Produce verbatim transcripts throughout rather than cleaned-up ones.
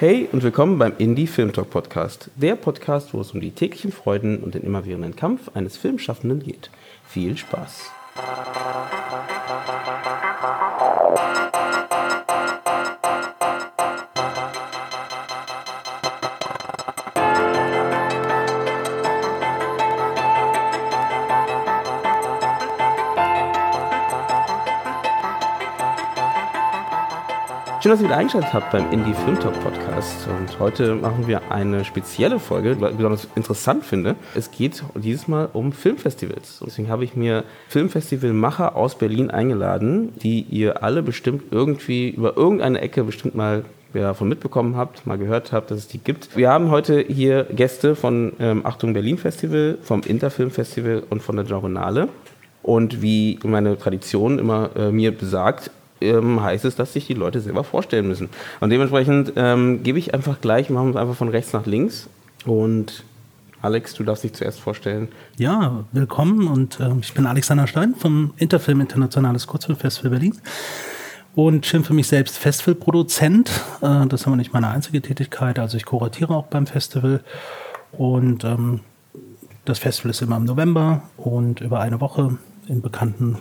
Hey und willkommen beim Indie-Film-Talk-Podcast, der Podcast, wo es um die täglichen Freuden und den immerwährenden Kampf eines Filmschaffenden geht. Viel Spaß! Schön, dass ihr wieder eingeschaltet habt beim Indie-Film-Talk-Podcast. Und heute machen wir eine spezielle Folge, die ich besonders interessant finde. Es geht dieses Mal um Filmfestivals. Und deswegen habe ich mir Filmfestivalmacher aus Berlin eingeladen, die ihr alle bestimmt irgendwie über irgendeine Ecke bestimmt mal wer davon mitbekommen habt, mal gehört habt, dass es die gibt. Wir haben heute hier Gäste von ähm, Achtung Berlin Festival, vom Interfilm Festival und von der Genrenale. Und wie meine Tradition immer äh, mir besagt, Ähm, heißt es, dass sich die Leute selber vorstellen müssen. Und dementsprechend ähm, gebe ich einfach gleich, machen wir es einfach von rechts nach links. Und Alex, du darfst dich zuerst vorstellen. Ja, willkommen und äh, ich bin Alexander Stein vom Interfilm Internationales Kurzfilmfestival Berlin und schimpfe mich selbst Festivalproduzent. Äh, das ist aber nicht meine einzige Tätigkeit, also ich kuratiere auch beim Festival und ähm, das Festival ist immer im November und über eine Woche in bekannten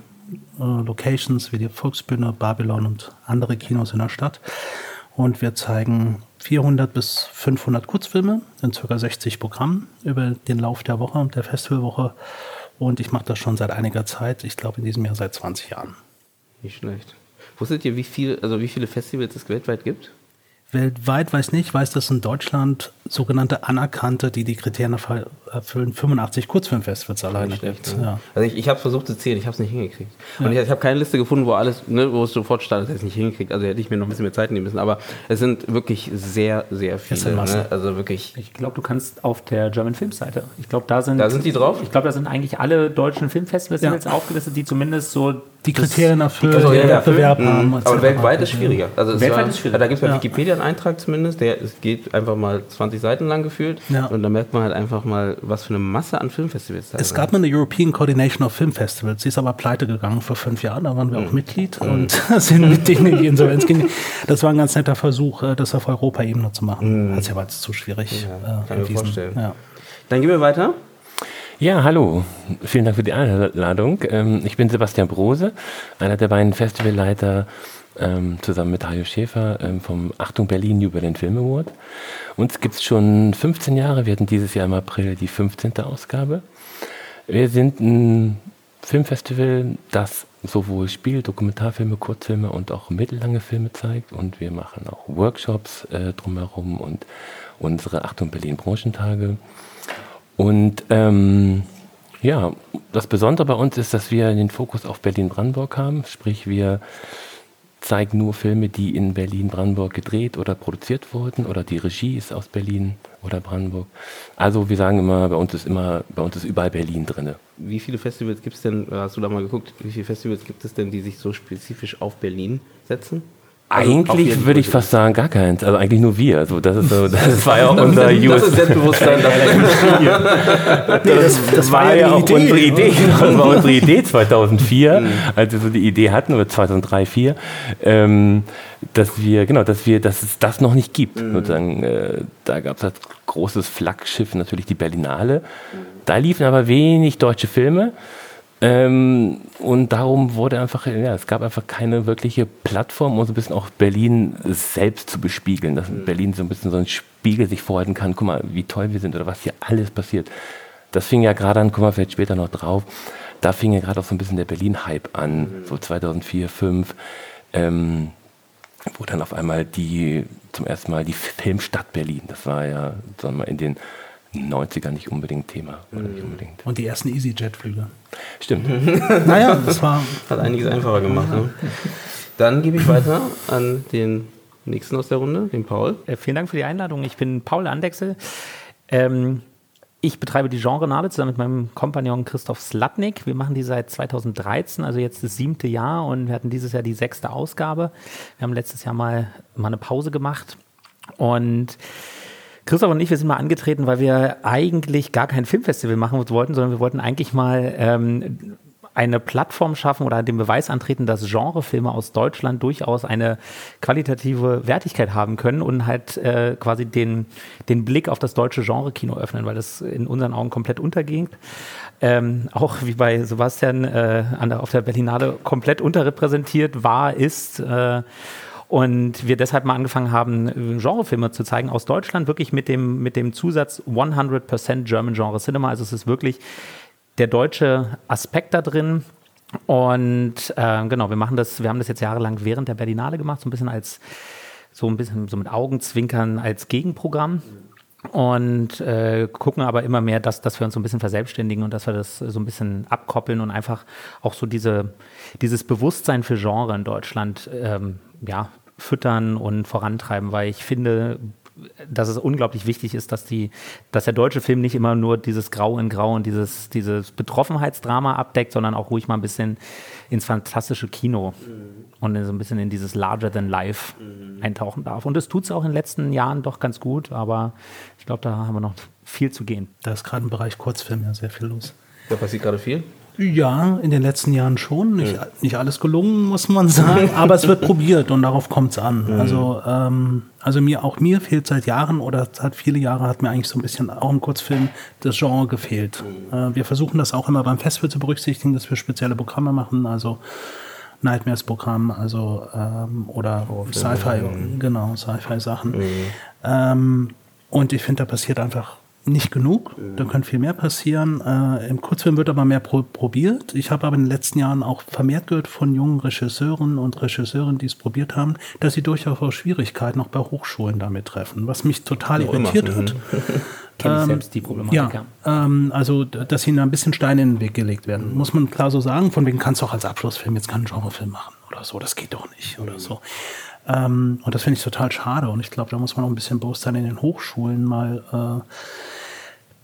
Locations wie die Volksbühne, Babylon und andere Kinos in der Stadt. Und wir zeigen vierhundert bis fünfhundert Kurzfilme in ca. sechzig Programmen über den Lauf der Woche, der Festivalwoche. Und ich mache das schon seit einiger Zeit, ich glaube in diesem Jahr seit zwanzig Jahren. Nicht schlecht. Wusstet ihr, wie viel, also wie viele Festivals es weltweit gibt? Weltweit weiß nicht, weiß, dass in Deutschland sogenannte Anerkannte, die die Kriterien erfüllen, fünfundachtzig Kurzfilmfestivals alleine gibt. Ne? Ja. Also ich, ich habe versucht zu zählen, ich habe es nicht hingekriegt. Ja. Und ich, ich habe keine Liste gefunden, wo alles, ne, wo es sofort stand, dass ich es nicht hingekriegt. Also hätte ich mir noch ein bisschen mehr Zeit nehmen müssen. Aber es sind wirklich sehr, sehr viele. Ne? Also wirklich. Ich glaube, du kannst auf der German Film Seite. Ich glaube, da sind. Da sind die drauf. Ich glaube, da sind eigentlich alle deutschen Filmfestivals ja. jetzt aufgelistet, die zumindest so die Kriterien erfüllen, die Kriterien erfüllen. Haben. Aber weltweit ist schwieriger. Also weltweit war, ist schwieriger. Da gibt es bei ja. Wikipedia einen Eintrag zumindest, der es geht einfach mal zwanzig Seiten lang gefühlt. Ja. Und da merkt man halt einfach mal, was für eine Masse an Filmfestivals da ist. Es gab mal eine European Coordination of Film Festivals, die ist aber pleite gegangen vor fünf Jahren, da waren wir mm. auch Mitglied mm. und sind mit denen in die Insolvenz gegangen. Das war ein ganz netter Versuch, das auf Europa-Ebene zu machen. Mm. Das war jetzt zu schwierig. Ja, äh, kann ich mir vorstellen. Ja. Dann gehen wir weiter. Ja, hallo. Vielen Dank für die Einladung. Ich bin Sebastian Brose, einer der beiden Festivalleiter ähm, zusammen mit Hajo Schäfer ähm, vom Achtung Berlin New Berlin Film Award. Uns gibt's schon fünfzehn Jahre. Wir hatten dieses Jahr im April die fünfzehnte Ausgabe. Wir sind ein Filmfestival, das sowohl Spiel-, Dokumentarfilme, Kurzfilme und auch mittellange Filme zeigt. Und wir machen auch Workshops äh, drumherum und unsere Achtung Berlin Branchentage. Und ähm, ja, das Besondere bei uns ist, dass wir den Fokus auf Berlin-Brandenburg haben. Sprich, wir zeigen nur Filme, die in Berlin-Brandenburg gedreht oder produziert wurden oder die Regie ist aus Berlin oder Brandenburg. Also wir sagen immer, bei uns ist immer, bei uns ist überall Berlin drin. Wie viele Festivals gibt es denn, hast du da mal geguckt, wie viele Festivals gibt es denn, die sich so spezifisch auf Berlin setzen? Also eigentlich würde ich fast sagen, gar keins. Also eigentlich nur wir. Also das ist so, das war ja auch unser U S P. Das ist Selbstbewusstsein. Das, nee, das, das war ja auch unsere Idee. Das war unsere Idee zweitausendvier, als wir so die Idee hatten, oder zweitausenddrei, zweitausendvier, ähm, dass wir, genau, dass wir, dass es das noch nicht gibt. Mhm. Sozusagen, äh, da gab es das großes Flaggschiff, natürlich die Berlinale. Da liefen aber wenig deutsche Filme. Ähm, und darum wurde einfach, ja, es gab einfach keine wirkliche Plattform, um so ein bisschen auch Berlin selbst zu bespiegeln, dass mhm. Berlin so ein bisschen so ein Spiegel sich vorhalten kann, guck mal, wie toll wir sind oder was hier alles passiert. Das fing ja gerade an, guck mal, vielleicht später noch drauf, da fing ja gerade auch so ein bisschen der Berlin-Hype an, mhm. so zweitausendvier, zweitausendfünf, ähm, wo dann auf einmal die, zum ersten Mal die Filmstadt Berlin, das war ja, sagen wir mal, in den neunziger nicht unbedingt Thema. Oder nicht unbedingt. Und die ersten EasyJet-Flüge. Stimmt. Naja, das war hat einiges einfacher gemacht. Ne? Dann gebe ich weiter an den nächsten aus der Runde, den Paul. Äh, vielen Dank für die Einladung. Ich bin Paul Andexel. Ähm, ich betreibe die Genrenale zusammen mit meinem Kompagnon Christoph Slatnik. Wir machen die seit zweitausenddreizehn, also jetzt das siebte Jahr. Und wir hatten dieses Jahr die sechste Ausgabe. Wir haben letztes Jahr mal, mal eine Pause gemacht. Und Christoph und ich, wir sind mal angetreten, weil wir eigentlich gar kein Filmfestival machen wollten, sondern wir wollten eigentlich mal ähm, eine Plattform schaffen oder den Beweis antreten, dass Genrefilme aus Deutschland durchaus eine qualitative Wertigkeit haben können und halt äh, quasi den, den Blick auf das deutsche Genre-Kino öffnen, weil das in unseren Augen komplett untergeht. Ähm, auch wie bei Sebastian äh, an der, auf der Berlinale komplett unterrepräsentiert war, ist äh, und wir deshalb mal angefangen haben, Genrefilme zu zeigen aus Deutschland, wirklich mit dem, mit dem Zusatz hundert Prozent German Genre Cinema. Also es ist wirklich der deutsche Aspekt da drin. Und äh, genau, wir machen das, wir haben das jetzt jahrelang während der Berlinale gemacht, so ein bisschen als, so ein bisschen so mit Augenzwinkern als Gegenprogramm. Und äh, gucken aber immer mehr, dass, dass wir uns so ein bisschen verselbstständigen und dass wir das so ein bisschen abkoppeln und einfach auch so diese, dieses Bewusstsein für Genre in Deutschland ähm, ja, füttern und vorantreiben, weil ich finde, dass es unglaublich wichtig ist, dass, die, dass der deutsche Film nicht immer nur dieses Grau in Grau und dieses, dieses Betroffenheitsdrama abdeckt, sondern auch ruhig mal ein bisschen ins fantastische Kino mhm. und so ein bisschen in dieses Larger-than-Life mhm. eintauchen darf. Und das tut es auch in den letzten Jahren doch ganz gut, aber ich glaube, da haben wir noch viel zu gehen. Da ist gerade im Bereich Kurzfilm ja sehr viel los. Da passiert gerade viel? Ja, in den letzten Jahren schon. Nicht, mhm. nicht alles gelungen, muss man sagen, aber es wird probiert und darauf kommt es an. Mhm. Also, ähm, also mir auch mir fehlt seit Jahren oder seit viele Jahre hat mir eigentlich so ein bisschen auch im Kurzfilm das Genre gefehlt. Mhm. Äh, wir versuchen das auch immer beim Festival zu berücksichtigen, dass wir spezielle Programme machen, also Nightmares-Programm, also ähm, oder oh, Sci-Fi, mhm. genau, Sci-Fi-Sachen. Mhm. Ähm, und ich finde, da passiert einfach nicht genug, da könnte viel mehr passieren. Äh, im Kurzfilm wird aber mehr pro- probiert. Ich habe aber in den letzten Jahren auch vermehrt gehört von jungen Regisseuren und Regisseurinnen, die es probiert haben, dass sie durchaus auch Schwierigkeiten auch bei Hochschulen damit treffen, was mich total oh, irritiert hat. Kenne ich selbst die Problematik. Ja, ähm, also, dass ihnen da ein bisschen Steine in den Weg gelegt werden. Muss man klar so sagen, von wegen kannst du auch als Abschlussfilm jetzt keinen Genrefilm machen oder so, das geht doch nicht oder so. Ähm, und das finde ich total schade und ich glaube, da muss man auch ein bisschen Bewusstsein in den Hochschulen mal äh,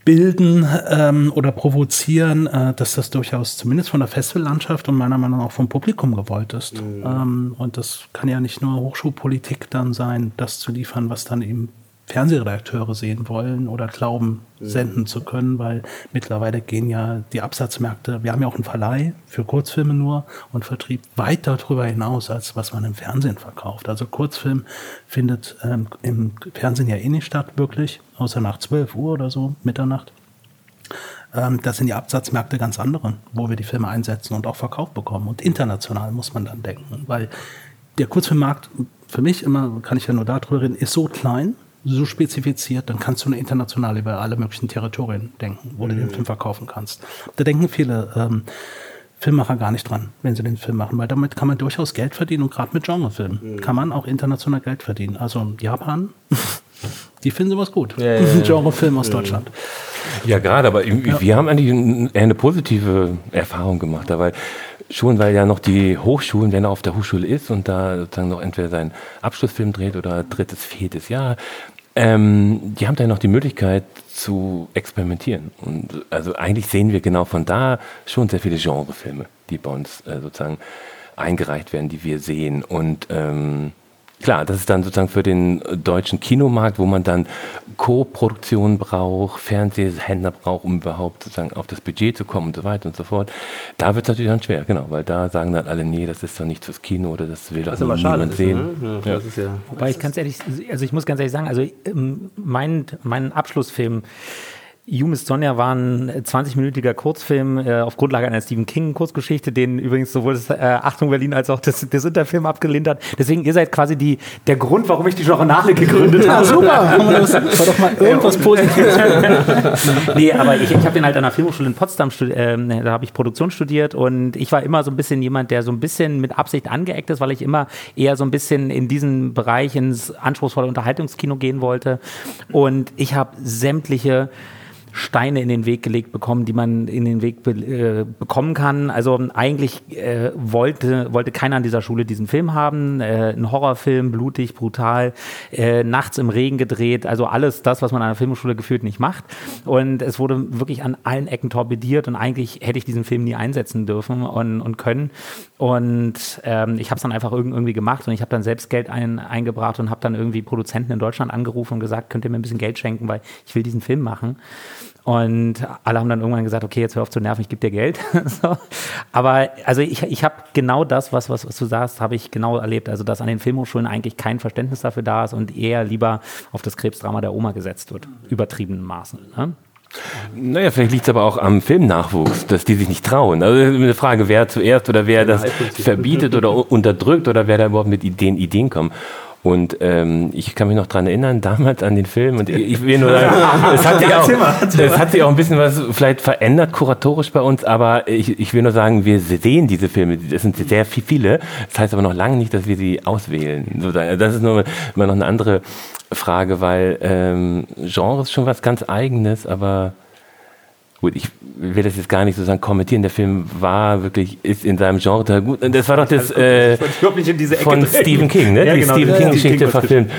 bilden ähm, oder provozieren, äh, dass das durchaus zumindest von der Festivallandschaft und meiner Meinung nach auch vom Publikum gewollt ist. Mhm. Ähm, und das kann ja nicht nur Hochschulpolitik dann sein, das zu liefern, was dann eben Fernsehredakteure sehen wollen oder glauben, mhm. senden zu können, weil mittlerweile gehen ja die Absatzmärkte, wir haben ja auch einen Verleih für Kurzfilme nur und Vertrieb weit darüber hinaus, als was man im Fernsehen verkauft. Also Kurzfilm findet ähm, im Fernsehen ja eh nicht statt, wirklich, außer nach zwölf Uhr oder so, Mitternacht. Ähm, das sind die Absatzmärkte ganz andere, wo wir die Filme einsetzen und auch Verkauf bekommen. Und international muss man dann denken, weil der Kurzfilmmarkt für mich immer, kann ich ja nur darüber reden, ist so klein, so spezifiziert, dann kannst du eine internationale über alle möglichen Territorien denken, wo mhm. du den Film verkaufen kannst. Da denken viele ähm, Filmemacher gar nicht dran, wenn sie den Film machen, weil damit kann man durchaus Geld verdienen und gerade mit Genrefilmen mhm. kann man auch international Geld verdienen. Also Japan, die finden sowas gut. Ja, ja, ja. Genrefilm aus mhm. Deutschland. Ja, gerade, aber ja. wir haben eigentlich eher eine positive Erfahrung gemacht, weil schon, weil ja noch die Hochschulen, wenn er auf der Hochschule ist und da sozusagen noch entweder seinen Abschlussfilm dreht oder drittes, viertes Jahr, Ähm, die haben dann noch die Möglichkeit zu experimentieren. Und also eigentlich sehen wir genau von da schon sehr viele Genrefilme, die bei uns äh, sozusagen eingereicht werden, die wir sehen. Und ähm, klar, das ist dann sozusagen für den deutschen Kinomarkt, wo man dann Co-Produktion braucht, Fernsehhändler braucht, um überhaupt sozusagen auf das Budget zu kommen und so weiter und so fort. Da wird es natürlich dann schwer, genau, weil da sagen dann alle, nee, das ist doch nicht fürs Kino oder das will doch niemand sehen. Ne? Ja, ja. Das ist ja. Wobei ich ganz ehrlich, also ich muss ganz ehrlich sagen, also mein, mein Abschlussfilm Jumi's Sonja war ein zwanzigminütiger Kurzfilm äh, auf Grundlage einer Stephen King Kurzgeschichte, den übrigens sowohl das äh, Achtung Berlin als auch das, das Interfilm abgelehnt hat. Deswegen, ihr seid quasi die, der Grund, warum ich die Genrenale gegründet habe. Ah, super! Das war doch mal irgendwas Positives. Nee, aber ich, ich habe den halt an der Filmhochschule in Potsdam studiert, äh, da habe ich Produktion studiert und ich war immer so ein bisschen jemand, der so ein bisschen mit Absicht angeeckt ist, weil ich immer eher so ein bisschen in diesen Bereich ins anspruchsvolle Unterhaltungskino gehen wollte und ich habe sämtliche Steine in den Weg gelegt bekommen, die man in den Weg be- äh, bekommen kann. Also eigentlich äh, wollte, wollte keiner an dieser Schule diesen Film haben. Äh, ein Horrorfilm, blutig, brutal, äh, nachts im Regen gedreht. Also alles das, was man an der Filmschule gefühlt nicht macht. Und es wurde wirklich an allen Ecken torpediert und eigentlich hätte ich diesen Film nie einsetzen dürfen und, und können. Und ähm, ich habe es dann einfach irgendwie gemacht und ich habe dann selbst Geld ein, eingebracht und habe dann irgendwie Produzenten in Deutschland angerufen und gesagt, könnt ihr mir ein bisschen Geld schenken, weil ich will diesen Film machen. Und alle haben dann irgendwann gesagt, okay, jetzt hör auf zu nerven, ich gebe dir Geld. So. Aber also ich, ich habe genau das, was, was, was du sagst, habe ich genau erlebt. Also dass an den Filmhochschulen eigentlich kein Verständnis dafür da ist und eher lieber auf das Krebsdrama der Oma gesetzt wird, übertriebenen Maßen. Ne? Naja, vielleicht liegt es aber auch am Filmnachwuchs, dass die sich nicht trauen. Also eine Frage, wer zuerst oder wer das verbietet oder unterdrückt oder wer da überhaupt mit Ideen, Ideen kommt. Und ähm, ich kann mich noch dran erinnern, damals an den Film. Und ich will nur sagen, es hat sich auch, es hat sich auch ein bisschen was vielleicht verändert, kuratorisch bei uns. Aber ich, ich will nur sagen, wir sehen diese Filme. Es sind sehr viele. Das heißt aber noch lange nicht, dass wir sie auswählen. Das ist nur immer noch eine andere Frage, weil ähm, Genre ist schon was ganz Eigenes. Aber gut, ich will das jetzt gar nicht sozusagen kommentieren. Der Film war wirklich, ist in seinem Genre total gut. Das war doch das äh, von Stephen King, ne? Ja, die genau, Stephen ja, King-Geschichte King verfilmt.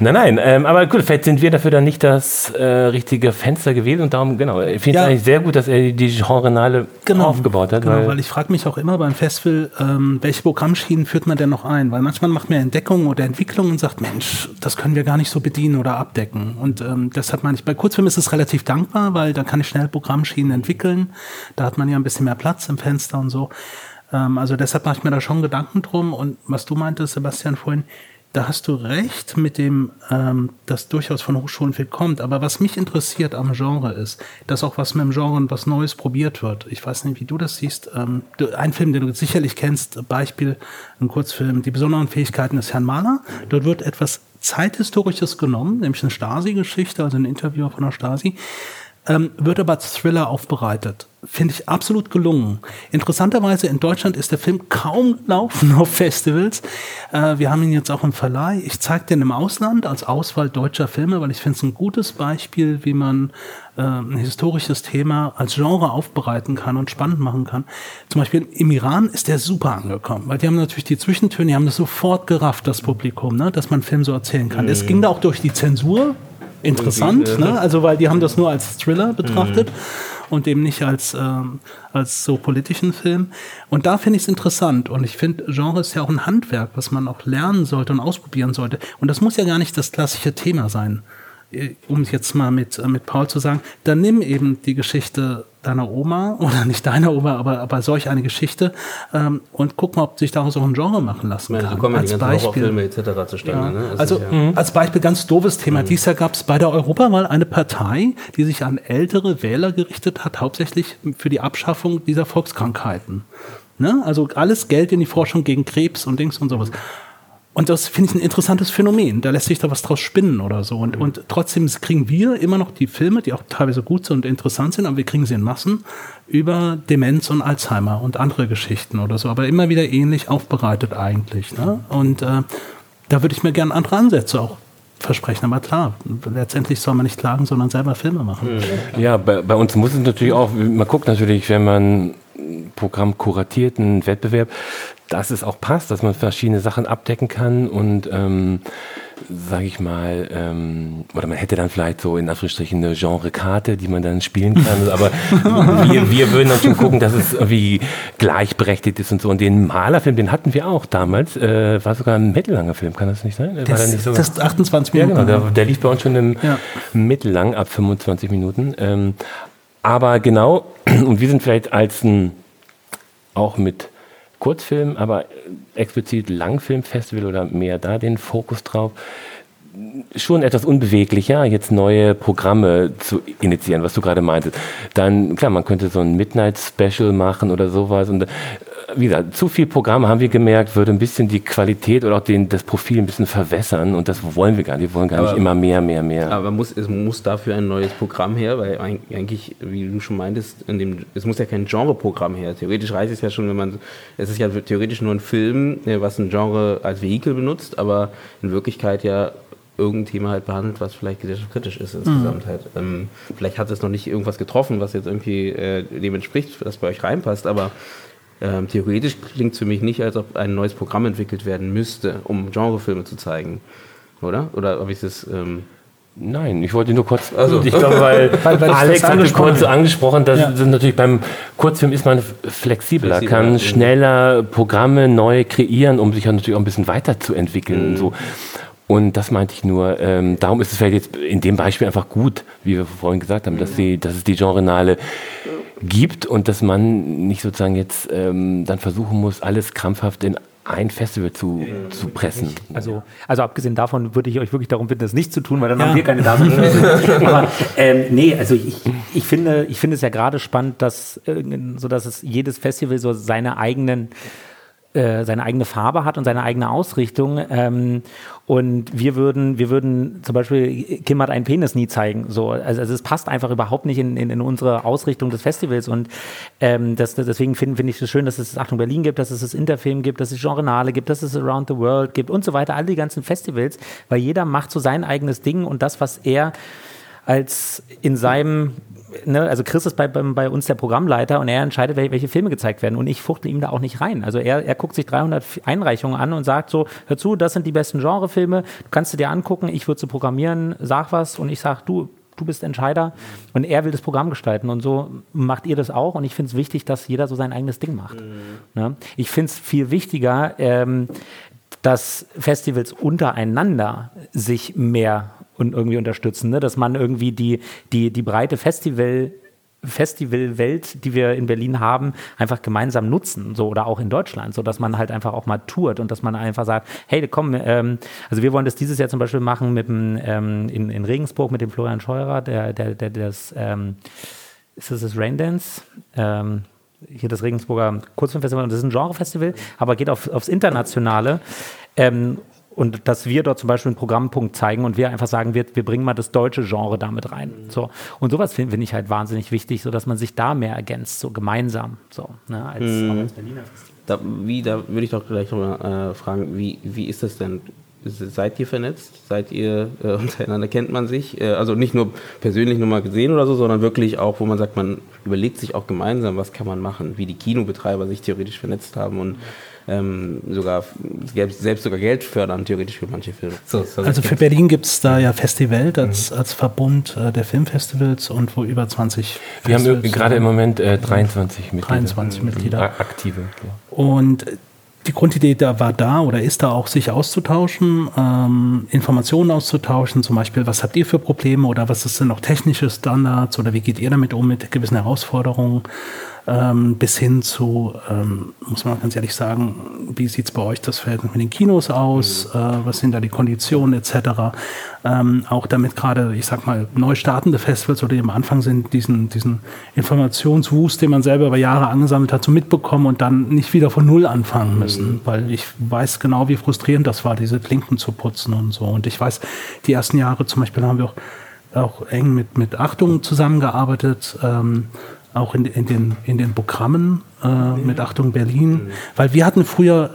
Nein, nein, ähm, aber gut, vielleicht sind wir dafür dann nicht das äh, richtige Fenster gewesen. Und darum, genau, ich finde es ja. eigentlich sehr gut, dass er die Genrenale genau, aufgebaut hat. Genau, weil, weil ich frage mich auch immer beim Festival, ähm, welche Programmschienen führt man denn noch ein? Weil manchmal macht man Entdeckung oder Entwicklung und sagt, Mensch, das können wir gar nicht so bedienen oder abdecken. Und ähm, deshalb meine ich, bei Kurzfilm ist es relativ dankbar, weil da kann ich schnell Programmschienen entwickeln. Da hat man ja ein bisschen mehr Platz im Fenster und so. Also deshalb mache ich mir da schon Gedanken drum. Und was du meintest, Sebastian, vorhin, da hast du recht mit dem, dass durchaus von Hochschulen viel kommt. Aber was mich interessiert am Genre ist, dass auch was mit dem Genre und was Neues probiert wird. Ich weiß nicht, wie du das siehst. Ein Film, den du sicherlich kennst, Beispiel, ein Kurzfilm, Die besonderen Fähigkeiten des Herrn Mahler. Dort wird etwas Zeithistorisches genommen, nämlich eine Stasi-Geschichte, also ein Interview von der Stasi. Ähm, wird aber als Thriller aufbereitet. Finde ich absolut gelungen. Interessanterweise in Deutschland ist der Film kaum gelaufen auf Festivals. Äh, wir haben ihn jetzt auch im Verleih. Ich zeige den im Ausland als Auswahl deutscher Filme, weil ich finde es ein gutes Beispiel, wie man äh, ein historisches Thema als Genre aufbereiten kann und spannend machen kann. Zum Beispiel im Iran ist der super angekommen, weil die haben natürlich die Zwischentöne, die haben das sofort gerafft, das Publikum, ne, dass man einen Film so erzählen kann. Es ging da auch durch die Zensur. Interessant, ne? Also weil die haben das nur als Thriller betrachtet mhm. und eben nicht als, ähm, als so politischen Film. Und da finde ich es interessant. Und ich finde, Genre ist ja auch ein Handwerk, was man auch lernen sollte und ausprobieren sollte. Und das muss ja gar nicht das klassische Thema sein. Um es jetzt mal mit, mit Paul zu sagen, dann nimm eben die Geschichte deiner Oma, oder nicht deiner Oma, aber, aber solch eine Geschichte ähm, und guck mal, ob sich daraus auch ein Genre machen lassen kann. So kommen ja die ganzen Horrorfilme et cetera zustande. Ja. Ne? Also, also ja. als Beispiel ganz doofes Thema. Mhm. Dies Jahr gab es bei der Europawahl eine Partei, die sich an ältere Wähler gerichtet hat, hauptsächlich für die Abschaffung dieser Volkskrankheiten. Ne? Also alles Geld in die Forschung gegen Krebs und Dings und sowas. Und das finde ich ein interessantes Phänomen. Da lässt sich da was draus spinnen oder so. Und, und trotzdem kriegen wir immer noch die Filme, die auch teilweise gut sind und interessant sind, aber wir kriegen sie in Massen über Demenz und Alzheimer und andere Geschichten oder so. Aber immer wieder ähnlich aufbereitet eigentlich. Ne? Und äh, da würde ich mir gerne andere Ansätze auch versprechen. Aber klar, letztendlich soll man nicht klagen, sondern selber Filme machen. Ja, bei, bei uns muss es natürlich auch, man guckt natürlich, wenn man Programm kuratiert, einen Wettbewerb, dass es auch passt, dass man verschiedene Sachen abdecken kann und ähm, sage ich mal, ähm, oder man hätte dann vielleicht so in Anführungsstrichen eine Genrekarte, die man dann spielen kann, aber wir, wir würden dann schon gucken, dass es irgendwie gleichberechtigt ist und so. Und den Malerfilm, den hatten wir auch damals, äh, war sogar ein mittellanger Film, kann das nicht sein? War das, nicht so das achtundzwanzig Minuten. Ja, genau, der, der lief bei uns schon im ja. mittellang ab fünfundzwanzig Minuten. Ähm, aber genau, und wir sind vielleicht als ein, auch mit Kurzfilm, aber explizit Langfilmfestival oder mehr da den Fokus drauf, schon etwas unbeweglicher, jetzt neue Programme zu initiieren, was du gerade meintest. Dann, klar, man könnte so ein Midnight-Special machen oder sowas. Und wie gesagt, zu viel Programm, haben wir gemerkt, würde ein bisschen die Qualität oder auch den, das Profil ein bisschen verwässern und das wollen wir gar nicht. Wir wollen gar aber, nicht immer mehr, mehr, mehr. Aber muss, es muss dafür ein neues Programm her, weil eigentlich, wie du schon meintest, in dem, es muss ja kein Genreprogramm her. Theoretisch reicht es ja schon, wenn man, es ist ja theoretisch nur ein Film, was ein Genre als Vehikel benutzt, aber in Wirklichkeit ja irgendein Thema halt behandelt, was vielleicht gesellschaftskritisch ist insgesamt mhm. halt. Ähm, vielleicht hat es noch nicht irgendwas getroffen, was jetzt irgendwie äh, dem entspricht, das bei euch reinpasst, aber Ähm, theoretisch klingt es für mich nicht, als ob ein neues Programm entwickelt werden müsste, um Genrefilme zu zeigen, oder? Oder ob ich das? Ähm Nein, ich wollte nur kurz. Also ich glaube, weil, weil, weil Alex hat es kurz angesprochen, dass ja. das natürlich beim Kurzfilm ist man flexibler, flexibler kann schneller Programme neu kreieren, um sich natürlich auch ein bisschen weiterzuentwickeln. Mhm. So. Und das meinte ich nur, ähm, darum ist es vielleicht jetzt in dem Beispiel einfach gut, wie wir vorhin gesagt haben, dass, die, dass es die Genrenale gibt und dass man nicht sozusagen jetzt ähm, dann versuchen muss, alles krampfhaft in ein Festival zu, zu pressen. Also, also abgesehen davon würde ich euch wirklich darum bitten, das nicht zu tun, weil dann ja. haben wir keine Damen. Aber ähm, nee, also ich, ich finde, ich finde es ja gerade spannend, dass, so dass es jedes Festival so seine eigenen seine eigene Farbe hat und seine eigene Ausrichtung. Ähm, und wir würden, wir würden zum Beispiel, Kim hat einen Penis nie zeigen. So, also, also es passt einfach überhaupt nicht in, in, in unsere Ausrichtung des Festivals. Und ähm, das, deswegen finde find ich es das schön, dass es das Achtung Berlin gibt, dass es das Interfilm gibt, dass es Genrenale gibt, dass es Around the World gibt und so weiter. All die ganzen Festivals, weil jeder macht so sein eigenes Ding und das, was er als in seinem... Ne, also Chris ist bei, bei, bei uns der Programmleiter und er entscheidet, welche, welche Filme gezeigt werden und ich fuchtle ihm da auch nicht rein. Also er, er guckt sich dreihundert Einreichungen an und sagt so, hör zu, das sind die besten Genrefilme, du kannst du dir angucken, ich würde sie programmieren, sag was und ich sag, du, du bist Entscheider und er will das Programm gestalten und so macht ihr das auch und ich finde es wichtig, dass jeder so sein eigenes Ding macht. Mhm. Ne? Ich finde es viel wichtiger, ähm, dass Festivals untereinander sich mehr und irgendwie unterstützen, ne? Dass man irgendwie die, die, die breite Festival, Festivalwelt, die wir in Berlin haben, einfach gemeinsam nutzen, so, oder auch in Deutschland, so dass man halt einfach auch mal tourt und dass man einfach sagt, hey, komm, ähm, also wir wollen das dieses Jahr zum Beispiel machen mit dem, ähm, in, in Regensburg mit dem Florian Scheurer, der, der, der, der das, ähm, ist das das Raindance? Ähm, hier das Regensburger Kurzfilmfestival, und das ist ein Genrefestival, aber geht auf, aufs Internationale, ähm, und dass wir dort zum Beispiel einen Programmpunkt zeigen und wir einfach sagen, wir, wir bringen mal das deutsche Genre damit rein. So. Und sowas finde find ich halt wahnsinnig wichtig, sodass man sich da mehr ergänzt, so gemeinsam. So, ne, als, mm. auch als Berliner da, wie, da würde ich doch gleich nochmal äh, fragen, wie, wie ist das denn? Seid ihr vernetzt? Seid ihr äh, untereinander? Kennt man sich? Äh, also nicht nur persönlich nur mal gesehen oder so, sondern wirklich auch, wo man sagt, man überlegt sich auch gemeinsam, was kann man machen, wie die Kinobetreiber sich theoretisch vernetzt haben und Ähm, sogar selbst sogar Geld fördern, theoretisch für manche Filme. So, so also für Berlin gibt es da ja Festiwelt als, mhm. als Verbund äh, der Filmfestivals und wo über zwanzig Wir Festivals haben gerade im Moment äh, dreiundzwanzig Mitglieder. dreiundzwanzig Mitglieder. Aktive. Ja. Und die Grundidee da war da oder ist da auch, sich auszutauschen, ähm, Informationen auszutauschen, zum Beispiel, was habt ihr für Probleme oder was ist denn noch technische Standards oder wie geht ihr damit um mit gewissen Herausforderungen? Ähm, bis hin zu, ähm, muss man ganz ehrlich sagen, wie sieht es bei euch das Verhältnis mit den Kinos aus, äh, was sind da die Konditionen et cetera. Ähm, auch damit gerade, ich sag mal, neu startende Festivals oder die am Anfang sind, diesen, diesen Informationswust, den man selber über Jahre angesammelt hat, so mitbekommen und dann nicht wieder von Null anfangen müssen, mhm. weil ich weiß genau, wie frustrierend das war, diese Klinken zu putzen und so. Und ich weiß, die ersten Jahre zum Beispiel haben wir auch, auch eng mit, mit Achtung zusammengearbeitet, ähm, auch in, in, den, in den Programmen äh, mit Achtung Berlin, weil wir hatten früher,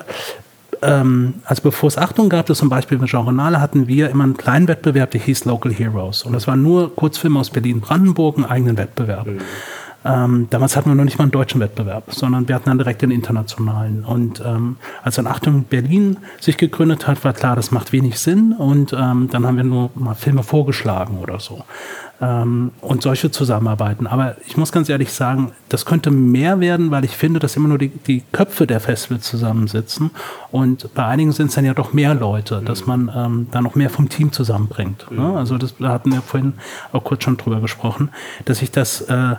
ähm, also bevor es Achtung gab, das zum Beispiel mit Genrenale, hatten wir immer einen kleinen Wettbewerb, der hieß Local Heroes und das waren nur Kurzfilme aus Berlin-Brandenburg, einen eigenen Wettbewerb. Mhm. Ähm, damals hatten wir noch nicht mal einen deutschen Wettbewerb, sondern wir hatten dann direkt den internationalen. Und ähm, als dann Achtung Berlin sich gegründet hat, war klar, das macht wenig Sinn. Und ähm, dann haben wir nur mal Filme vorgeschlagen oder so. Ähm, und solche Zusammenarbeiten. Aber ich muss ganz ehrlich sagen, das könnte mehr werden, weil ich finde, dass immer nur die, die Köpfe der Festivals zusammensitzen. Und bei einigen sind es dann ja doch mehr Leute, mhm. dass man ähm, da noch mehr vom Team zusammenbringt. Mhm. Ne? Also das, da hatten wir vorhin auch kurz schon drüber gesprochen, dass ich das... Äh,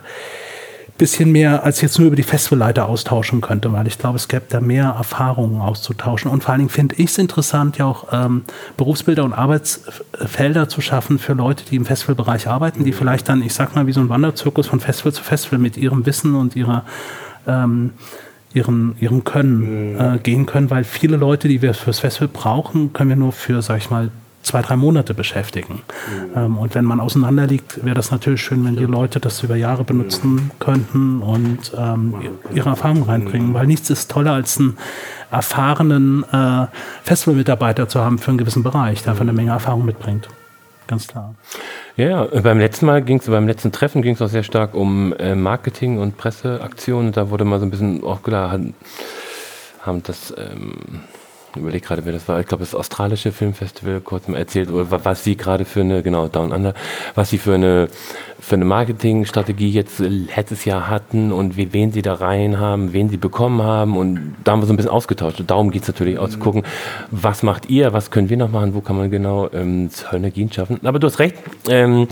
bisschen mehr als jetzt nur über die Festivalleiter austauschen könnte, weil ich glaube, es gäbe da mehr Erfahrungen auszutauschen. Und vor allen Dingen finde ich es interessant, ja auch ähm, Berufsbilder und Arbeitsfelder zu schaffen für Leute, die im Festivalbereich arbeiten, die vielleicht dann, ich sag mal, wie so ein Wanderzirkus von Festival zu Festival mit ihrem Wissen und ihrer ähm, ihrem, ihrem Können äh, gehen können, weil viele Leute, die wir fürs Festival brauchen, können wir nur für, sag ich mal, zwei, drei Monate beschäftigen. Mhm. Ähm, und wenn man auseinander liegt, wäre das natürlich schön, wenn die Leute das über Jahre benutzen mhm. könnten und ähm, ihre Erfahrung reinbringen, mhm. weil nichts ist toller, als einen erfahrenen äh, Festivalmitarbeiter zu haben für einen gewissen Bereich, der einfach eine Menge Erfahrung mitbringt. Ganz klar. Ja, beim letzten Mal ging es, beim letzten Treffen ging es auch sehr stark um äh, Marketing und Presseaktionen. Da wurde mal so ein bisschen auch klar, haben das... Ähm Ich überlege gerade, wer das war. Ich glaube, das australische Filmfestival, kurz mal erzählt, was sie gerade für eine, genau, Down Under, was sie für eine, für eine Marketingstrategie jetzt letztes Jahr hatten und wie, wen sie da rein haben, wen sie bekommen haben. Und da haben wir so ein bisschen ausgetauscht. Und darum geht es natürlich auch, mhm, zu gucken, was macht ihr, was können wir noch machen, wo kann man genau ähm, Synergien schaffen. Aber du hast recht. Ähm,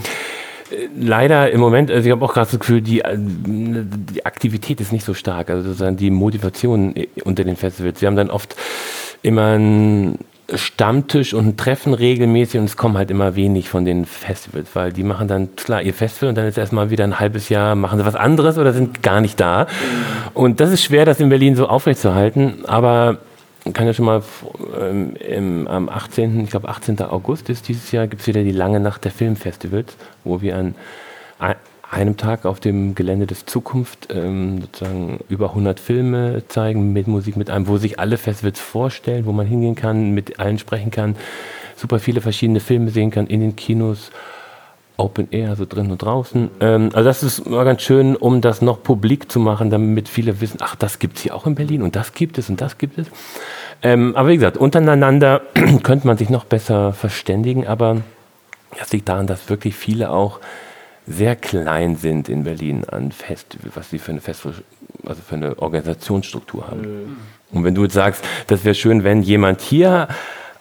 Leider im Moment, also ich habe auch gerade das Gefühl, die, die Aktivität ist nicht so stark, also sozusagen die Motivation unter den Festivals. Wir haben dann oft immer einen Stammtisch und ein Treffen regelmäßig und es kommen halt immer wenig von den Festivals, weil die machen dann klar ihr Festival und dann ist erstmal wieder ein halbes Jahr, machen sie was anderes oder sind gar nicht da. Und das ist schwer, das in Berlin so aufrechtzuerhalten, aber ich kann ja schon mal ähm, im, am achtzehnten, ich glaube achtzehnten August ist dieses Jahr, gibt es wieder die lange Nacht der Filmfestivals, wo wir an einem Tag auf dem Gelände des Zukunft ähm, sozusagen über hundert Filme zeigen, mit Musik, mit einem, wo sich alle Festivals vorstellen, wo man hingehen kann, mit allen sprechen kann, super viele verschiedene Filme sehen kann in den Kinos, Open Air, also drin und draußen. Ähm, also das ist mal ganz schön, um das noch publik zu machen, damit viele wissen, ach, das gibt es hier auch in Berlin und das gibt es und das gibt es. Ähm, aber wie gesagt, untereinander könnte man sich noch besser verständigen, aber das liegt daran, dass wirklich viele auch sehr klein sind in Berlin an Festivals, was sie für eine, Festival, also für eine Organisationsstruktur haben. Mhm. Und wenn du jetzt sagst, das wäre schön, wenn jemand hier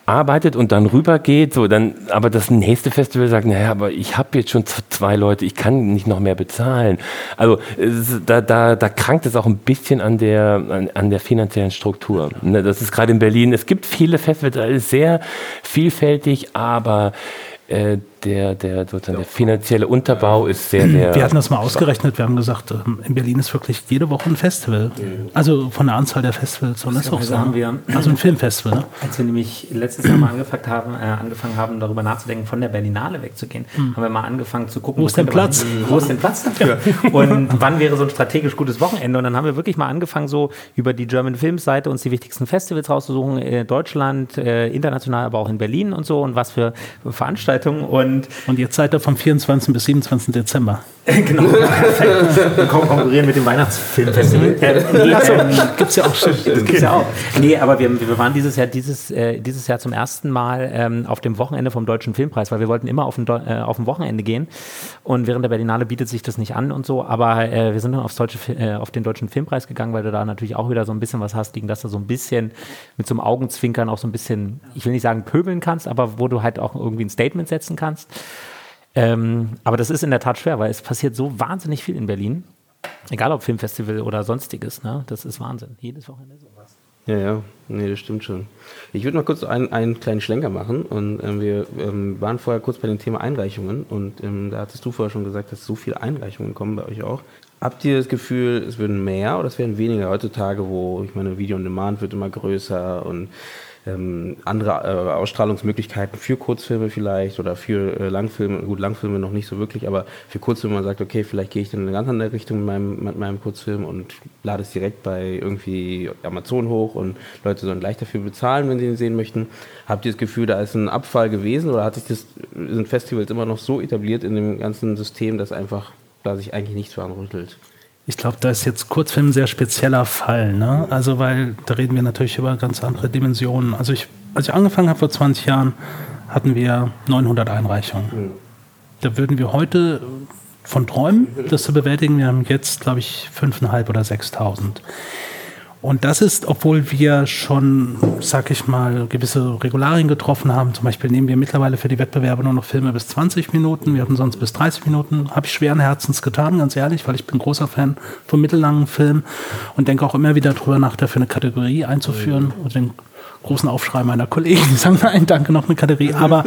arbeitet und dann rübergeht, so dann, aber das nächste Festival sagt, naja, aber ich habe jetzt schon zwei Leute, ich kann nicht noch mehr bezahlen. Also es, da, da, da krankt es auch ein bisschen an der, an, an der finanziellen Struktur. Das ist gerade in Berlin, es gibt viele Festivals, alles ist sehr vielfältig, aber äh, der, der, sozusagen der finanzielle Unterbau ist sehr, sehr... Wir hatten das mal ausgerechnet, wir haben gesagt, in Berlin ist wirklich jede Woche ein Festival. Also von der Anzahl der Festivals soll das auch sein. Also ein Filmfestival. Ne? Als wir nämlich letztes Jahr mal angefangen haben, äh, angefangen haben, darüber nachzudenken, von der Berlinale wegzugehen, mhm, haben wir mal angefangen zu gucken, wo ist denn Platz? Man, wo ist denn Platz dafür? Und wann wäre so ein strategisch gutes Wochenende? Und dann haben wir wirklich mal angefangen, so über die German Film Seite uns die wichtigsten Festivals rauszusuchen, in Deutschland, äh, international, aber auch in Berlin und so und was für Veranstaltungen. Und Und, und jetzt seid ihr vom vierundzwanzigsten bis siebenundzwanzigsten Dezember. Genau. Wir konkurrieren mit dem Weihnachtsfilmfestival. Äh, nee, also, gibt's ja auch schon. Das gibt's ja auch. Nee, aber wir, wir waren dieses Jahr, dieses, äh, dieses Jahr zum ersten Mal ähm, auf dem Wochenende vom Deutschen Filmpreis, weil wir wollten immer auf dem äh, auf dem Wochenende gehen. Und während der Berlinale bietet sich das nicht an und so. Aber äh, wir sind dann aufs deutsche, äh, auf den Deutschen Filmpreis gegangen, weil du da natürlich auch wieder so ein bisschen was hast, gegen das du so ein bisschen mit so einem Augenzwinkern auch so ein bisschen, ich will nicht sagen pöbeln kannst, aber wo du halt auch irgendwie ein Statement setzen kannst. Ähm, aber das ist in der Tat schwer, weil es passiert so wahnsinnig viel in Berlin. Egal ob Filmfestival oder sonstiges, ne? Das ist Wahnsinn. Jedes Wochenende sowas. Ja, ja, nee, das stimmt schon. Ich würde noch kurz ein, einen kleinen Schlenker machen. Und ähm, wir ähm, waren vorher kurz bei dem Thema Einreichungen. Und ähm, da hattest du vorher schon gesagt, dass so viele Einreichungen kommen bei euch auch. Habt ihr das Gefühl, es würden mehr oder es werden weniger heutzutage, wo, ich meine, Video on Demand wird immer größer und Ähm, andere äh, Ausstrahlungsmöglichkeiten für Kurzfilme vielleicht oder für äh, Langfilme, gut, Langfilme noch nicht so wirklich, aber für Kurzfilme, man sagt, okay, vielleicht gehe ich dann in eine ganz andere Richtung mit meinem, mit meinem Kurzfilm und lade es direkt bei irgendwie Amazon hoch und Leute sollen gleich dafür bezahlen, wenn sie ihn sehen möchten. Habt ihr das Gefühl, da ist ein Abfall gewesen oder hat sich das, sind Festivals immer noch so etabliert in dem ganzen System, dass einfach da sich eigentlich nichts dran rüttelt? Ich glaube, da ist jetzt Kurzfilm ein sehr spezieller Fall, ne? Also, weil da reden wir natürlich über ganz andere Dimensionen. Also, ich, als ich angefangen habe vor zwanzig Jahren, hatten wir neunhundert Einreichungen. Da würden wir heute von träumen, das zu bewältigen. Wir haben jetzt, glaube ich, fünftausendfünfhundert oder sechstausend. Und das ist, obwohl wir schon, sag ich mal, gewisse Regularien getroffen haben. Zum Beispiel nehmen wir mittlerweile für die Wettbewerbe nur noch Filme bis zwanzig Minuten. Wir hatten sonst bis dreißig Minuten. Habe ich schweren Herzens getan, ganz ehrlich, weil ich bin großer Fan von mittellangen Filmen und denke auch immer wieder drüber nach, dafür eine Kategorie einzuführen. Und den großen Aufschrei meiner Kollegen, die sagen, nein, danke, noch eine Kategorie. Aber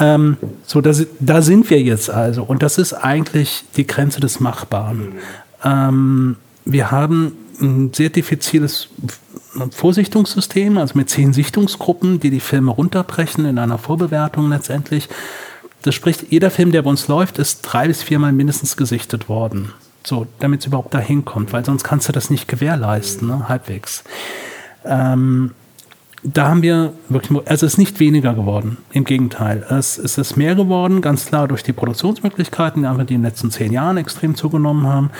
ähm, so, da, da sind wir jetzt also. Und das ist eigentlich die Grenze des Machbaren. Ähm, wir haben ein sehr diffiziles Vorsichtungssystem, also mit zehn Sichtungsgruppen, die die Filme runterbrechen in einer Vorbewertung letztendlich. Das spricht, jeder Film, der bei uns läuft, ist drei bis viermal mindestens gesichtet worden, so, damit es überhaupt dahin kommt, weil sonst kannst du das nicht gewährleisten, ne? Halbwegs. Ähm, da haben wir wirklich, also es ist nicht weniger geworden, im Gegenteil. Es, es ist mehr geworden, ganz klar durch die Produktionsmöglichkeiten, die in den letzten zehn Jahren extrem zugenommen haben.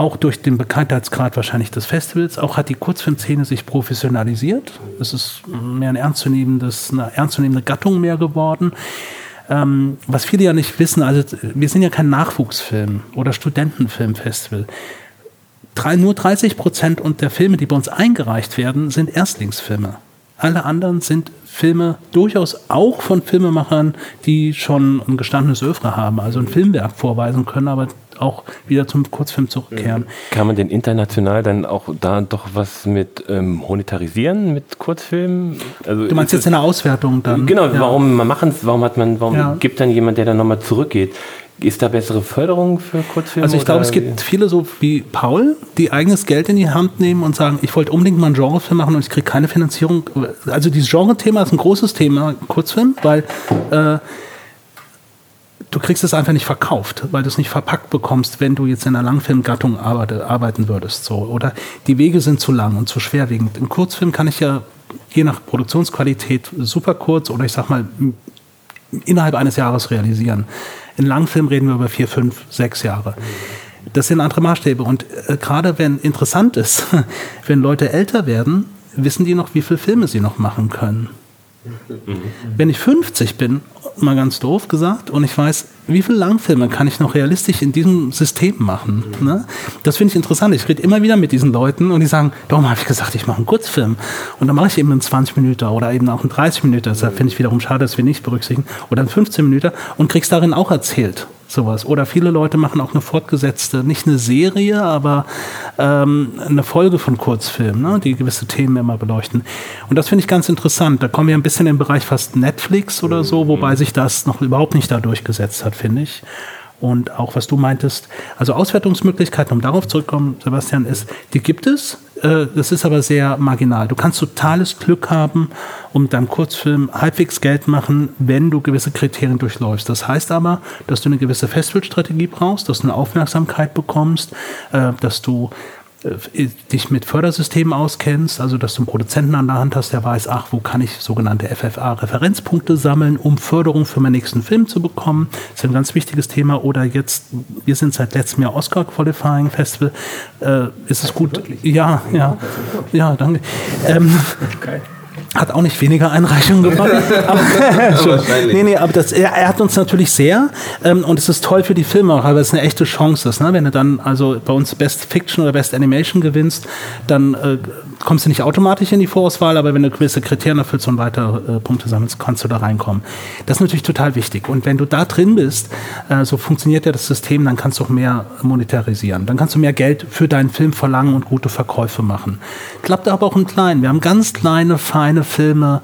auch durch den Bekanntheitsgrad wahrscheinlich des Festivals, auch hat die Kurzfilmszene sich professionalisiert. Es ist mehr ein ernstzunehmendes, eine ernstzunehmende Gattung mehr geworden. Ähm, was viele ja nicht wissen, also wir sind ja kein Nachwuchsfilm- oder Studentenfilmfestival. Drei, nur dreißig Prozent der Filme, die bei uns eingereicht werden, sind Erstlingsfilme. Alle anderen sind Filme durchaus auch von Filmemachern, die schon ein gestandenes Œuvre haben, also ein Filmwerk vorweisen können, aber auch wieder zum Kurzfilm zurückkehren. Kann man denn international dann auch da doch was mit ähm, monetarisieren, mit Kurzfilmen? Also du meinst jetzt in der Auswertung dann? Genau, ja. warum man machen es, warum hat man, warum ja. gibt dann jemand, der dann nochmal zurückgeht? Ist da bessere Förderung für Kurzfilme? Also ich glaube, es gibt viele so wie Paul, die eigenes Geld in die Hand nehmen und sagen, ich wollte unbedingt mal einen Genrefilm machen und ich kriege keine Finanzierung. Also dieses Genre-Thema ist ein großes Thema, Kurzfilm, weil äh, du kriegst es einfach nicht verkauft, weil du es nicht verpackt bekommst, wenn du jetzt in einer Langfilmgattung arbeite, arbeiten würdest. So. Oder die Wege sind zu lang und zu schwerwiegend. Im Kurzfilm kann ich ja je nach Produktionsqualität super kurz oder ich sag mal innerhalb eines Jahres realisieren. In Langfilm reden wir über vier, fünf, sechs Jahre. Das sind andere Maßstäbe. Und äh, gerade wenn interessant ist, wenn Leute älter werden, wissen die noch, wie viele Filme sie noch machen können. Wenn ich fünfzig bin, mal ganz doof gesagt, und ich weiß, wie viele Langfilme kann ich noch realistisch in diesem System machen? Ne? Das finde ich interessant. Ich rede immer wieder mit diesen Leuten und die sagen, darum habe ich gesagt, ich mache einen Kurzfilm. Und dann mache ich eben einen zwanzig Minuten oder eben auch einen dreißig Minuten. Das finde ich wiederum schade, dass wir nicht berücksichtigen. Oder einen fünfzehn Minuten und kriegst darin auch erzählt. Sowas. Oder viele Leute machen auch eine fortgesetzte, nicht eine Serie, aber ähm, eine Folge von Kurzfilmen, ne, die gewisse Themen immer beleuchten. Und das finde ich ganz interessant. Da kommen wir ein bisschen in den Bereich fast Netflix oder so, wobei sich das noch überhaupt nicht da durchgesetzt hat, finde ich. Und auch, was du meintest, also Auswertungsmöglichkeiten, um darauf zurückzukommen, Sebastian, ist, die gibt es, äh, das ist aber sehr marginal. Du kannst totales Glück haben und mit deinem Kurzfilm halbwegs Geld machen, wenn du gewisse Kriterien durchläufst. Das heißt aber, dass du eine gewisse Festivalstrategie brauchst, dass du eine Aufmerksamkeit bekommst, äh, dass du äh, dich mit Fördersystemen auskennst, also dass du einen Produzenten an der Hand hast, der weiß, ach, wo kann ich sogenannte F F A-Referenzpunkte sammeln, um Förderung für meinen nächsten Film zu bekommen. Das ist ein ganz wichtiges Thema. Oder jetzt, wir sind seit letztem Jahr Oscar-Qualifying-Festival. Äh, ist es gut? Ja, ja. Ja, danke. Ähm, okay. Hat auch nicht weniger Einreichungen gebracht. aber, nee, nee, aber das ehrt uns natürlich sehr. Ähm, und es ist toll für die Filme, weil es eine echte Chance ist. Ne? Wenn du dann also bei uns Best Fiction oder Best Animation gewinnst, dann äh, kommst du nicht automatisch in die Vorauswahl, aber wenn du gewisse Kriterien erfüllst und weitere äh, Punkte sammelst, kannst du da reinkommen. Das ist natürlich total wichtig. Und wenn du da drin bist, äh, so funktioniert ja das System, dann kannst du auch mehr monetarisieren. Dann kannst du mehr Geld für deinen Film verlangen und gute Verkäufe machen. Klappt aber auch im Kleinen. Wir haben ganz kleine, feine Filme,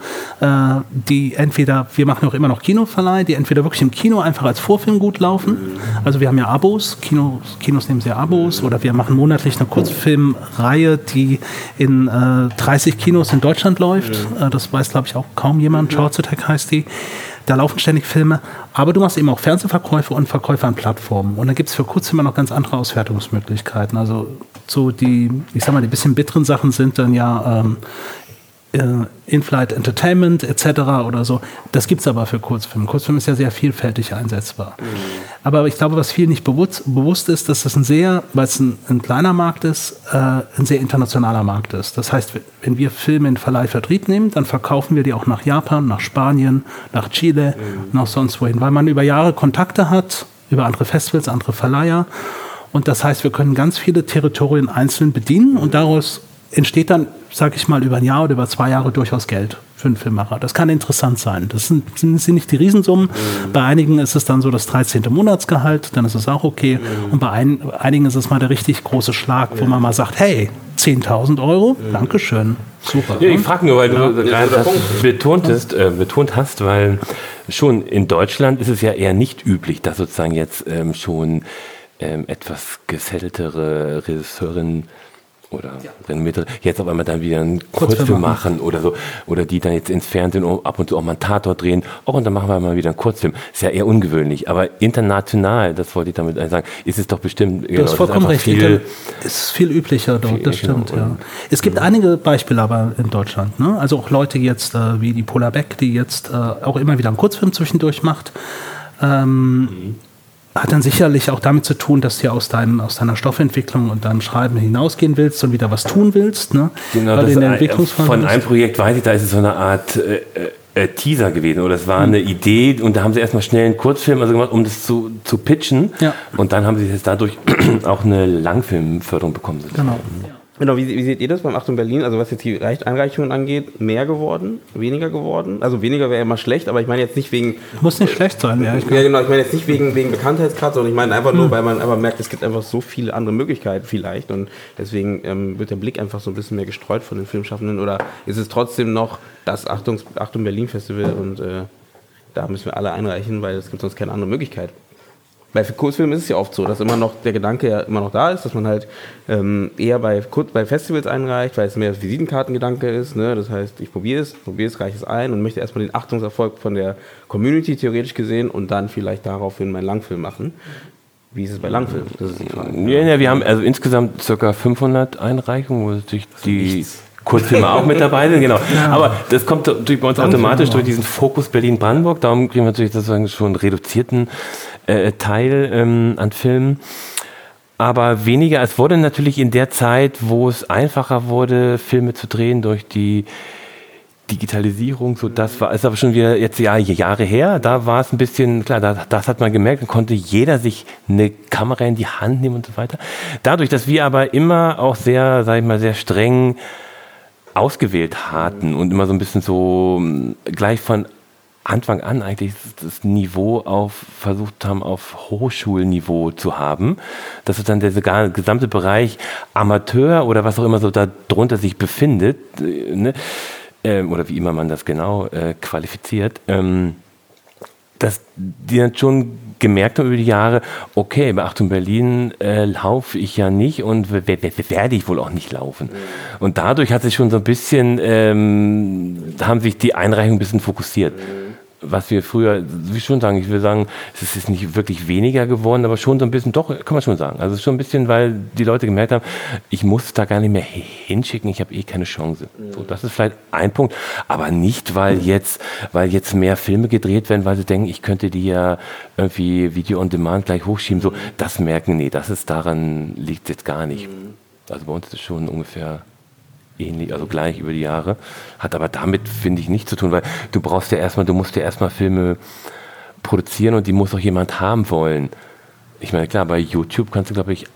die entweder, wir machen auch immer noch Kinoverleih, die entweder wirklich im Kino einfach als Vorfilm gut laufen. Also wir haben ja Abos, Kinos, Kinos nehmen sehr Abos, oder wir machen monatlich eine Kurzfilmreihe, die in äh, dreißig Kinos in Deutschland läuft. Äh, das weiß, glaube ich, auch kaum jemand. Shorts Attack heißt die. Da laufen ständig Filme, aber du machst eben auch Fernsehverkäufe und Verkäufe an Plattformen. Und da gibt es für Kurzfilme noch ganz andere Auswertungsmöglichkeiten. Also so die, ich sag mal, die bisschen bitteren Sachen sind dann ja ähm, In-Flight Entertainment et cetera oder so. Das gibt es aber für Kurzfilme. Kurzfilm ist ja sehr vielfältig einsetzbar. Mhm. Aber ich glaube, was vielen nicht bewusst, bewusst ist, dass das ein sehr, weil es ein, ein kleiner Markt ist, äh, ein sehr internationaler Markt ist. Das heißt, wenn wir Filme in Verleih, Vertrieb nehmen, dann verkaufen wir die auch nach Japan, nach Spanien, nach Chile, mhm. nach sonst wohin, weil man über Jahre Kontakte hat, über andere Festivals, andere Verleiher. Und das heißt, wir können ganz viele Territorien einzeln bedienen und daraus entsteht dann, sage ich mal, über ein Jahr oder über zwei Jahre durchaus Geld für einen Filmemacher. Das kann interessant sein. Das sind, sind nicht die Riesensummen. Mhm. Bei einigen ist es dann so das dreizehnte Monatsgehalt, dann ist es auch okay. Mhm. Und bei ein, einigen ist es mal der richtig große Schlag, ja. wo man mal sagt, hey, zehntausend Euro, mhm. Dankeschön. Super. Ja, ich frage nur, weil ja. du ja, gerade das betontest, äh, betont hast, weil schon in Deutschland ist es ja eher nicht üblich, dass sozusagen jetzt ähm, schon ähm, etwas gesetteltere Regisseurinnen oder ja. jetzt auf einmal dann wieder einen Kurzfilm machen oder so, oder die dann jetzt ins Fernsehen ab und zu auch mal einen Tatort drehen, auch und dann machen wir mal wieder einen Kurzfilm. Ist ja eher ungewöhnlich, aber international, das wollte ich damit sagen, ist es doch bestimmt. Du hast vollkommen recht, es ist viel üblicher dort, das stimmt, ja. Es gibt einige Beispiele aber in Deutschland, ne? Also auch Leute jetzt äh, wie die Paula Beer, die jetzt äh, auch immer wieder einen Kurzfilm zwischendurch macht, ähm, hat dann sicherlich auch damit zu tun, dass du aus, deinem, aus deiner Stoffentwicklung und deinem Schreiben hinausgehen willst und wieder was tun willst. Ne? Genau, weil das in der Entwicklungsphase von einem Projekt weiß ich, da ist es so eine Art äh, äh, Teaser gewesen oder es war eine mhm. Idee und da haben sie erstmal schnell einen Kurzfilm also gemacht, um das zu, zu pitchen ja. und dann haben sie jetzt dadurch auch eine Langfilmförderung bekommen. Genau. Ja. Genau, wie, wie seht ihr das beim Achtung Berlin? Also was jetzt die Einreichungen angeht, mehr geworden, weniger geworden? Also weniger wäre immer schlecht, aber ich meine jetzt nicht wegen... Muss nicht schlecht sein, ja. Ja genau, ich meine jetzt nicht wegen, wegen Bekanntheitsgrad, sondern ich meine einfach nur, hm. weil man einfach merkt, es gibt einfach so viele andere Möglichkeiten vielleicht und deswegen ähm, wird der Blick einfach so ein bisschen mehr gestreut von den Filmschaffenden oder ist es trotzdem noch das Achtung, Achtung Berlin Festival und äh, da müssen wir alle einreichen, weil es gibt sonst keine andere Möglichkeit. Weil für Kurzfilme ist es ja oft so, dass immer noch der Gedanke ja immer noch da ist, dass man halt ähm, eher bei, bei Festivals einreicht, weil es mehr Visitenkartengedanke ist. Ne? Das heißt, ich probiere es, probiere es, reiche es ein und möchte erstmal den Achtungserfolg von der Community theoretisch gesehen und dann vielleicht daraufhin meinen Langfilm machen. Wie ist es bei Langfilm? Das ist die Frage. Ja, ja, wir haben also insgesamt ca. fünfhundert Einreichungen, wo sich die... Kurzfilme auch mit dabei sind, genau. Ja. Aber das kommt natürlich bei uns automatisch durch diesen Fokus Berlin-Brandenburg. Darum kriegen wir natürlich sozusagen schon einen reduzierten äh, Teil ähm, an Filmen. Aber weniger, es wurde natürlich in der Zeit, wo es einfacher wurde, Filme zu drehen durch die Digitalisierung, so das war, ist aber schon wieder jetzt ja, Jahre her, da war es ein bisschen, klar, das, das hat man gemerkt, dann konnte jeder sich eine Kamera in die Hand nehmen und so weiter. Dadurch, dass wir aber immer auch sehr, sag ich mal, sehr streng ausgewählt hatten und immer so ein bisschen so gleich von Anfang an eigentlich das Niveau auf versucht haben, auf Hochschulniveau zu haben, dass dann der gesamte Bereich Amateur oder was auch immer so darunter sich befindet, ne? ähm, oder wie immer man das genau äh, qualifiziert, ähm, dass die dann schon gemerkt haben über die Jahre, okay, bei Achtung Berlin äh, laufe ich ja nicht und w- w- werde ich wohl auch nicht laufen. Mhm. Und dadurch hat sich schon so ein bisschen, ähm, haben sich die Einreichungen ein bisschen fokussiert. Mhm. Was wir früher, wie schon sagen, ich will sagen, es ist nicht wirklich weniger geworden, aber schon so ein bisschen, doch, kann man schon sagen. Also schon ein bisschen, weil die Leute gemerkt haben, ich muss da gar nicht mehr hinschicken, ich habe eh keine Chance. Mhm. So, das ist vielleicht ein Punkt, aber nicht, weil, mhm. jetzt, weil jetzt mehr Filme gedreht werden, weil sie denken, ich könnte die ja irgendwie Video on Demand gleich hochschieben. So, das merken, nee, das ist daran liegt jetzt gar nicht. Mhm. Also bei uns ist es schon ungefähr... ähnlich, also gleich über die Jahre, hat aber damit, finde ich, nichts zu tun, weil du brauchst ja erstmal, du musst ja erstmal Filme produzieren und die muss auch jemand haben wollen. Ich meine, klar, bei YouTube kannst du, glaube ich,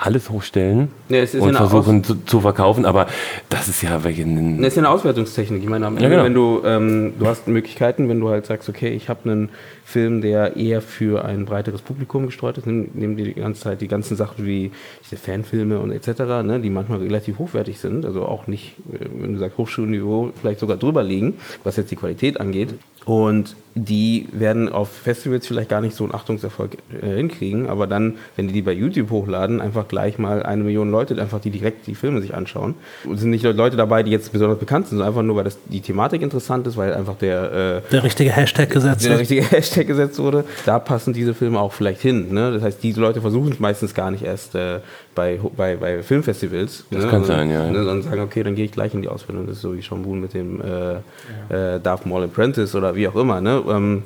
alles hochstellen ja, es ist und versuchen Aus- zu, zu verkaufen, aber das ist ja welche. Das ist ja eine Auswertungstechnik. Ich meine, am Ende, ja, genau. wenn du, ähm, du hast Möglichkeiten, wenn du halt sagst, okay, ich habe einen Film, der eher für ein breiteres Publikum gestreut ist, nehmen die die ganze Zeit die ganzen Sachen wie diese Fanfilme und et cetera, ne, die manchmal relativ hochwertig sind, also auch nicht, wenn du sagst Hochschulniveau, vielleicht sogar drüber liegen, was jetzt die Qualität angeht. Und die werden auf Festivals vielleicht gar nicht so einen Achtungserfolg äh, hinkriegen, aber dann, wenn die die bei YouTube hochladen, einfach gleich mal eine Million Leute, einfach die direkt die Filme sich anschauen. Und es sind nicht Leute dabei, die jetzt besonders bekannt sind, sondern einfach nur, weil das, die Thematik interessant ist, weil einfach der... Äh, der richtige Hashtag gesetzt der, der richtige Hashtag gesetzt wurde. Da passen diese Filme auch vielleicht hin. Ne? Das heißt, diese Leute versuchen es meistens gar nicht erst äh, bei, bei, bei Filmfestivals. Das ne? kann also, sein, ja. Ne? Sondern sagen, okay, dann gehe ich gleich in die Ausbildung. Das ist so wie Sean Boone mit dem äh, äh, Darth Maul Apprentice oder wie auch immer, ne? Ähm,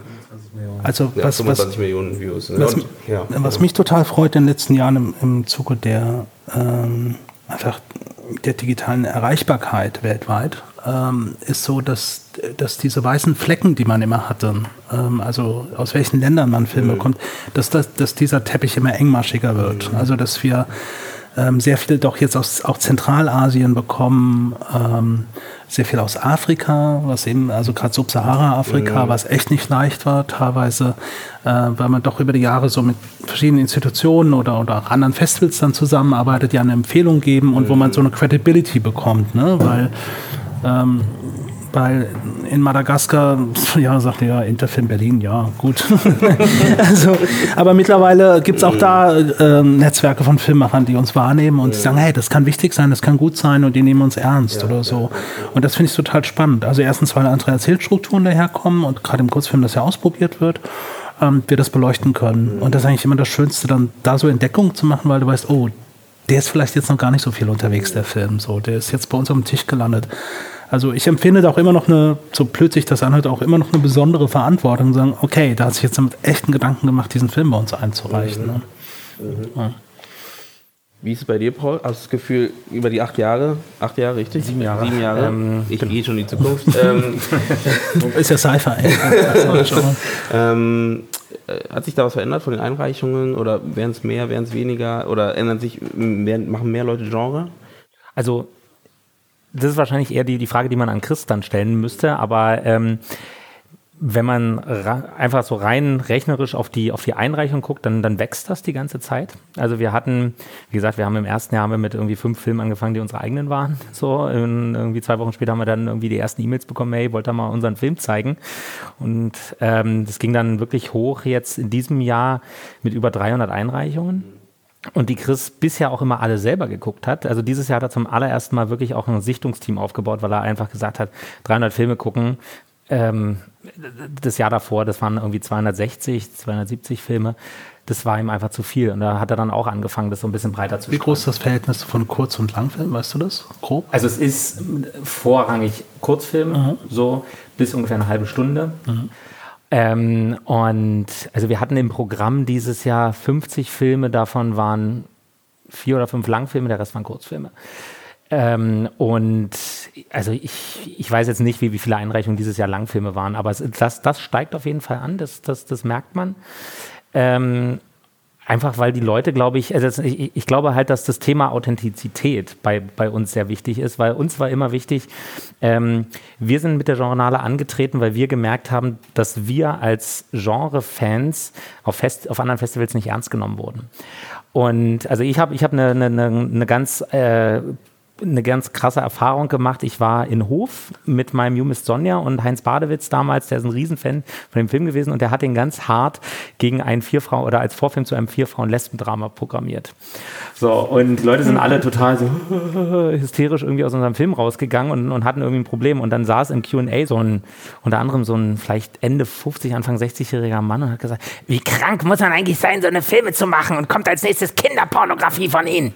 also ja, was, fünfundzwanzig was, Millionen Views. Ne? Was, Und, ja. was mich total freut in den letzten Jahren im, im Zuge der ähm, einfach der digitalen Erreichbarkeit weltweit ähm, ist so, dass, dass diese weißen Flecken, die man immer hatte, ähm, also aus welchen Ländern man Filme mhm. kommt, dass, dass, dass dieser Teppich immer engmaschiger wird. Mhm. Also dass wir ähm, sehr viel doch jetzt aus auch Zentralasien bekommen, ähm, sehr viel aus Afrika, was eben, also gerade Subsahara-Afrika, mhm. was echt nicht leicht war, teilweise, äh, weil man doch über die Jahre so mit verschiedenen Institutionen oder, oder anderen Festivals dann zusammenarbeitet, die eine Empfehlung geben und mhm. wo man so eine Credibility bekommt, ne? Weil, ähm, weil in Madagaskar, ja, sagt er ja, Interfilm Berlin, ja, gut. Also, aber mittlerweile gibt es auch da äh, Netzwerke von Filmmachern, die uns wahrnehmen und ja. die sagen, hey, das kann wichtig sein, das kann gut sein und die nehmen uns ernst ja, oder so. Ja. Und das finde ich total spannend. Also erstens, weil andere Erzählstrukturen daherkommen und gerade im Kurzfilm das ja ausprobiert wird, ähm, wir das beleuchten können. Mhm. Und das ist eigentlich immer das Schönste, dann da so Entdeckungen zu machen, weil du weißt, oh, der ist vielleicht jetzt noch gar nicht so viel unterwegs, der Film. So, der ist jetzt bei uns auf dem Tisch gelandet. Also ich empfinde da auch immer noch eine, so blöd sich das anhört, auch immer noch eine besondere Verantwortung, sagen, okay, da hat sich jetzt damit echten Gedanken gemacht, diesen Film bei uns einzureichen. Mhm. Ne? Mhm. Ja. Wie ist es bei dir, Paul? Hast du das Gefühl, über die acht Jahre, acht Jahre, richtig? Sieben Jahre. Sieben Jahre. Ähm, ich gehe schon in die Zukunft. Ist ja Sci-Fi. ähm, hat sich da was verändert von den Einreichungen? Oder werden es mehr, werden es weniger? Oder ändern sich, werden, machen mehr Leute Genre? Also, das ist wahrscheinlich eher die, die Frage, die man an Chris dann stellen müsste. Aber ähm, wenn man ra- einfach so rein rechnerisch auf die, auf die Einreichung guckt, dann, dann wächst das die ganze Zeit. Also wir hatten, wie gesagt, wir haben im ersten Jahr haben wir mit irgendwie fünf Filmen angefangen, die unsere eigenen waren. So, und irgendwie zwei Wochen später haben wir dann irgendwie die ersten E-Mails bekommen, hey, wollt ihr mal unseren Film zeigen? Und ähm, das ging dann wirklich hoch jetzt in diesem Jahr mit über dreihundert Einreichungen. Und die Chris bisher auch immer alle selber geguckt hat. Also dieses Jahr hat er zum allerersten Mal wirklich auch ein Sichtungsteam aufgebaut, weil er einfach gesagt hat, dreihundert Filme gucken. Ähm, das Jahr davor, das waren irgendwie zweihundertsechzig, zweihundertsiebzig Filme. Das war ihm einfach zu viel. Und da hat er dann auch angefangen, das so ein bisschen breiter zu machen. Wie groß ist das Verhältnis von Kurz- und Langfilm, weißt du das? Grob? Also es ist vorrangig Kurzfilm, mhm. so bis ungefähr eine halbe Stunde. Mhm. Ähm, und also wir hatten im Programm dieses Jahr fünfzig Filme, davon waren vier oder fünf Langfilme, der Rest waren Kurzfilme. Ähm, und also ich, ich weiß jetzt nicht, wie, wie viele Einreichungen dieses Jahr Langfilme waren, aber es, das, das steigt auf jeden Fall an, das, das, das merkt man. Ähm, Einfach weil die Leute, glaube ich, also ich, ich glaube halt, dass das Thema Authentizität bei, bei uns sehr wichtig ist, weil uns war immer wichtig, ähm, wir sind mit der Genrenale angetreten, weil wir gemerkt haben, dass wir als Genre-Fans auf, Fest, auf anderen Festivals nicht ernst genommen wurden. Und also ich habe ich hab eine, eine, eine ganz... Äh, eine ganz krasse Erfahrung gemacht. Ich war in Hof mit meinem Jumi's Sonja und Heinz Badewitz damals, der ist ein Riesenfan von dem Film gewesen und der hat den ganz hart gegen einen Vierfrau oder als Vorfilm zu einem Vierfrauen-Lesben-Drama programmiert. So, und die Leute sind alle total so hysterisch irgendwie aus unserem Film rausgegangen und, und hatten irgendwie ein Problem und dann saß im Q und A so ein, unter anderem so ein vielleicht Ende fünfzig, Anfang sechzigjähriger Mann und hat gesagt, wie krank muss man eigentlich sein, so eine Filme zu machen und kommt als nächstes Kinderpornografie von ihnen.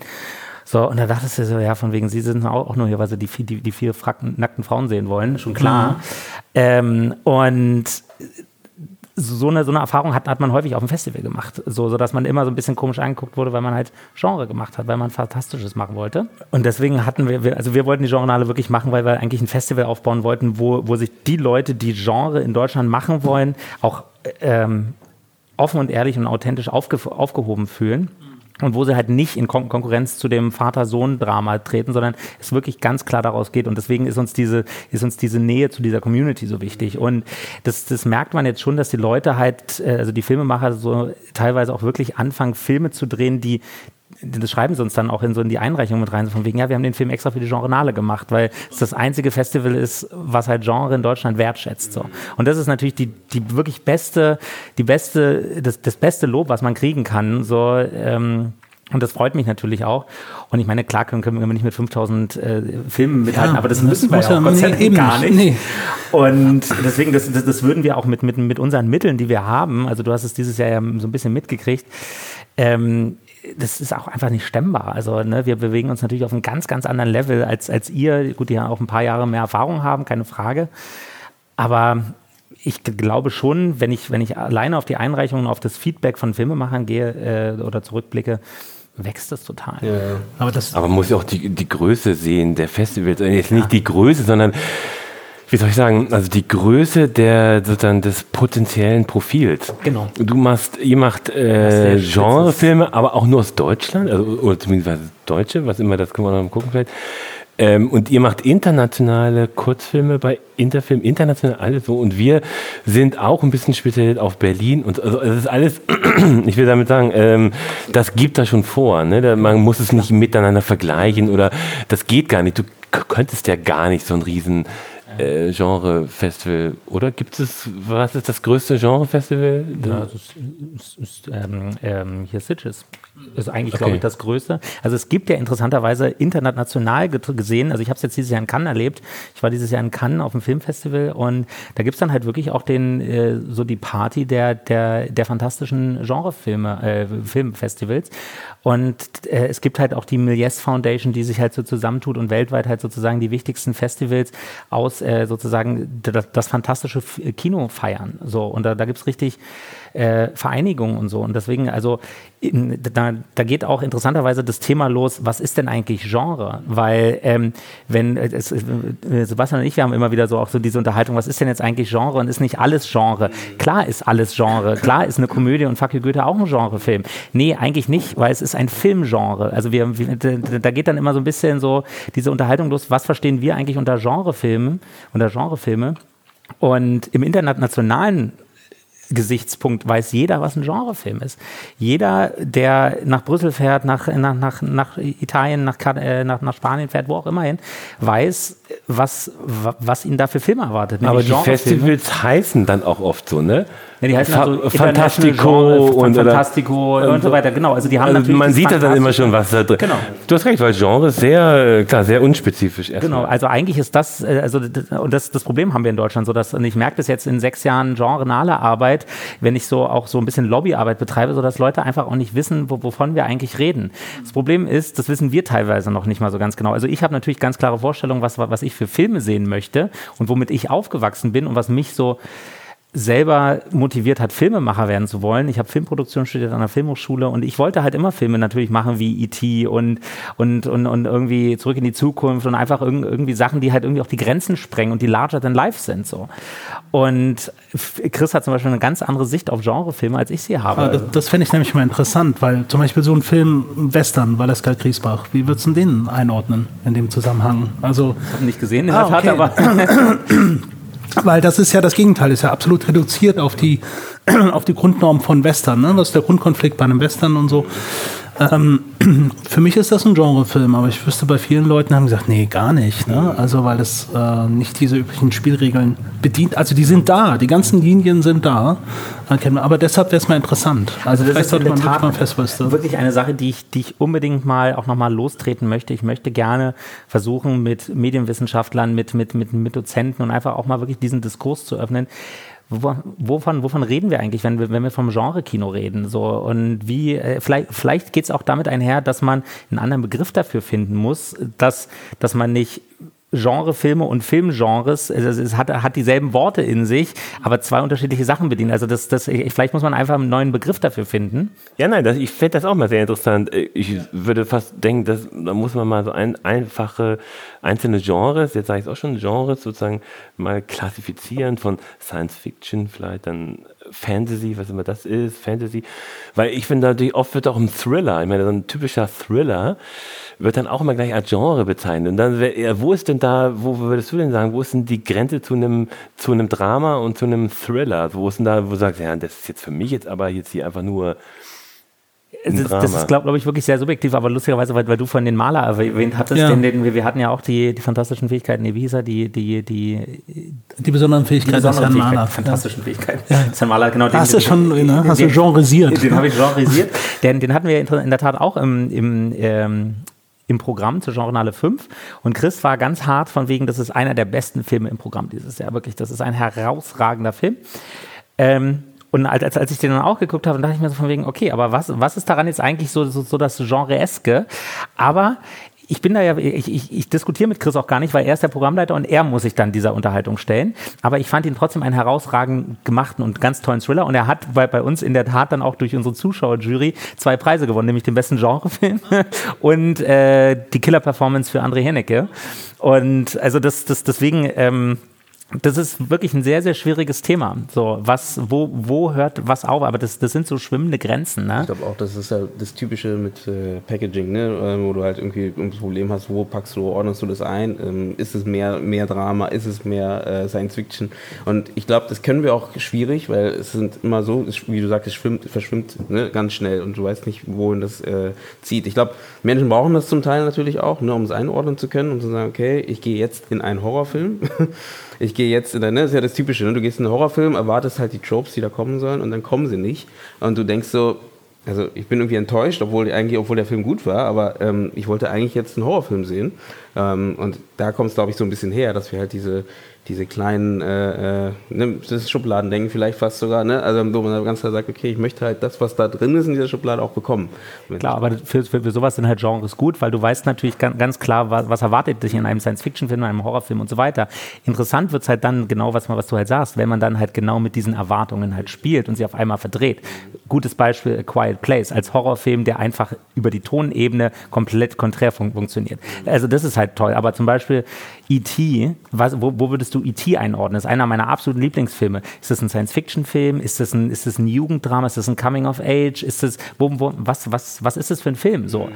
So, und da dachtest du so, ja, von wegen, sie sind auch nur hier, weil sie die, die, die vier nackten Frauen sehen wollen, schon klar. Mhm. Ähm, und so eine, so eine Erfahrung hat, hat man häufig auf dem Festival gemacht, so, sodass man immer so ein bisschen komisch angeguckt wurde, weil man halt Genre gemacht hat, weil man Fantastisches machen wollte. Und deswegen hatten wir, also wir wollten die Genrenale wirklich machen, weil wir eigentlich ein Festival aufbauen wollten, wo, wo sich die Leute, die Genre in Deutschland machen wollen, auch ähm, offen und ehrlich und authentisch aufge- aufgehoben fühlen. Und wo sie halt nicht in Kon- Konkurrenz zu dem Vater-Sohn-Drama treten, sondern es wirklich ganz klar daraus geht. Und deswegen ist uns diese, ist uns diese Nähe zu dieser Community so wichtig. Und das, das merkt man jetzt schon, dass die Leute halt, also die Filmemacher so teilweise auch wirklich anfangen, Filme zu drehen, die, das schreiben sie uns dann auch in so in die Einreichung mit rein, so von wegen, ja, wir haben den Film extra für die Genrenale gemacht, weil es das einzige Festival ist, was halt Genre in Deutschland wertschätzt. So. Und das ist natürlich die, die wirklich beste, die beste, das, das beste Lob, was man kriegen kann. So, ähm, und das freut mich natürlich auch. Und ich meine, klar können, können wir nicht mit fünftausend äh, Filmen mithalten, ja, aber das, das müssen wir ja auch Gott sei Dank gar nicht. Nee. Und deswegen, das, das, das würden wir auch mit, mit, mit unseren Mitteln, die wir haben, also du hast es dieses Jahr ja so ein bisschen mitgekriegt, ähm, das ist auch einfach nicht stemmbar. Also ne, wir bewegen uns natürlich auf einem ganz, ganz anderen Level als, als ihr. Gut, die ja auch ein paar Jahre mehr Erfahrung haben, keine Frage. Aber ich glaube schon, wenn ich, wenn ich alleine auf die Einreichungen, auf das Feedback von Filmemachern gehe äh, oder zurückblicke, wächst das total. Ja. Aber, das Aber man muss ja auch die, die Größe sehen der Festivals. Jetzt nicht die Größe, sondern... Wie soll ich sagen, also die Größe der sozusagen des potenziellen Profils. Genau. Du machst, ihr macht äh, Genrefilme, aber auch nur aus Deutschland, also oder zumindest Deutsche, was immer, das können wir noch mal gucken vielleicht. Ähm, und ihr macht internationale Kurzfilme bei Interfilm, international alles so. Und wir sind auch ein bisschen speziell auf Berlin. Und also es ist alles, ich will damit sagen, ähm, das gibt da schon vor. Ne? Da, man muss es nicht miteinander vergleichen oder das geht gar nicht. Du k- könntest ja gar nicht so einen riesen äh, Genre-Festival, oder? Gibt es, was ist das größte Genre-Festival? Ja, das ist, ist, ist ähm, ähm, hier Sitges. Das ist eigentlich, okay, glaube ich, das Größte. Also es gibt ja interessanterweise international gesehen, also ich habe es jetzt dieses Jahr in Cannes erlebt, ich war dieses Jahr in Cannes auf dem Filmfestival und da gibt es dann halt wirklich auch den äh, so die Party der der der fantastischen Genrefilme, äh, Filmfestivals, und äh, es gibt halt auch die Miliess Foundation, die sich halt so zusammentut und weltweit halt sozusagen die wichtigsten Festivals aus äh, sozusagen das, das fantastische Kino feiern. So, und da, da gibt es richtig äh, Vereinigungen und so, und deswegen, also in, da, da geht auch interessanterweise das Thema los, was ist denn eigentlich Genre? Weil ähm, wenn es, Sebastian und ich, wir haben immer wieder so auch so diese Unterhaltung, was ist denn jetzt eigentlich Genre und ist nicht alles Genre? Klar ist alles Genre, klar ist eine Komödie und Fuck you Goethe auch ein Genrefilm. Nee, eigentlich nicht, weil es ist ein Filmgenre. Also wir, wir, da geht dann immer so ein bisschen so diese Unterhaltung los, was verstehen wir eigentlich unter Genrefilmen, unter Genrefilme? Und im internationalen Gesichtspunkt weiß jeder, was ein Genrefilm ist. Jeder, der nach Brüssel fährt, nach, nach, nach, nach Italien, nach, äh, nach, nach Spanien fährt, wo auch immer hin, weiß, was, was ihn da für Filme erwartet. Aber die Festivals heißen dann auch oft so, ne? Ja, die heißen Fa- also Fantastico und Fantastico und so weiter, genau. Also die haben, also natürlich, man sieht da dann immer schon, was da drin. Genau. Du hast recht, weil Genre ist sehr, klar, sehr unspezifisch erstmal. Genau, also eigentlich ist das, also und das, das Problem haben wir in Deutschland so, dass, und ich merke das jetzt in sechs Jahren Genrenale Arbeit, wenn ich so auch so ein bisschen Lobbyarbeit betreibe, sodass Leute einfach auch nicht wissen, wo, wovon wir eigentlich reden. Das Problem ist, das wissen wir teilweise noch nicht mal so ganz genau. Also ich habe natürlich ganz klare Vorstellungen, was, was ich für Filme sehen möchte und womit ich aufgewachsen bin und was mich so selber motiviert hat, Filmemacher werden zu wollen. Ich habe Filmproduktion studiert an der Filmhochschule und ich wollte halt immer Filme natürlich machen wie E T und, und, und, und irgendwie Zurück in die Zukunft und einfach irg- irgendwie Sachen, die halt irgendwie auch die Grenzen sprengen und die larger than life sind. So. Und Chris hat zum Beispiel eine ganz andere Sicht auf Genrefilme, als ich sie habe. Also. Das, das fände ich nämlich mal interessant, weil zum Beispiel so ein Film Western, Valeska Griesbach, wie würdest du den einordnen in dem Zusammenhang? Also, ich habe nicht gesehen in der ah, Tat, okay. aber... Weil das ist ja das Gegenteil, ist ja absolut reduziert auf die, auf die Grundnorm von Western, ne? Das ist der Grundkonflikt bei einem Western und so. Ähm, für mich ist das ein Genrefilm, aber ich wüsste, bei vielen Leuten haben gesagt, nee, gar nicht, ne? Also weil es äh, nicht diese üblichen Spielregeln bedient. Also die sind da, die ganzen Linien sind da, aber deshalb wäre es mal interessant. Also, also das vielleicht ist sollte man wirklich mal festwüsste. Wirklich eine Sache, die ich, die ich unbedingt mal auch nochmal lostreten möchte. Ich möchte gerne versuchen, mit Medienwissenschaftlern, mit, mit, mit, mit Dozenten und einfach auch mal wirklich diesen Diskurs zu öffnen. Wovon, wovon reden wir eigentlich, wenn wir, wenn wir vom Genre-Kino reden? So, und wie, äh, vielleicht, vielleicht geht es auch damit einher, dass man einen anderen Begriff dafür finden muss, dass, dass man nicht Genrefilme und Filmgenres, also es hat, hat dieselben Worte in sich, aber zwei unterschiedliche Sachen bedienen. Also das, das, vielleicht muss man einfach einen neuen Begriff dafür finden. Ja, nein, das, ich fände das auch mal sehr interessant. Ich ja. würde fast denken, dass, da muss man mal so ein, einfache einzelne Genres, jetzt sage ich es auch schon, Genres sozusagen mal klassifizieren von Science Fiction, vielleicht dann Fantasy, was immer das ist, Fantasy. Weil ich finde, natürlich oft wird auch ein Thriller, ich meine, so ein typischer Thriller wird dann auch immer gleich als Genre bezeichnet. Und dann, ja, wo ist denn da, wo würdest du denn sagen, wo ist denn die Grenze zu einem, zu einem Drama und zu einem Thriller? Wo ist denn da, wo du sagst, ja, das ist jetzt für mich jetzt aber jetzt hier einfach nur ein Drama. Das ist, glaube glaub ich, wirklich sehr subjektiv, aber lustigerweise, weil, weil du von den Maler erwähnt hattest, ja. den, den, wir, wir hatten ja auch die, die fantastischen Fähigkeiten, die, wie hieß er, die, die, die, die besonderen Fähigkeiten des Herrn Maler. Fantastischen Fähigkeiten. Ja. Das Maler, genau, den, hast du schon, den, ne? Hast den, du genresiert. Den, den habe ich genresiert. den, den hatten wir in der Tat auch im, im ähm, im Programm zur Genrenale fünf. Und Chris war ganz hart von wegen, das ist einer der besten Filme im Programm dieses Jahr. Wirklich, das ist ein herausragender Film. Ähm, und als, als ich den dann auch geguckt habe, dachte ich mir so von wegen, okay, aber was, was ist daran jetzt eigentlich so, so, so das Genre-eske? Aber ich bin da ja, ich, ich, ich diskutiere mit Chris auch gar nicht, weil er ist der Programmleiter und er muss sich dann dieser Unterhaltung stellen. Aber ich fand ihn trotzdem einen herausragend gemachten und ganz tollen Thriller. Und er hat bei, bei uns in der Tat dann auch durch unsere Zuschauerjury zwei Preise gewonnen, nämlich den besten Genrefilm und äh, die Killer-Performance für André Hennecke. Und also das, das deswegen... Ähm, das ist wirklich ein sehr, sehr schwieriges Thema. So, was, wo, wo hört was auf? Aber das, das sind so schwimmende Grenzen, ne? Ich glaube auch, das ist ja das Typische mit äh, Packaging, ne? Ähm, wo du halt irgendwie ein Problem hast, wo packst du, ordnest du das ein? Ähm, ist es mehr, mehr Drama? Ist es mehr äh, Science Fiction? Und ich glaube, das können wir auch schwierig, weil es sind immer so, wie du sagst, es schwimmt, verschwimmt, ne? Ganz schnell und du weißt nicht, wohin das äh, zieht. Ich glaube, Menschen brauchen das zum Teil natürlich auch, ne? Um es einordnen zu können, um zu sagen, okay, ich gehe jetzt in einen Horrorfilm. Ich gehe jetzt in der, ne, das ist ja das Typische, ne? Du gehst in einen Horrorfilm, erwartest halt die Tropes, die da kommen sollen, und dann kommen sie nicht. Und du denkst so, also ich bin irgendwie enttäuscht, obwohl, eigentlich, obwohl der Film gut war, aber ähm, ich wollte eigentlich jetzt einen Horrorfilm sehen. Ähm, und da kommt es, glaube ich, so ein bisschen her, dass wir halt diese, diese kleinen, äh, äh, ne, das Schubladendenken vielleicht fast sogar, ne? Also wo man ganz klar sagt, okay, ich möchte halt das, was da drin ist in dieser Schublade, auch bekommen. Klar, aber für, für, für sowas sind halt Genres gut, weil du weißt natürlich ganz, ganz klar, was, was erwartet dich in einem Science-Fiction-Film, in einem Horrorfilm und so weiter. Interessant wird es halt dann genau, was, was du halt sagst, wenn man dann halt genau mit diesen Erwartungen halt spielt und sie auf einmal verdreht. Gutes Beispiel, A Quiet Place, als Horrorfilm, der einfach über die Tonebene komplett konträr fun- funktioniert. Also das ist halt toll, aber zum Beispiel E T, was, wo, wo würdest du E T einordnen? Das ist einer meiner absoluten Lieblingsfilme. Ist das ein Science-Fiction-Film? Ist das ein, ist das ein Jugenddrama? Ist das ein Coming-of-Age? Ist das, wo, wo, was, was, was ist das für ein Film? So.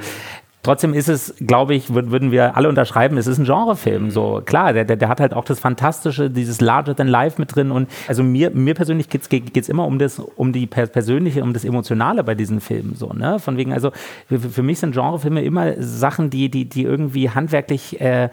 Trotzdem ist es, glaube ich, würd, würden wir alle unterschreiben, es ist ein Genrefilm. So, klar, der, der, der hat halt auch das Fantastische, dieses Larger than Life mit drin. Und also mir, mir persönlich geht's, geht's immer um das, um die persönliche, um das Emotionale bei diesen Filmen. So, ne? Von wegen, also für, für mich sind Genrefilme immer Sachen, die, die, die irgendwie handwerklich äh,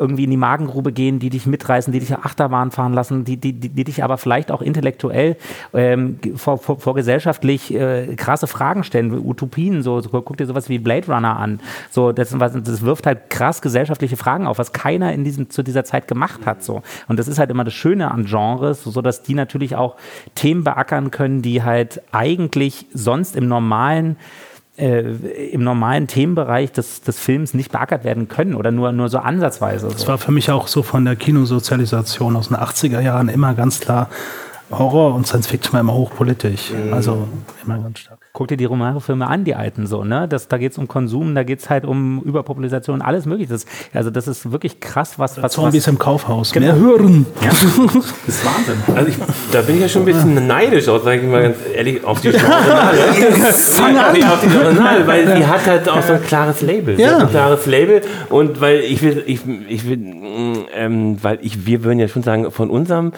irgendwie in die Magengrube gehen, die dich mitreißen, die dich Achterbahn fahren lassen, die, die, die, die dich aber vielleicht auch intellektuell ähm, vor, vor, vor gesellschaftlich äh, krasse Fragen stellen, Utopien. So, so, guck dir sowas wie Blade Runner an. So, das, das wirft halt krass gesellschaftliche Fragen auf, was keiner in diesem, zu dieser Zeit gemacht hat. So. Und das ist halt immer das Schöne an Genres, so dass die natürlich auch Themen beackern können, die halt eigentlich sonst im normalen, äh, im normalen Themenbereich des, des Films nicht beackert werden können oder nur, nur so ansatzweise. So. Das war für mich auch so von der Kinosozialisation aus den achtziger Jahren immer ganz klar. Horror und Science-Fiction war immer hochpolitisch, also immer ganz stark. Guck dir die Romero-Filme an, die alten so, ne? Das, da geht's um Konsum, da geht's halt um Überpopulation, alles mögliche. Das, also das ist wirklich krass, was... was Zombies was, im Kaufhaus, genau. Mehr hören. Ja. Das ist Wahnsinn. Also ich, da bin ich ja schon ein bisschen neidisch, auch, sag ich mal ganz ehrlich, auf die Genrenale. Ja, auf die Genrenale, weil die hat halt auch so ein klares Label. Ja. Ein klares Label und weil ich will, ich, ich will, ähm, weil ich, wir würden ja schon sagen, von unserem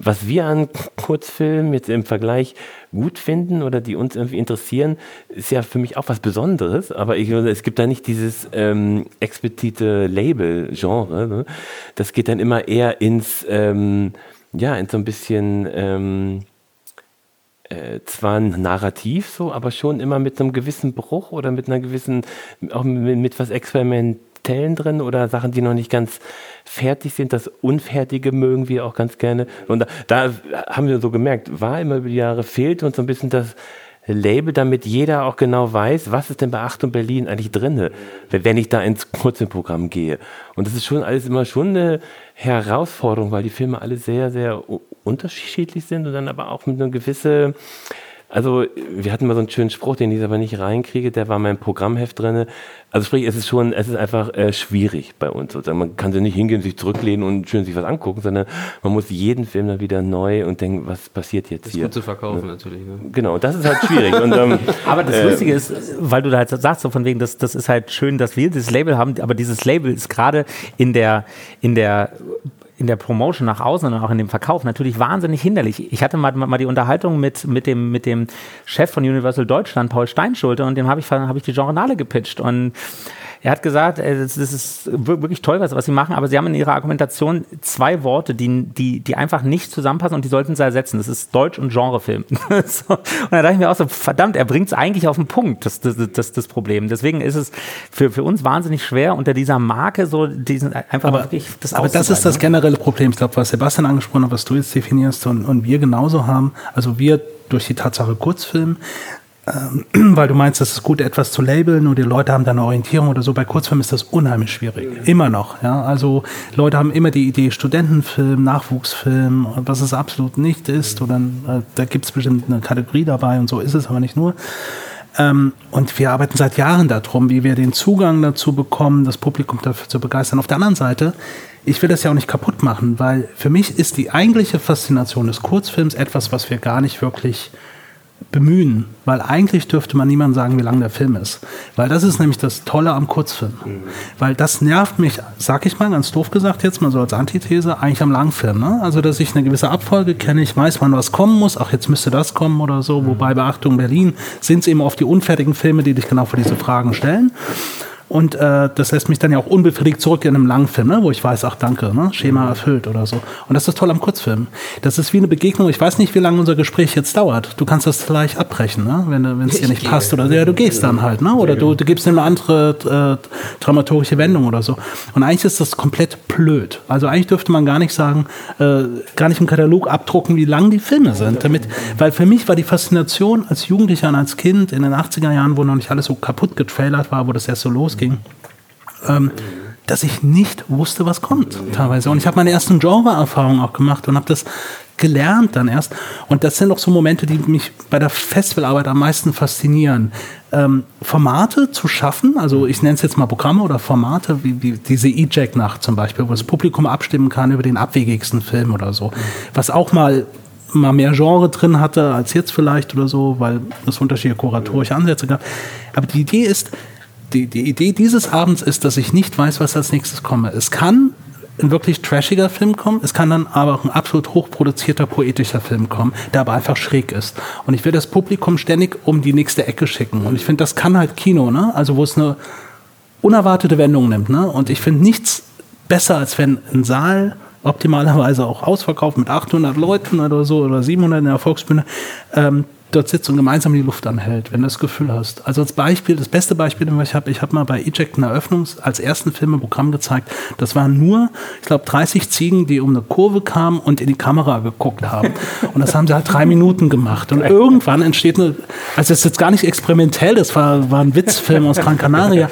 was wir an Kurzfilmen jetzt im Vergleich gut finden oder die uns irgendwie interessieren, ist ja für mich auch was Besonderes, aber ich, es gibt da nicht dieses ähm, explizite Label-Genre, ne? Das geht dann immer eher ins, ähm, ja, ins so ein bisschen, ähm, äh, zwar ein Narrativ so, aber schon immer mit einem gewissen Bruch oder mit einer gewissen, auch mit, mit was Experiment drin oder Sachen, die noch nicht ganz fertig sind. Das Unfertige mögen wir auch ganz gerne. Und da, da haben wir so gemerkt, war immer über die Jahre, fehlte uns so ein bisschen das Label, damit jeder auch genau weiß, was ist denn bei Achtung Berlin eigentlich drin, wenn ich da ins Kurzfilmprogramm gehe. Und das ist schon alles immer schon eine Herausforderung, weil die Filme alle sehr, sehr unterschiedlich sind und dann aber auch mit einer gewissen... Also wir hatten mal so einen schönen Spruch, den ich aber nicht reinkriege, der war in meinem Programmheft drin. Also sprich, es ist schon, es ist einfach äh, schwierig bei uns. Sozusagen. Man kann sich nicht hingehen, sich zurücklehnen und schön sich was angucken, sondern man muss jeden Film dann wieder neu und denken, was passiert jetzt hier? Das ist gut zu verkaufen, ne? Natürlich. Ne? Genau, das ist halt schwierig. Und, ähm, aber das äh, Lustige ist, weil du da halt sagst, so von wegen, das, das ist halt schön, dass wir dieses Label haben, aber dieses Label ist gerade in der, in der in der Promotion nach außen und auch in dem Verkauf natürlich wahnsinnig hinderlich. Ich hatte mal, mal die Unterhaltung mit, mit, dem, mit dem Chef von Universal Deutschland, Paul Steinschulte, und dem habe ich, hab ich die Genrenale gepitcht. Und er hat gesagt, das ist wirklich toll, was, was sie machen, aber sie haben in ihrer Argumentation zwei Worte, die, die, die einfach nicht zusammenpassen und die sollten sie ersetzen. Das ist Deutsch- und Genrefilm. So. Und da dachte ich mir auch so, verdammt, er bringt es eigentlich auf den Punkt, das, das, das, das Problem. Deswegen ist es für, für uns wahnsinnig schwer, unter dieser Marke so diesen einfach aber, wirklich das Aber das ist das generelle Problem, ich glaube, was Sebastian angesprochen hat, was du jetzt definierst und, und wir genauso haben, also wir durch die Tatsache Kurzfilm, weil du meinst, das ist gut, etwas zu labeln und die Leute haben dann eine Orientierung oder so. Bei Kurzfilmen ist das unheimlich schwierig. Immer noch. Ja? Also Leute haben immer die Idee, Studentenfilm, Nachwuchsfilm, was es absolut nicht ist. Oder, da gibt es bestimmt eine Kategorie dabei und so ist es aber nicht nur. Und wir arbeiten seit Jahren darum, wie wir den Zugang dazu bekommen, das Publikum dafür zu begeistern. Auf der anderen Seite, ich will das ja auch nicht kaputt machen, weil für mich ist die eigentliche Faszination des Kurzfilms etwas, was wir gar nicht wirklich bemühen, weil eigentlich dürfte man niemandem sagen, wie lang der Film ist, weil das ist nämlich das Tolle am Kurzfilm, mhm. weil das nervt mich, sag ich mal, ganz doof gesagt jetzt mal so als Antithese, eigentlich am Langfilm, ne? Also dass ich eine gewisse Abfolge kenne, ich weiß, wann was kommen muss, ach jetzt müsste das kommen oder so, mhm. wobei bei Achtung Berlin sind es eben oft die unfertigen Filme, die dich genau vor diese Fragen stellen. Und äh, das lässt mich dann ja auch unbefriedigt zurück in einem Langfilm, ne? Wo ich weiß, ach danke, ne? Schema erfüllt oder so. Und das ist toll am Kurzfilm. Das ist wie eine Begegnung, ich weiß nicht, wie lange unser Gespräch jetzt dauert. Du kannst das gleich abbrechen, ne? Wenn es dir nicht gehe. passt. Oder ja, du gehst dann halt, ne? Oder du, du gibst eine andere äh, dramaturgische Wendung oder so. Und eigentlich ist das komplett blöd. Also eigentlich dürfte man gar nicht sagen, äh, gar nicht im Katalog abdrucken, wie lang die Filme sind. Damit, weil für mich war die Faszination als Jugendlicher und als Kind in den achtziger Jahren, wo noch nicht alles so kaputt getrailert war, wo das erst so los ging, ähm, dass ich nicht wusste, was kommt teilweise. Und ich habe meine ersten Genre-Erfahrungen auch gemacht und habe das gelernt dann erst. Und das sind auch so Momente, die mich bei der Festivalarbeit am meisten faszinieren. Ähm, Formate zu schaffen, also ich nenne es jetzt mal Programme oder Formate, wie, wie diese Eject-Nacht zum Beispiel, wo das Publikum abstimmen kann über den abwegigsten Film oder so. Was auch mal mal mehr Genre drin hatte als jetzt vielleicht oder so, weil es unterschiedliche kuratorische Ansätze gab. Aber die Idee ist, Die, die Idee dieses Abends ist, dass ich nicht weiß, was als nächstes komme. Es kann ein wirklich trashiger Film kommen, es kann dann aber auch ein absolut hochproduzierter, poetischer Film kommen, der aber einfach schräg ist. Und ich will das Publikum ständig um die nächste Ecke schicken. Und ich finde, das kann halt Kino, ne? Also wo es eine unerwartete Wendung nimmt, ne? Und ich finde nichts besser, als wenn ein Saal optimalerweise auch ausverkauft mit achthundert Leuten oder so oder siebenhundert in der Volksbühne, ähm, dort sitzt und gemeinsam die Luft anhält, wenn du das Gefühl hast. Also als Beispiel, das beste Beispiel, was ich habe, ich habe mal bei Eject eine Eröffnung als ersten Film im Programm gezeigt. Das waren nur, ich glaube, dreißig Ziegen, die um eine Kurve kamen und in die Kamera geguckt haben. Und das haben sie halt drei Minuten gemacht. Und irgendwann entsteht eine, also das ist jetzt gar nicht experimentell, das war, war ein Witzfilm aus Gran Canaria.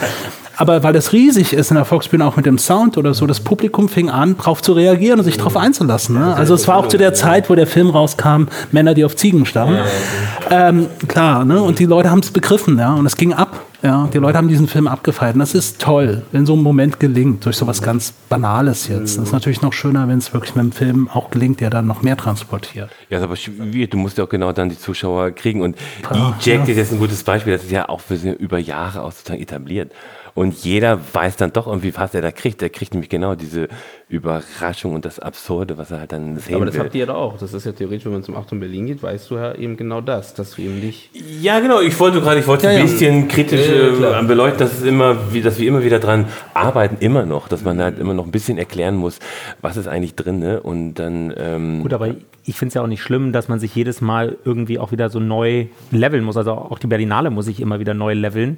Aber weil das riesig ist in der Volksbühne, auch mit dem Sound oder so, das Publikum fing an, darauf zu reagieren und sich darauf einzulassen. Ne? Also es war auch zu der Zeit, wo der Film rauskam, Männer, die auf Ziegen starren. Ähm, klar, ne? Und die Leute haben es begriffen, ja, und es ging ab. Ja, die Leute haben diesen Film abgefeiert. Und das ist toll, wenn so ein Moment gelingt, durch sowas ganz Banales jetzt. Das ist natürlich noch schöner, wenn es wirklich mit dem Film auch gelingt, der dann noch mehr transportiert. Ja, ist aber schwierig. Du musst ja auch genau dann die Zuschauer kriegen. Und Eject ist jetzt ein gutes Beispiel. Das ist ja auch für über Jahre auch sozusagen etabliert. Und jeder weiß dann doch irgendwie, was er da kriegt. Der kriegt nämlich genau diese Überraschung und das Absurde, was er halt dann sehen will. Aber das habt ihr ja auch. Das ist ja theoretisch, wenn man zum Achtung Berlin geht, weißt du ja eben genau das, dass du eben nicht... Ja, genau. Ich wollte gerade, ich wollte ja, ein bisschen ja. kritisch äh, beleuchten, dass, es immer, dass wir immer wieder dran arbeiten, immer noch. Dass man halt immer noch ein bisschen erklären muss, was ist eigentlich drin. Ne? Und dann... Ähm, Gut, aber ich finde es ja auch nicht schlimm, dass man sich jedes Mal irgendwie auch wieder so neu leveln muss. Also auch die Berlinale muss ich immer wieder neu leveln.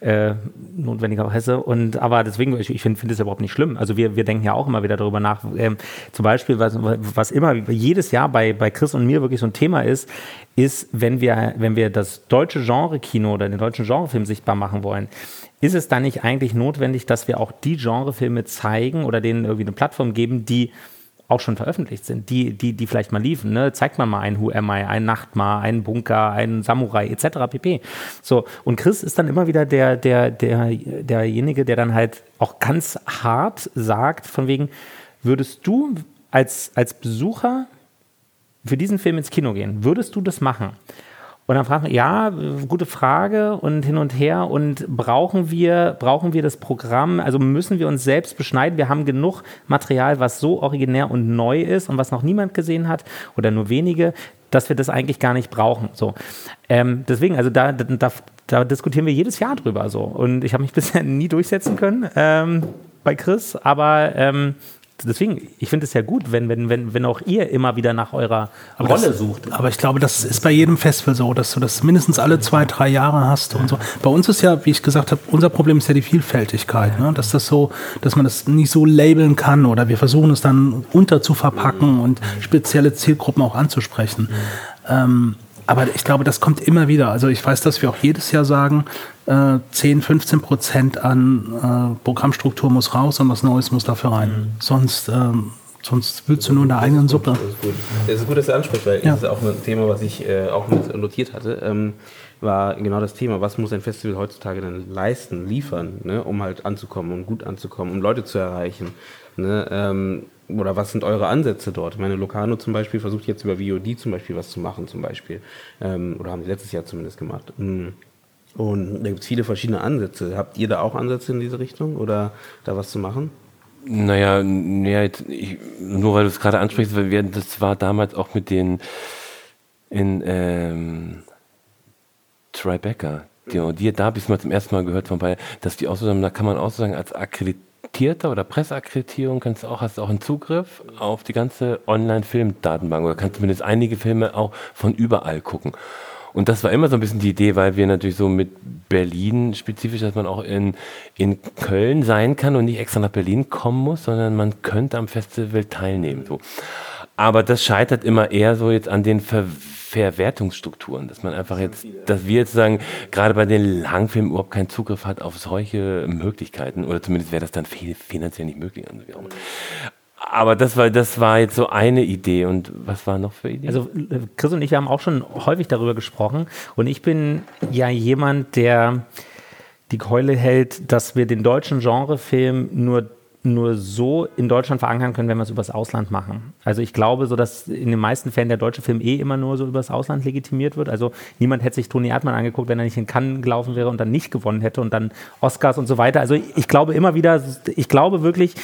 Äh, notwendigerweise. Und, aber deswegen, ich, ich finde find das überhaupt nicht schlimm. Also wir, wir denken ja auch immer wieder darüber nach. Ähm, zum Beispiel, was, was immer jedes Jahr bei, bei Chris und mir wirklich so ein Thema ist, ist, wenn wir, wenn wir das deutsche Genre-Kino oder den deutschen Genrefilm sichtbar machen wollen, ist es dann nicht eigentlich notwendig, dass wir auch die Genrefilme zeigen oder denen irgendwie eine Plattform geben, die auch schon veröffentlicht sind, die, die, die vielleicht mal liefen, ne? Zeigt man mal einen Who Am I, einen Nachtmar, einen Bunker, einen Samurai, et cetera pp. So, und Chris ist dann immer wieder der, der, der, derjenige, der dann halt auch ganz hart sagt, von wegen, würdest du als, als Besucher für diesen Film ins Kino gehen, würdest du das machen? Und dann fragen wir, ja, gute Frage und hin und her und brauchen wir, brauchen wir das Programm, also müssen wir uns selbst beschneiden, wir haben genug Material, was so originär und neu ist und was noch niemand gesehen hat oder nur wenige, dass wir das eigentlich gar nicht brauchen. So. Ähm, deswegen, also da, da, da diskutieren wir jedes Jahr drüber so und ich habe mich bisher nie durchsetzen können ähm, bei Chris, aber... Ähm, Deswegen, ich finde es ja gut, wenn, wenn, wenn, wenn auch ihr immer wieder nach eurer aber Rolle das, sucht. Aber ich glaube, das ist bei jedem Festival so, dass du das mindestens alle zwei, drei Jahre hast und so. Bei uns ist ja, wie ich gesagt habe, unser Problem ist ja die Vielfältigkeit, ne? Dass das so, dass man das nicht so labeln kann oder wir versuchen es dann unter zu verpacken und spezielle Zielgruppen auch anzusprechen. Ähm, aber ich glaube, das kommt immer wieder. Also ich weiß, dass wir auch jedes Jahr sagen, zehn, fünfzehn Prozent an äh, Programmstruktur muss raus und was Neues muss dafür rein. Mhm. Sonst, ähm, sonst willst du nur in der eigenen Suppe. Das ist gut, dass du ansprichst, weil ja. das ist auch ein Thema, was ich äh, auch mit notiert hatte. Ähm, war genau das Thema, was muss ein Festival heutzutage denn leisten, liefern, ne, um halt anzukommen, um gut anzukommen, um Leute zu erreichen, ne, ähm, oder was sind eure Ansätze dort? Ich meine, Locarno zum Beispiel versucht jetzt über V O D zum Beispiel was zu machen, zum Beispiel, ähm, oder haben sie letztes Jahr zumindest gemacht. Mm. Und da gibt es viele verschiedene Ansätze. Habt ihr da auch Ansätze in diese Richtung oder da was zu machen? Naja, ja, jetzt, ich, nur weil du es gerade ansprichst, weil wir, das war damals auch mit den in ähm, Tribeca, die, die, da habe ich es mal zum ersten Mal gehört, von bei, dass die Aussagen, da kann man auch sagen, als Akkreditierter oder Presseakkreditierung kannst du auch, hast du auch einen Zugriff auf die ganze Online-Film-Datenbank oder kannst zumindest einige Filme auch von überall gucken. Und das war immer so ein bisschen die Idee, weil wir natürlich so mit Berlin spezifisch, dass man auch in, in Köln sein kann und nicht extra nach Berlin kommen muss, sondern man könnte am Festival teilnehmen. So. Aber das scheitert immer eher so jetzt an den Ver- Verwertungsstrukturen, dass man einfach jetzt, dass wir jetzt sagen, gerade bei den Langfilmen überhaupt keinen Zugriff hat auf solche Möglichkeiten oder zumindest wäre das dann finanziell nicht möglich. Aber das war, das war jetzt so eine Idee. Und was war noch für Ideen? Also Chris und ich haben auch schon häufig darüber gesprochen. Und ich bin ja jemand, der die Keule hält, dass wir den deutschen Genrefilm nur, nur so in Deutschland verankern können, wenn wir es übers Ausland machen. Also ich glaube so, dass in den meisten Fällen der deutsche Film eh immer nur so übers Ausland legitimiert wird. Also niemand hätte sich Toni Erdmann angeguckt, wenn er nicht in Cannes gelaufen wäre und dann nicht gewonnen hätte und dann Oscars und so weiter. Also ich, ich glaube immer wieder, ich glaube wirklich...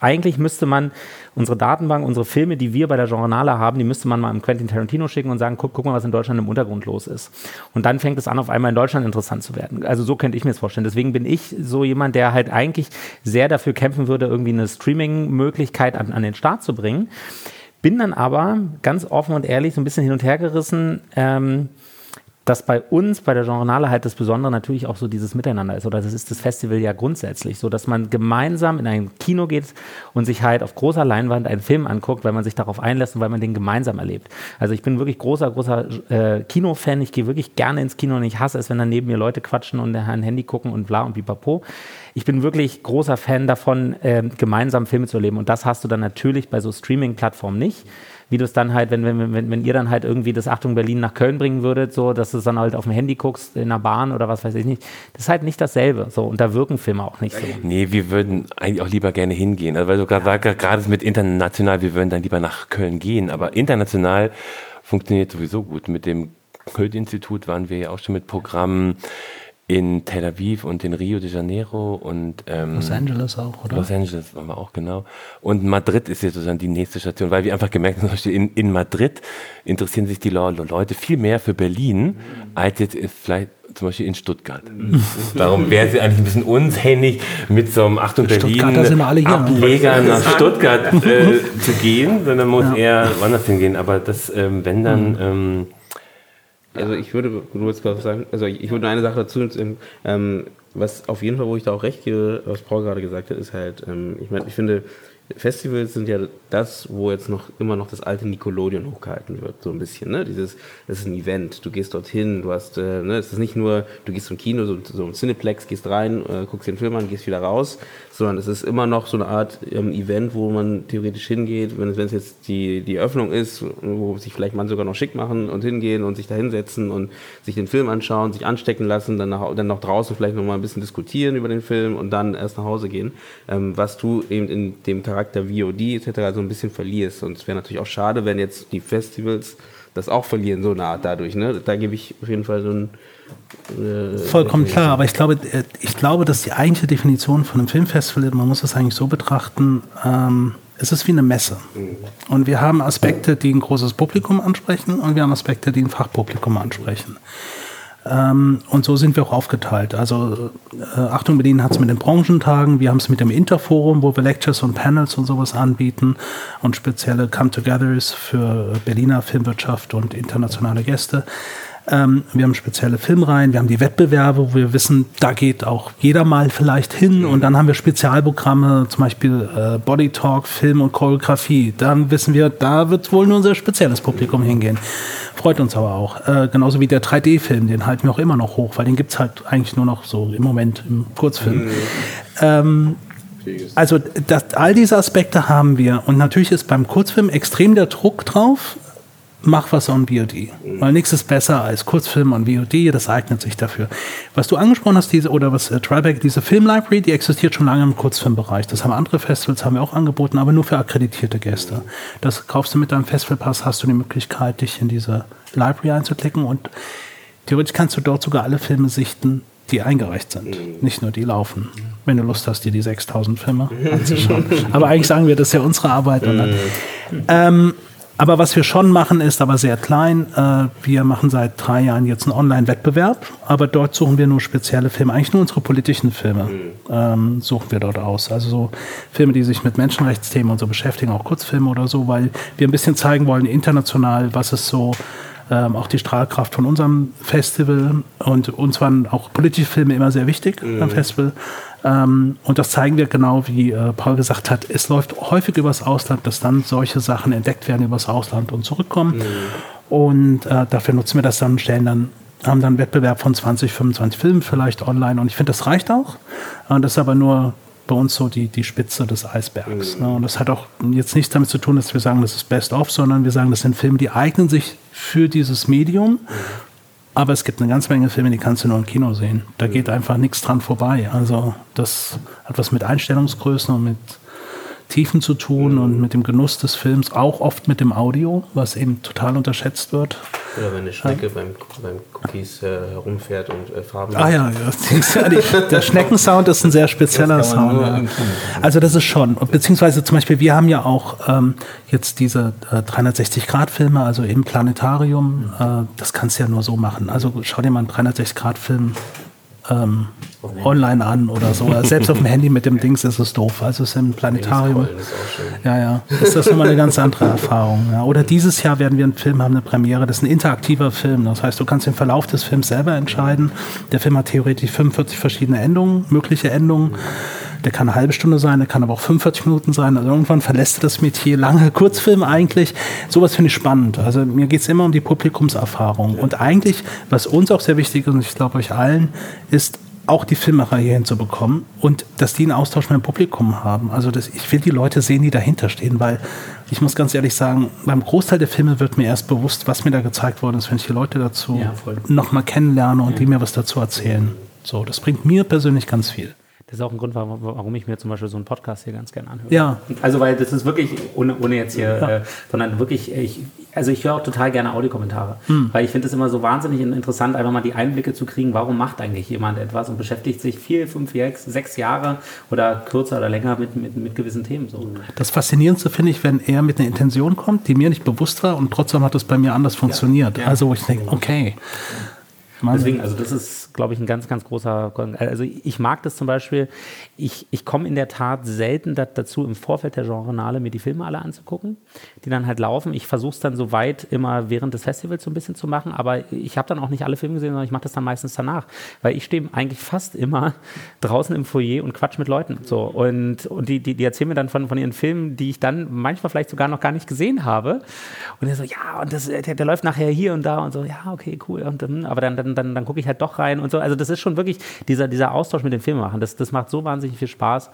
Eigentlich müsste man unsere Datenbank, unsere Filme, die wir bei der Genrenale haben, die müsste man mal an Quentin Tarantino schicken und sagen, guck, guck mal, was in Deutschland im Untergrund los ist. Und dann fängt es an, auf einmal in Deutschland interessant zu werden. Also so könnte ich mir das vorstellen. Deswegen bin ich so jemand, der halt eigentlich sehr dafür kämpfen würde, irgendwie eine Streaming-Möglichkeit an, an den Start zu bringen. Bin dann aber ganz offen und ehrlich so ein bisschen hin und her gerissen, ähm, dass bei uns, bei der Genrenale halt das Besondere natürlich auch so dieses Miteinander ist. Oder das ist das Festival ja grundsätzlich so, dass man gemeinsam in ein Kino geht und sich halt auf großer Leinwand einen Film anguckt, weil man sich darauf einlässt und weil man den gemeinsam erlebt. Also ich bin wirklich großer, großer äh, Kinofan. Ich gehe wirklich gerne ins Kino und ich hasse es, wenn dann neben mir Leute quatschen und ein Handy gucken und bla und pipapo. Ich bin wirklich großer Fan davon, äh, gemeinsam Filme zu erleben. Und das hast du dann natürlich bei so Streaming-Plattformen nicht. Wie du es dann halt, wenn, wenn, wenn, wenn ihr dann halt irgendwie das Achtung Berlin nach Köln bringen würdet, so, dass du es dann halt auf dem Handy guckst, in der Bahn oder was weiß ich nicht. Das ist halt nicht dasselbe. So, und da wirken Filme auch nicht so. Nee, wir würden eigentlich auch lieber gerne hingehen. Also, weil du gerade ja. sagst, gerade mit international, wir würden dann lieber nach Köln gehen. Aber international funktioniert sowieso gut. Mit dem Goethe-Institut waren wir ja auch schon mit Programmen in Tel Aviv und in Rio de Janeiro und ähm, Los Angeles auch, oder? Los Angeles waren wir auch, genau. Und Madrid ist jetzt sozusagen die nächste Station, weil wir einfach gemerkt haben, in, in Madrid interessieren sich die Leute viel mehr für Berlin, mhm. als jetzt vielleicht zum Beispiel in Stuttgart. Mhm. Darum wäre sie eigentlich ein bisschen unsinnig, mit so einem Achtung Berlin Ableger nach Stuttgart äh, zu gehen, sondern muss ja. eher woanders hingehen. Aber das, ähm, wenn dann... Mhm. Ähm, Also ich würde nur jetzt gerade sagen, also ich würde nur eine Sache dazu ähm, was auf jeden Fall, wo ich da auch recht gebe, was Paul gerade gesagt hat, ist halt, ähm, ich meine, ich finde, Festivals sind ja das, wo jetzt noch immer noch das alte Nickelodeon hochgehalten wird, so ein bisschen, ne? Dieses, das ist ein Event, du gehst dorthin, du hast, äh, ne, es ist nicht nur, du gehst zum Kino, so, so ein Cineplex, gehst rein, äh, guckst den Film an, gehst wieder raus, sondern es ist immer noch so eine Art ähm, Event, wo man theoretisch hingeht, wenn es, wenn es jetzt die, die Eröffnung ist, wo sich vielleicht man sogar noch schick machen und hingehen und sich da hinsetzen und sich den Film anschauen, sich anstecken lassen, dann nach, dann noch draußen vielleicht nochmal ein bisschen diskutieren über den Film und dann erst nach Hause gehen, ähm, was du eben in dem Charakter Charakter V O D et cetera so ein bisschen verlierst. Und es wäre natürlich auch schade, wenn jetzt die Festivals das auch verlieren, so eine Art dadurch. Ne? Da gebe ich auf jeden Fall so ein... Äh, Vollkommen klar, aber ich glaube, ich glaube, dass die eigentliche Definition von einem Filmfestival, man muss das eigentlich so betrachten, ähm, es ist wie eine Messe. Mhm. Und wir haben Aspekte, die ein großes Publikum ansprechen und wir haben Aspekte, die ein Fachpublikum ansprechen. Ähm, und so sind wir auch aufgeteilt. Also äh, Achtung Berlin hat es mit den Branchentagen, wir haben es mit dem Interforum, wo wir Lectures und Panels und sowas anbieten und spezielle Come-Togethers für Berliner Filmwirtschaft und internationale Gäste. Ähm, wir haben spezielle Filmreihen, wir haben die Wettbewerbe, wo wir wissen, da geht auch jeder mal vielleicht hin. Und dann haben wir Spezialprogramme, zum Beispiel äh, Body Talk, Film und Choreografie. Dann wissen wir, da wird wohl nur unser spezielles Publikum hingehen. Freut uns aber auch. Äh, genauso wie der drei D-Film, den halten wir auch immer noch hoch, weil den gibt es halt eigentlich nur noch so im Moment im Kurzfilm. Mhm. Ähm, also das, all diese Aspekte haben wir. Und natürlich ist beim Kurzfilm extrem der Druck drauf, mach was on V O D. Weil nichts ist besser als Kurzfilm on V O D, das eignet sich dafür. Was du angesprochen hast, diese, oder was äh, Tribeca, diese Filmlibrary, die existiert schon lange im Kurzfilmbereich. Das haben andere Festivals, haben wir auch angeboten, aber nur für akkreditierte Gäste. Das kaufst du mit deinem Festivalpass, hast du die Möglichkeit, dich in diese Library einzuklicken und theoretisch kannst du dort sogar alle Filme sichten, die eingereicht sind. Nicht nur die laufen. Wenn du Lust hast, dir die sechstausend Filme anzuschauen. Aber eigentlich sagen wir, das ist ja unsere Arbeit. Und dann, ähm, aber was wir schon machen, ist aber sehr klein. Wir machen seit drei Jahren jetzt einen Online-Wettbewerb, aber dort suchen wir nur spezielle Filme, eigentlich nur unsere politischen Filme ähm, suchen wir dort aus. Also so Filme, die sich mit Menschenrechtsthemen und so beschäftigen, auch Kurzfilme oder so, weil wir ein bisschen zeigen wollen, international, was es so, ähm, auch die Strahlkraft von unserem Festival, und uns waren auch politische Filme immer sehr wichtig mhm. beim Festival. Ähm, und das zeigen wir genau, wie äh, Paul gesagt hat, es läuft häufig übers Ausland, dass dann solche Sachen entdeckt werden übers Ausland und zurückkommen. Mhm. Und äh, dafür nutzen wir das dann, stellen dann, haben dann einen Wettbewerb von zwanzig, fünfundzwanzig Filmen vielleicht online. Und ich finde, das reicht auch. Äh, das ist aber nur bei uns so die, die Spitze des Eisbergs. Mhm. Ne? Und das hat auch jetzt nichts damit zu tun, dass wir sagen, das ist best of, sondern wir sagen, das sind Filme, die eignen sich für dieses Medium. Mhm. Aber es gibt eine ganze Menge Filme, die kannst du nur im Kino sehen. Da geht einfach nichts dran vorbei. Also das hat was mit Einstellungsgrößen und mit Tiefen zu tun mhm. und mit dem Genuss des Films, auch oft mit dem Audio, was eben total unterschätzt wird. Oder wenn eine Schnecke ja. beim, beim Cookies äh, herumfährt und äh, Farben... Ah ja, ja. Der Schneckensound ist ein sehr spezieller Sound. Ja. Also das ist schon. Beziehungsweise zum Beispiel, wir haben ja auch ähm, jetzt diese äh, dreihundertsechzig Grad Filme, also im Planetarium, äh, das kannst du ja nur so machen. Also schau dir mal einen dreihundertsechzig Grad Film ähm, online an oder so. Selbst auf dem Handy mit dem Dings ist es doof. Also es ist im Planetarium. Ist auch schön. Ja, ja. Ist das nochmal eine ganz andere Erfahrung. Ja. Oder dieses Jahr werden wir einen Film haben, eine Premiere. Das ist ein interaktiver Film. Das heißt, du kannst den Verlauf des Films selber entscheiden. Der Film hat theoretisch fünfundvierzig verschiedene Endungen, mögliche Endungen. Der kann eine halbe Stunde sein, der kann aber auch fünfundvierzig Minuten sein. Also irgendwann verlässt das Metier lange Kurzfilm eigentlich. Sowas finde ich spannend. Also mir geht es immer um die Publikumserfahrung. Und eigentlich, was uns auch sehr wichtig ist, und ich glaube euch allen, ist, auch die Filmmacher hier hinzubekommen und dass die einen Austausch mit dem Publikum haben. Also das, ich will die Leute sehen, die dahinter stehen, weil ich muss ganz ehrlich sagen, beim Großteil der Filme wird mir erst bewusst, was mir da gezeigt worden ist, wenn ich die Leute dazu ja, nochmal kennenlerne und ja. die mir was dazu erzählen. So, das bringt mir persönlich ganz viel. Das ist auch ein Grund, warum ich mir zum Beispiel so einen Podcast hier ganz gerne anhöre. Ja. Also, weil das ist wirklich, ohne, ohne jetzt hier, ja. äh, sondern wirklich, ich, also ich höre auch total gerne Audiokommentare, mhm. weil ich finde es immer so wahnsinnig interessant, einfach mal die Einblicke zu kriegen, warum macht eigentlich jemand etwas und beschäftigt sich vier, fünf, sechs Jahre oder kürzer oder länger mit, mit, mit gewissen Themen. So. Das Faszinierendste finde ich, wenn er mit einer Intention kommt, die mir nicht bewusst war und trotzdem hat es bei mir anders funktioniert. Ja. Ja. Also, wo ich denke, okay. Ja. Deswegen, also das ist, glaube ich, ein ganz, ganz großer, also ich mag das zum Beispiel, ich, ich komme in der Tat selten dazu, im Vorfeld der Genrenale mir die Filme alle anzugucken, die dann halt laufen. Ich versuche es dann so weit immer während des Festivals so ein bisschen zu machen, aber ich habe dann auch nicht alle Filme gesehen, sondern ich mache das dann meistens danach, weil ich stehe eigentlich fast immer draußen im Foyer und quatsch mit Leuten so und, und die, die, die erzählen mir dann von, von ihren Filmen, die ich dann manchmal vielleicht sogar noch gar nicht gesehen habe und der so, ja, und das, der, der läuft nachher hier und da und so, ja, okay, cool, und, aber dann, dann Dann, dann, dann gucke ich halt doch rein und so. Also das ist schon wirklich dieser, dieser Austausch mit den Filmemachern. Das, das macht so wahnsinnig viel Spaß.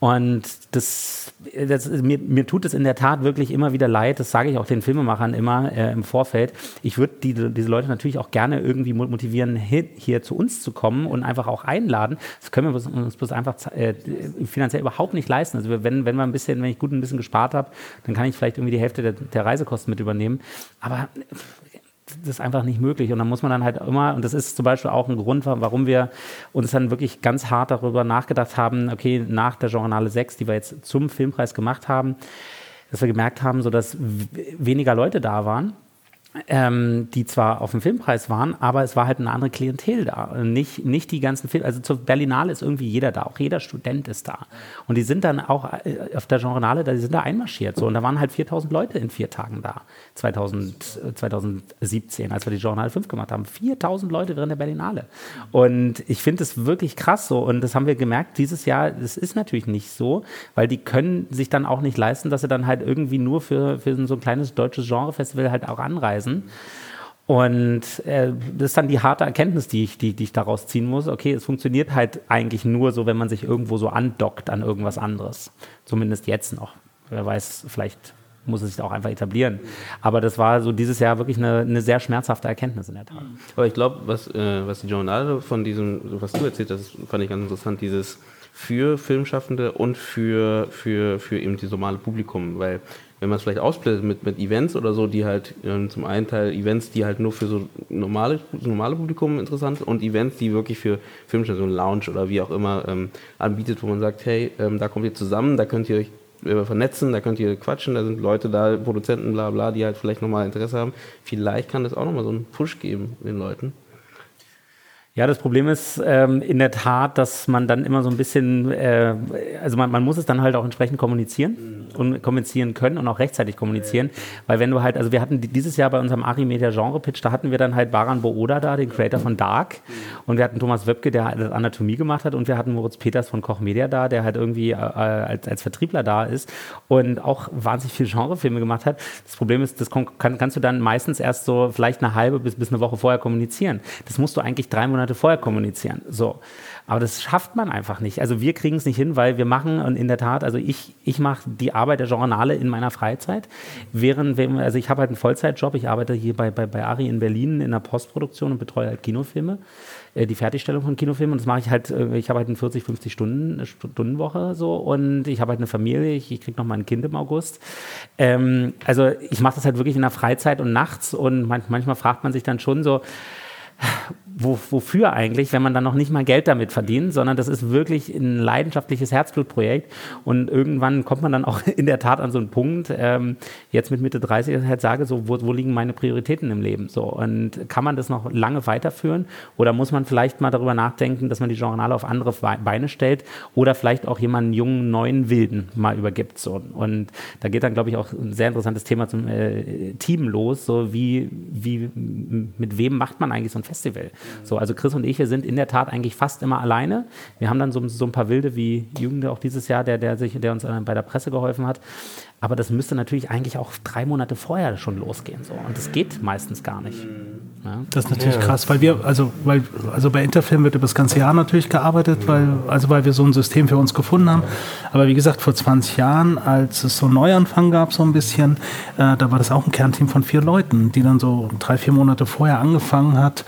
Und das, das mir, mir tut es in der Tat wirklich immer wieder leid, das sage ich auch den Filmemachern immer äh, im Vorfeld. Ich würde die, diese Leute natürlich auch gerne irgendwie motivieren, hier, hier zu uns zu kommen und einfach auch einladen. Das können wir uns, uns bloß einfach äh, finanziell überhaupt nicht leisten. Also wenn, wenn, wir ein bisschen, wenn ich gut ein bisschen gespart habe, dann kann ich vielleicht irgendwie die Hälfte der, der Reisekosten mit übernehmen. Aber... das ist einfach nicht möglich und dann muss man dann halt immer, und das ist zum Beispiel auch ein Grund, warum wir uns dann wirklich ganz hart darüber nachgedacht haben, okay, nach der Genrenale sechs, die wir jetzt zum Filmpreis gemacht haben, dass wir gemerkt haben, so dass weniger Leute da waren, ähm, die zwar auf dem Filmpreis waren, aber es war halt eine andere Klientel da. Nicht, nicht die ganzen Filme, also zur Berlinale ist irgendwie jeder da, auch jeder Student ist da. Und die sind dann auch auf der Genrenale, die sind da einmarschiert. So. Und da waren halt viertausend Leute in vier Tagen da, zweitausend, äh, zwanzig siebzehn, als wir die Genrenale fünf gemacht haben. viertausend Leute während der Berlinale. Und ich finde das wirklich krass so. Und das haben wir gemerkt, dieses Jahr, das ist natürlich nicht so, weil die können sich dann auch nicht leisten, dass sie dann halt irgendwie nur für, für so ein kleines deutsches Genrefestival halt auch anreisen. Und äh, das ist dann die harte Erkenntnis, die ich, die, die ich daraus ziehen muss. Okay, es funktioniert halt eigentlich nur so, wenn man sich irgendwo so andockt an irgendwas anderes. Zumindest jetzt noch. Wer weiß, vielleicht muss es sich auch einfach etablieren. Aber das war so dieses Jahr wirklich eine, eine sehr schmerzhafte Erkenntnis in der Tat. Aber ich glaube, was, äh, was die Genrenale von diesem, was du erzählt hast, fand ich ganz interessant, dieses für Filmschaffende und für, für, für eben dieses normale Publikum, weil wenn man es vielleicht ausblendet mit, mit Events oder so, die halt ähm, zum einen Teil Events, die halt nur für so normale, normale Publikum interessant sind und Events, die wirklich für Filmschaffende, so ein Lounge oder wie auch immer ähm, anbietet, wo man sagt, hey, ähm, da kommt ihr zusammen, da könnt ihr euch vernetzen, da könnt ihr quatschen, da sind Leute da, Produzenten, bla bla, die halt vielleicht nochmal Interesse haben. Vielleicht kann das auch nochmal so einen Push geben den Leuten. Ja, das Problem ist ähm, in der Tat, dass man dann immer so ein bisschen, äh, also man, man muss es dann halt auch entsprechend kommunizieren und kommunizieren können und auch rechtzeitig kommunizieren, ja, ja. Weil wenn du halt, also wir hatten dieses Jahr bei unserem Ari Media Genre Pitch, da hatten wir dann halt Baran Booda da, den Creator von Dark, und wir hatten Thomas Wöbke, der halt Anatomie gemacht hat, und wir hatten Moritz Peters von Koch Media da, der halt irgendwie äh, als, als Vertriebler da ist und auch wahnsinnig viele Genrefilme gemacht hat. Das Problem ist, das kann, kannst du dann meistens erst so vielleicht eine halbe bis, bis eine Woche vorher kommunizieren. Das musst du eigentlich drei Monate vorher kommunizieren. So. Aber das schafft man einfach nicht. Also wir kriegen es nicht hin, weil wir machen, und in der Tat, also ich, ich mache die Arbeit der Genrenale in meiner Freizeit, während, also ich habe halt einen Vollzeitjob, ich arbeite hier bei, bei, bei Ari in Berlin in der Postproduktion und betreue halt Kinofilme, äh, die Fertigstellung von Kinofilmen, und das mache ich halt, ich habe halt eine vierzig, fünfzig Stunden, Stundenwoche so, und ich habe halt eine Familie, ich, ich kriege noch mal ein Kind im August. Ähm, also ich mache das halt wirklich in der Freizeit und nachts, und man, manchmal fragt man sich dann schon so, Wo, wofür eigentlich, wenn man dann noch nicht mal Geld damit verdient, sondern das ist wirklich ein leidenschaftliches Herzblutprojekt, und irgendwann kommt man dann auch in der Tat an so einen Punkt, ähm, jetzt mit Mitte dreißig, dass ich halt sage, so, wo, wo liegen meine Prioritäten im Leben? So, und kann man das noch lange weiterführen, oder muss man vielleicht mal darüber nachdenken, dass man die Genrenale auf andere Beine stellt oder vielleicht auch jemanden jungen, neuen Wilden mal übergibt? So. Und da geht dann, glaube ich, auch ein sehr interessantes Thema zum äh, Team los, so wie, wie, mit wem macht man eigentlich so ein Festival? So, also Chris und ich, wir sind in der Tat eigentlich fast immer alleine. Wir haben dann so, so ein paar Wilde wie Jugend auch dieses Jahr, der, der, sich, der uns bei der Presse geholfen hat. Aber das müsste natürlich eigentlich auch drei Monate vorher schon losgehen. So. Und das geht meistens gar nicht. Ja? Das ist natürlich krass, weil wir, also, weil, also bei Interfilm wird über das ganze Jahr natürlich gearbeitet, weil, also weil wir so ein System für uns gefunden haben. Aber wie gesagt, vor zwanzig Jahren, als es so einen Neuanfang gab, so ein bisschen, äh, da war das auch ein Kernteam von vier Leuten, die dann so drei, vier Monate vorher angefangen hat,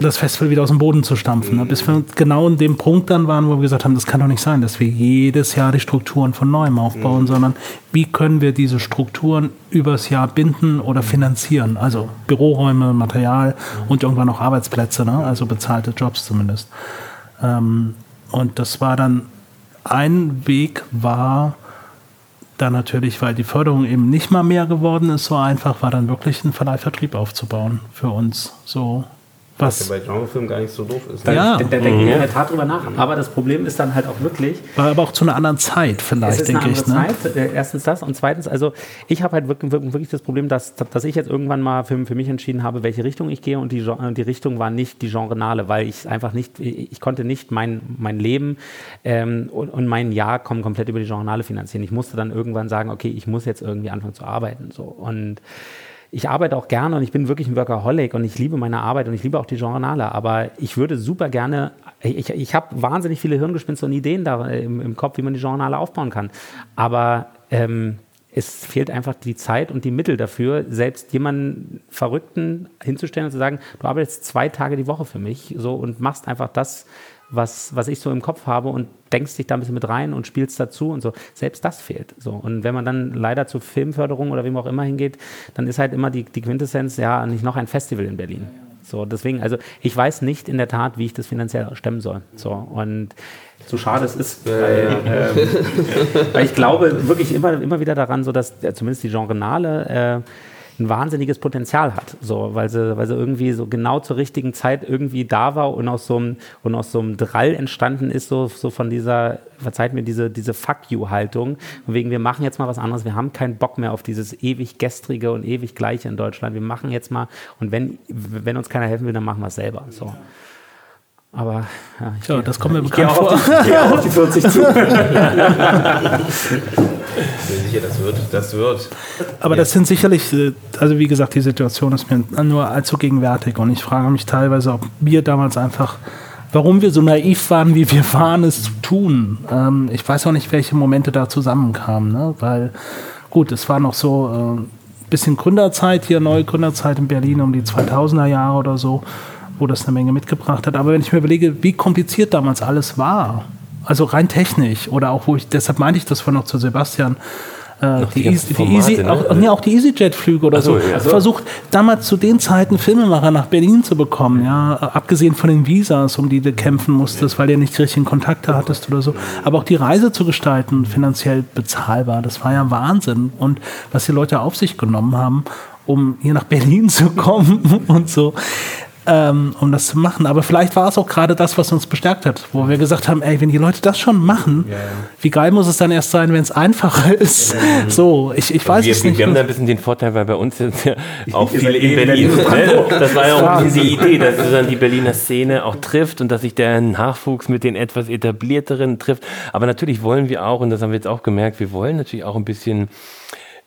das Festival wieder aus dem Boden zu stampfen. Ne? Bis wir genau in dem Punkt dann waren, wo wir gesagt haben, das kann doch nicht sein, dass wir jedes Jahr die Strukturen von neuem aufbauen, mhm. sondern wie können wir diese Strukturen übers Jahr binden oder finanzieren? Also Büroräume, Material und irgendwann auch Arbeitsplätze, ne? Also bezahlte Jobs zumindest. Ähm, und das war dann, ein Weg war dann natürlich, weil die Förderung eben nicht mal mehr geworden ist, so einfach war dann wirklich einen Verleihvertrieb aufzubauen für uns. So was, was ja bei Genrefilm gar nicht so doof ist. Da, ja. da, da denken mhm. wir in der Tat drüber nach. Aber das Problem ist dann halt auch wirklich... War aber auch zu einer anderen Zeit vielleicht, denke ich. Ne? Zeit, erstens das, und zweitens, also ich habe halt wirklich, wirklich das Problem, dass, dass ich jetzt irgendwann mal für, für mich entschieden habe, welche Richtung ich gehe, und die, die Richtung war nicht die Genrenale, weil ich einfach nicht, ich konnte nicht mein, mein Leben ähm, und, und mein Jahr kommen komplett über die Genrenale finanzieren. Ich musste dann irgendwann sagen, okay, ich muss jetzt irgendwie anfangen zu arbeiten. So. Und ich arbeite auch gerne, und ich bin wirklich ein Workaholic, und ich liebe meine Arbeit und ich liebe auch die Genrenale, aber ich würde super gerne, ich, ich habe wahnsinnig viele Hirngespinste und Ideen da im, im Kopf, wie man die Genrenale aufbauen kann, aber ähm, es fehlt einfach die Zeit und die Mittel dafür, selbst jemanden Verrückten hinzustellen und zu sagen, du arbeitest zwei Tage die Woche für mich so und machst einfach das, was, was ich so im Kopf habe, und denkst dich da ein bisschen mit rein und spielst dazu und so. Selbst das fehlt. So. Und wenn man dann leider zur Filmförderung oder wem auch immer hingeht, dann ist halt immer die, die Quintessenz, ja, nicht noch ein Festival in Berlin. So, deswegen, also ich weiß nicht in der Tat, wie ich das finanziell stemmen soll. So, und so schade es ist, weil, ähm, weil ich glaube wirklich immer, immer wieder daran, so dass ja, zumindest die Genrenale äh, ein wahnsinniges Potenzial hat, so, weil sie, weil sie irgendwie so genau zur richtigen Zeit irgendwie da war und aus so einem, und aus so einem Drall entstanden ist, so, so von dieser, verzeiht mir, diese, diese Fuck-You-Haltung, wegen wir machen jetzt mal was anderes, wir haben keinen Bock mehr auf dieses ewig Gestrige und ewig Gleiche in Deutschland, wir machen jetzt mal, und wenn, wenn uns keiner helfen will, dann machen wir es selber, so. Aber ja, ich, ja, das kommt mir bekannt vor. Ich gehe auch auf die vierzig zu. Ich bin sicher, das wird, das wird. Aber das sind sicherlich, also wie gesagt, die Situation ist mir nur allzu gegenwärtig, und ich frage mich teilweise, ob wir damals einfach warum wir so naiv waren, wie wir waren, es zu tun. Ähm, ich weiß auch nicht, welche Momente da zusammenkamen, ne? Weil, gut, es war noch so ein äh, bisschen Gründerzeit hier, neue Gründerzeit in Berlin um die zweitausender Jahre oder so, wo das eine Menge mitgebracht hat. Aber wenn ich mir überlege, wie kompliziert damals alles war, also rein technisch oder auch, wo ich, deshalb meinte ich das vorhin noch zu Sebastian, Äh, die, die Easy, Formate, die Easy, ne? auch, nee, auch die EasyJet-Flüge oder so, so. Ja, so. Versucht damals zu den Zeiten Filmemacher nach Berlin zu bekommen, ja, abgesehen von den Visas, um die du kämpfen musstest, weil du nicht richtig in Kontakte hattest oder so, aber auch die Reise zu gestalten, finanziell bezahlbar, das war ja Wahnsinn, und was die Leute auf sich genommen haben, um hier nach Berlin zu kommen und so, ähm, um das zu machen, aber vielleicht war es auch gerade das, was uns bestärkt hat, wo wir gesagt haben, ey, wenn die Leute das schon machen, ja, ja. wie geil muss es dann erst sein, wenn es einfacher ist. Ja, so, ich, ich weiß wir, es nicht. Wir haben da ein bisschen den Vorteil, weil bei uns sind ja auch viele in Berlin. Ne? Das war ja auch ein bisschen die Idee, dass es dann die Berliner Szene auch trifft und dass sich der Nachwuchs mit den etwas etablierteren trifft, aber natürlich wollen wir auch, und das haben wir jetzt auch gemerkt, wir wollen natürlich auch ein bisschen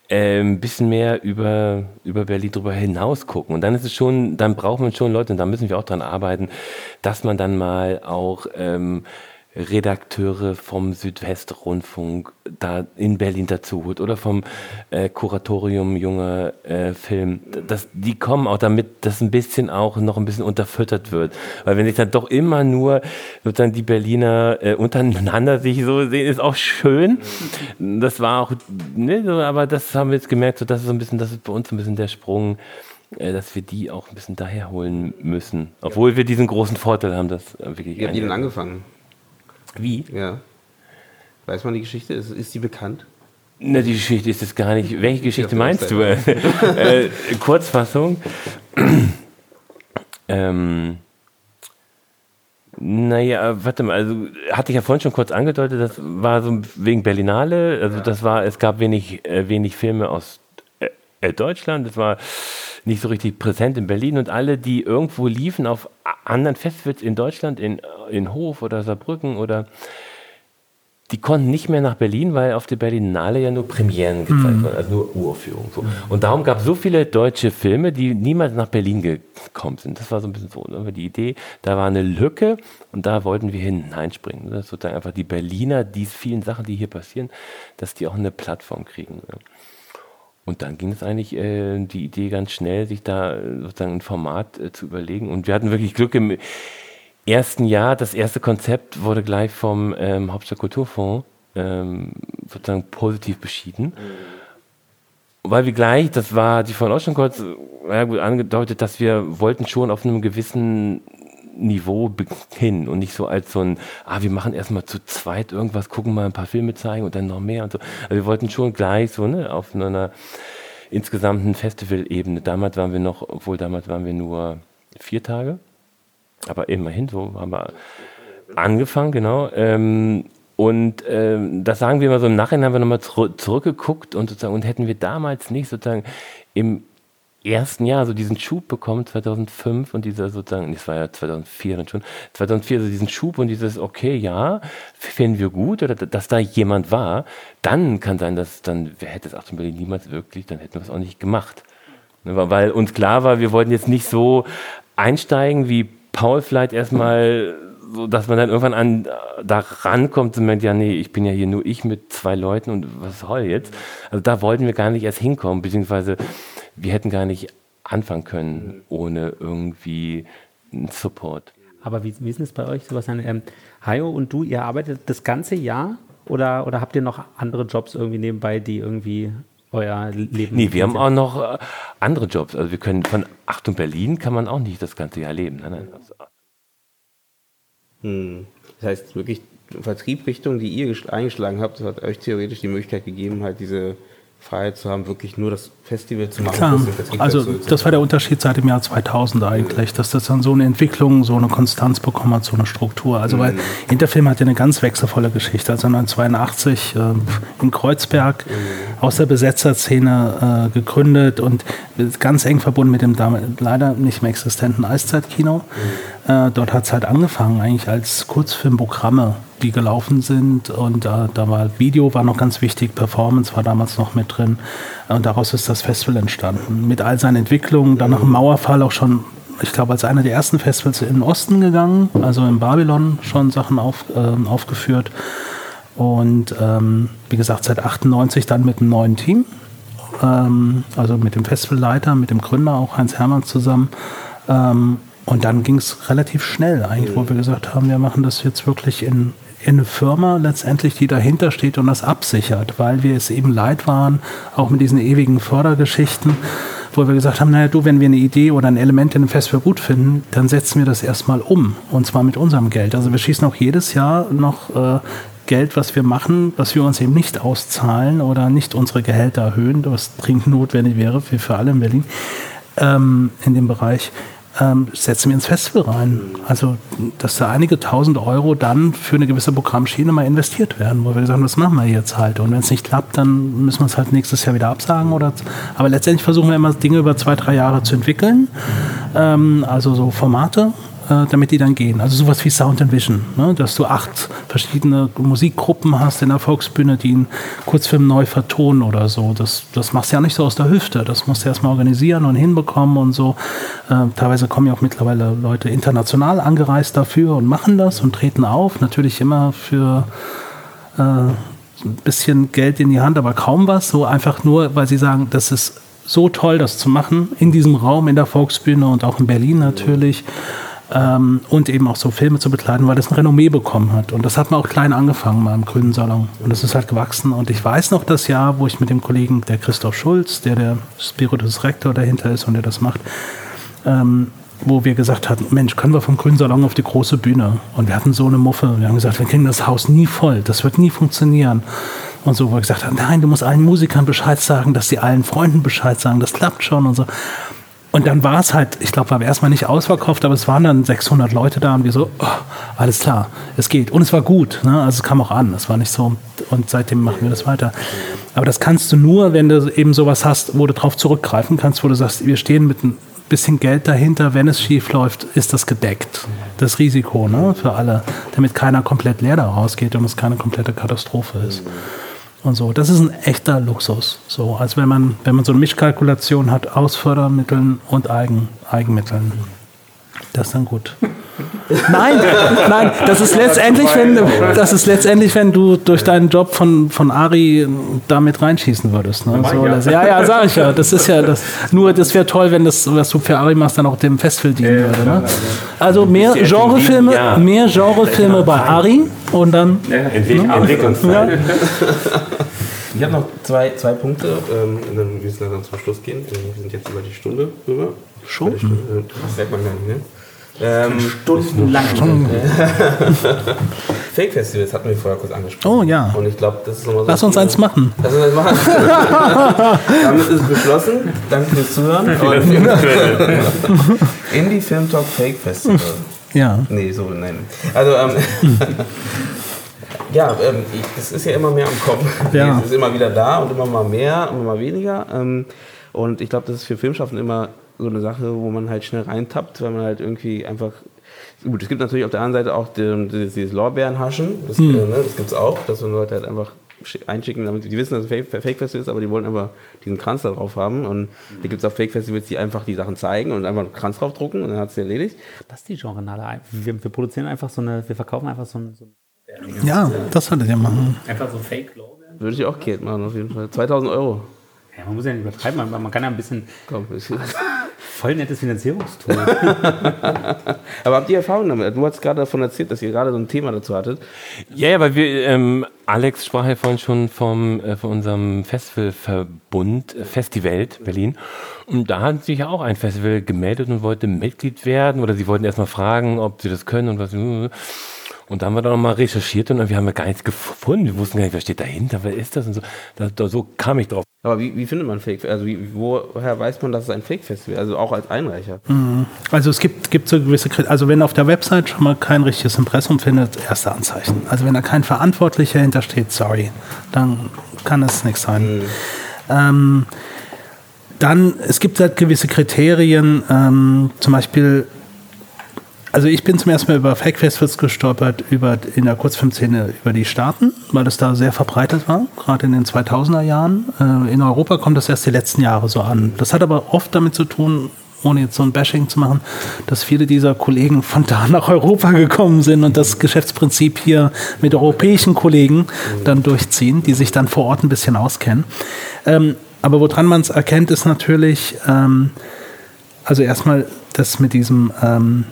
ein bisschen mehr über, über Berlin drüber hinaus gucken. Und dann ist es schon, dann brauchen wir schon Leute, und da müssen wir auch dran arbeiten, dass man dann mal auch ähm, Redakteure vom Südwestrundfunk da in Berlin dazu holt oder vom äh, Kuratorium junger äh, Film. Das, die kommen auch, damit das ein bisschen auch noch ein bisschen unterfüttert wird. Weil wenn sich dann doch immer nur sozusagen die Berliner äh, untereinander sich so sehen, ist auch schön. Das war auch, ne, so, aber das haben wir jetzt gemerkt, so das ist so ein bisschen, das ist bei uns so ein bisschen der Sprung, dass wir die auch ein bisschen daher holen müssen. Obwohl ja. wir diesen großen Vorteil haben, dass wirklich. Wie habt ihr denn angefangen? Wie? Ja. Weiß man die Geschichte? Ist, ist die bekannt? Na, die Geschichte ist es gar nicht. Welche Geschichte meinst du? äh, Kurzfassung. ähm, naja, warte mal. Also, hatte ich ja vorhin schon kurz angedeutet, das war so wegen Berlinale. Also, ja. das war, es gab wenig, äh, wenig Filme aus äh, Deutschland. Das war nicht so richtig präsent in Berlin, und alle, die irgendwo liefen auf anderen Festivals in Deutschland, in, in Hof oder Saarbrücken oder, die konnten nicht mehr nach Berlin, weil auf der Berlinale ja nur Premieren gezeigt wurden, also nur Uraufführungen. So. Und darum gab es so viele deutsche Filme, die niemals nach Berlin gekommen sind. Das war so ein bisschen so die Idee, da war eine Lücke und da wollten wir hineinspringen. Das ist sozusagen einfach die Berliner, die vielen Sachen, die hier passieren, dass die auch eine Plattform kriegen. Und dann ging es eigentlich äh, die Idee ganz schnell, sich da sozusagen ein Format äh, zu überlegen. Und wir hatten wirklich Glück im ersten Jahr. Das erste Konzept wurde gleich vom ähm, Hauptstadtkulturfonds ähm, sozusagen positiv beschieden. Mhm. Weil wir gleich, das war die vorhin auch schon kurz ja, gut angedeutet, dass wir wollten schon auf einem gewissen Niveau hin und nicht so als so ein, ah, wir machen erstmal zu zweit irgendwas, gucken mal ein paar Filme zeigen und dann noch mehr und so. Also wir wollten schon gleich so, ne, auf einer insgesamten Festival-Ebene. Damals waren wir noch, obwohl damals waren wir nur vier Tage, aber immerhin so haben wir angefangen, genau. Ähm, und ähm, das sagen wir immer so, im Nachhinein haben wir nochmal zurück, zurückgeguckt und sozusagen, und hätten wir damals nicht sozusagen im ersten Jahr so diesen Schub bekommen, zweitausendfünf, und dieser sozusagen, das war ja zweitausendvier dann schon, zweitausendvier, so diesen Schub und dieses, okay, ja, finden wir gut, oder dass da jemand war, dann kann sein, dass dann, wer hätte das Achtung Berlin niemals wirklich, dann hätten wir es auch nicht gemacht. Weil uns klar war, wir wollten jetzt nicht so einsteigen, wie Paul vielleicht erstmal, so, dass man dann irgendwann an, da rankommt und meint, ja, nee, ich bin ja hier nur ich mit zwei Leuten und was soll jetzt? Also da wollten wir gar nicht erst hinkommen, beziehungsweise wir hätten gar nicht anfangen können ohne irgendwie einen Support. Aber wie, wie ist es bei euch, Sebastian? Ähm, Hajo und du, ihr arbeitet das ganze Jahr oder, oder habt ihr noch andere Jobs irgendwie nebenbei, die irgendwie euer Leben... Nee, wir haben auch noch andere Jobs. Also wir können von Achtung Berlin kann man auch nicht das ganze Jahr leben. Nein, nein. Hm. Das heißt wirklich, Vertriebsrichtung, die ihr eingeschlagen habt, hat euch theoretisch die Möglichkeit gegeben, halt diese Freiheit zu haben, wirklich nur das Festival zu machen. Klar, also das war der Unterschied seit dem Jahr zweitausend eigentlich, dass das dann so eine Entwicklung, so eine Konstanz bekommen hat, so eine Struktur. Also weil Interfilm hat ja eine ganz wechselvolle Geschichte. Also neunzehnhundertzweiundachtzig äh, in Kreuzberg aus der Besetzerszene äh, gegründet und ganz eng verbunden mit dem damit leider nicht mehr existenten Eiszeitkino. Äh, dort hat es halt angefangen eigentlich als Kurzfilmprogramme, die gelaufen sind, und äh, da war Video war noch ganz wichtig, Performance war damals noch mit drin, und daraus ist das Festival entstanden mit all seinen Entwicklungen, dann nach dem Mauerfall auch schon ich glaube, als einer der ersten Festivals in den Osten gegangen, also in Babylon schon Sachen auf, äh, aufgeführt. Und ähm, wie gesagt, seit achtundneunzig dann mit einem neuen Team, ähm, also mit dem Festivalleiter, mit dem Gründer, auch Heinz Hermann zusammen. Ähm, und dann ging es relativ schnell eigentlich, wo wir gesagt haben, wir machen das jetzt wirklich in, in eine Firma letztendlich, die dahinter steht und das absichert, weil wir es eben leid waren, auch mit diesen ewigen Fördergeschichten, wo wir gesagt haben, naja, du, wenn wir eine Idee oder ein Element in einem Festival gut finden, dann setzen wir das erstmal um, und zwar mit unserem Geld. Also wir schießen auch jedes Jahr noch äh, Geld, was wir machen, was wir uns eben nicht auszahlen oder nicht unsere Gehälter erhöhen, was dringend notwendig wäre, wie für alle in Berlin, ähm, in dem Bereich, ähm, setzen wir ins Festival rein. Also, dass da einige tausend Euro dann für eine gewisse Programmschiene mal investiert werden, wo wir sagen, das machen wir jetzt halt. Und wenn es nicht klappt, dann müssen wir es halt nächstes Jahr wieder absagen. Oder aber letztendlich versuchen wir immer, Dinge über zwei, drei Jahre zu entwickeln, ähm, also so Formate, damit die dann gehen. Also sowas wie Sound and Vision, ne? Dass du acht verschiedene Musikgruppen hast in der Volksbühne, die einen Kurzfilm neu vertonen oder so. Das, das machst du ja nicht so aus der Hüfte. Das musst du erstmal organisieren und hinbekommen und so. Äh, teilweise kommen ja auch mittlerweile Leute international angereist dafür und machen das und treten auf. Natürlich immer für äh, ein bisschen Geld in die Hand, aber kaum was. So einfach nur, weil sie sagen, das ist so toll, das zu machen. In diesem Raum, in der Volksbühne und auch in Berlin natürlich. Ähm, und eben auch so Filme zu begleiten, weil das ein Renommee bekommen hat. Und das hat man auch klein angefangen mal im Grünen Salon. Und das ist halt gewachsen. Und ich weiß noch das Jahr, wo ich mit dem Kollegen, der Christoph Schulz, der der Spiritus Rector dahinter ist und der das macht, ähm, wo wir gesagt hatten, Mensch, können wir vom Grünen Salon auf die große Bühne? Und wir hatten so eine Muffe. Wir haben gesagt, wir kriegen das Haus nie voll. Das wird nie funktionieren. Und so, wo wir gesagt haben, nein, du musst allen Musikern Bescheid sagen, dass sie allen Freunden Bescheid sagen. Das klappt schon und so. Und dann war es halt, ich glaube, war erstmal nicht ausverkauft, aber es waren dann sechshundert Leute da und wir so, oh, alles klar, es geht. Und es war gut, ne? Also es kam auch an, es war nicht so, und seitdem machen wir das weiter. Aber das kannst du nur, wenn du eben sowas hast, wo du drauf zurückgreifen kannst, wo du sagst, wir stehen mit ein bisschen Geld dahinter, wenn es schief läuft, ist das gedeckt, das Risiko, ne? Für alle, damit keiner komplett leer da rausgeht und es keine komplette Katastrophe ist. Und so. Das ist ein echter Luxus. So, als wenn man, wenn man so eine Mischkalkulation hat aus Fördermitteln und Eigen, Eigenmitteln. Das ist dann gut. Nein, nein, das ist letztendlich, wenn, das ist letztendlich, wenn du durch deinen Job von, von Ari damit reinschießen würdest. Ne? So, das, ja, ja, sag ich ja. Das ist ja das. Nur das wäre toll, wenn das, was du für Ari machst, dann auch dem Festival dienen würde. Ne? Also mehr Genrefilme, mehr Genrefilme bei Ari und dann. Entwicklungszeit. Ne? Ich habe noch zwei, zwei Punkte, ähm, und dann müssen wir dann zum Schluss gehen. Wir sind jetzt über die Stunde rüber. Schon? Das merkt man gar nicht, ne? Ähm, Stundenlang. Stunden. Fake-Festivals hatten wir vorher kurz angesprochen. Oh ja. Und ich glaube, das ist nochmal so. Lass uns eins machen. Lass uns eins machen. Damit ist beschlossen. Danke fürs Zuhören. Indie-Film-Talk Fake-Festival. Ja. Nee, so, nein. Also, ähm. Ja, ähm, es ist ja immer mehr am Kommen. Ja. Es ist immer wieder da und immer mal mehr, immer mal weniger. Ähm, und ich glaube, das ist für Filmschaffende immer so eine Sache, wo man halt schnell reintappt, weil man halt irgendwie einfach... Gut, es gibt natürlich auf der anderen Seite auch die, die, dieses Lorbeerenhaschen, das, hm. ne, das gibt es auch, dass man Leute halt einfach einschicken, damit die wissen, dass es ein Fake-Festival ist, aber die wollen einfach diesen Kranz da drauf haben. Und da gibt es auch Fake-Festivals, die einfach die Sachen zeigen und einfach einen Kranz drauf drucken und dann hat es erledigt. Das ist die Genrenale. Wir, wir produzieren einfach so eine... Wir verkaufen einfach so eine... So Ja, das solltet ihr machen. Einfach so Fake-Lorbeeren? Würde ich auch Geld machen, auf jeden Fall. zweitausend Euro. Ja, man muss ja nicht übertreiben, man, man kann ja ein bisschen... Komm, voll nettes Finanzierungstool. Aber habt ihr Erfahrung damit? Du hast gerade davon erzählt, dass ihr gerade so ein Thema dazu hattet. Ja, ja, weil wir... Ähm, Alex sprach ja vorhin schon vom, äh, von unserem Festivalverbund, äh, Festiwelt Berlin. Und da hat sich ja auch ein Festival gemeldet und wollte Mitglied werden. Oder sie wollten erstmal fragen, ob sie das können und was... Und da haben wir dann nochmal recherchiert und irgendwie haben wir gar nichts gefunden. Wir wussten gar nicht, was steht dahinter, was ist das und so. Da, da, so kam ich drauf. Aber wie, wie findet man Fake? Also wie, woher weiß man, dass es ein Fake-Festival ist? Also auch als Einreicher. Mhm. Also es gibt, gibt so gewisse Kriterien. Also wenn auf der Website schon mal kein richtiges Impressum findet, erste Anzeichen. Also wenn da kein Verantwortlicher hintersteht, sorry, dann kann es nichts sein. Mhm. Ähm, dann, es gibt halt gewisse Kriterien, ähm, zum Beispiel... Also ich bin zum ersten Mal über Fake-Festivals gestolpert, über, in der Kurzfilmszene über die Staaten, weil das da sehr verbreitet war, gerade in den zweitausender Jahren. In Europa kommt das erst die letzten Jahre so an. Das hat aber oft damit zu tun, ohne jetzt so ein Bashing zu machen, dass viele dieser Kollegen von da nach Europa gekommen sind und das Geschäftsprinzip hier mit europäischen Kollegen dann durchziehen, die sich dann vor Ort ein bisschen auskennen. Ähm, aber woran man es erkennt, ist natürlich, ähm, also erstmal das mit diesem... Ähm,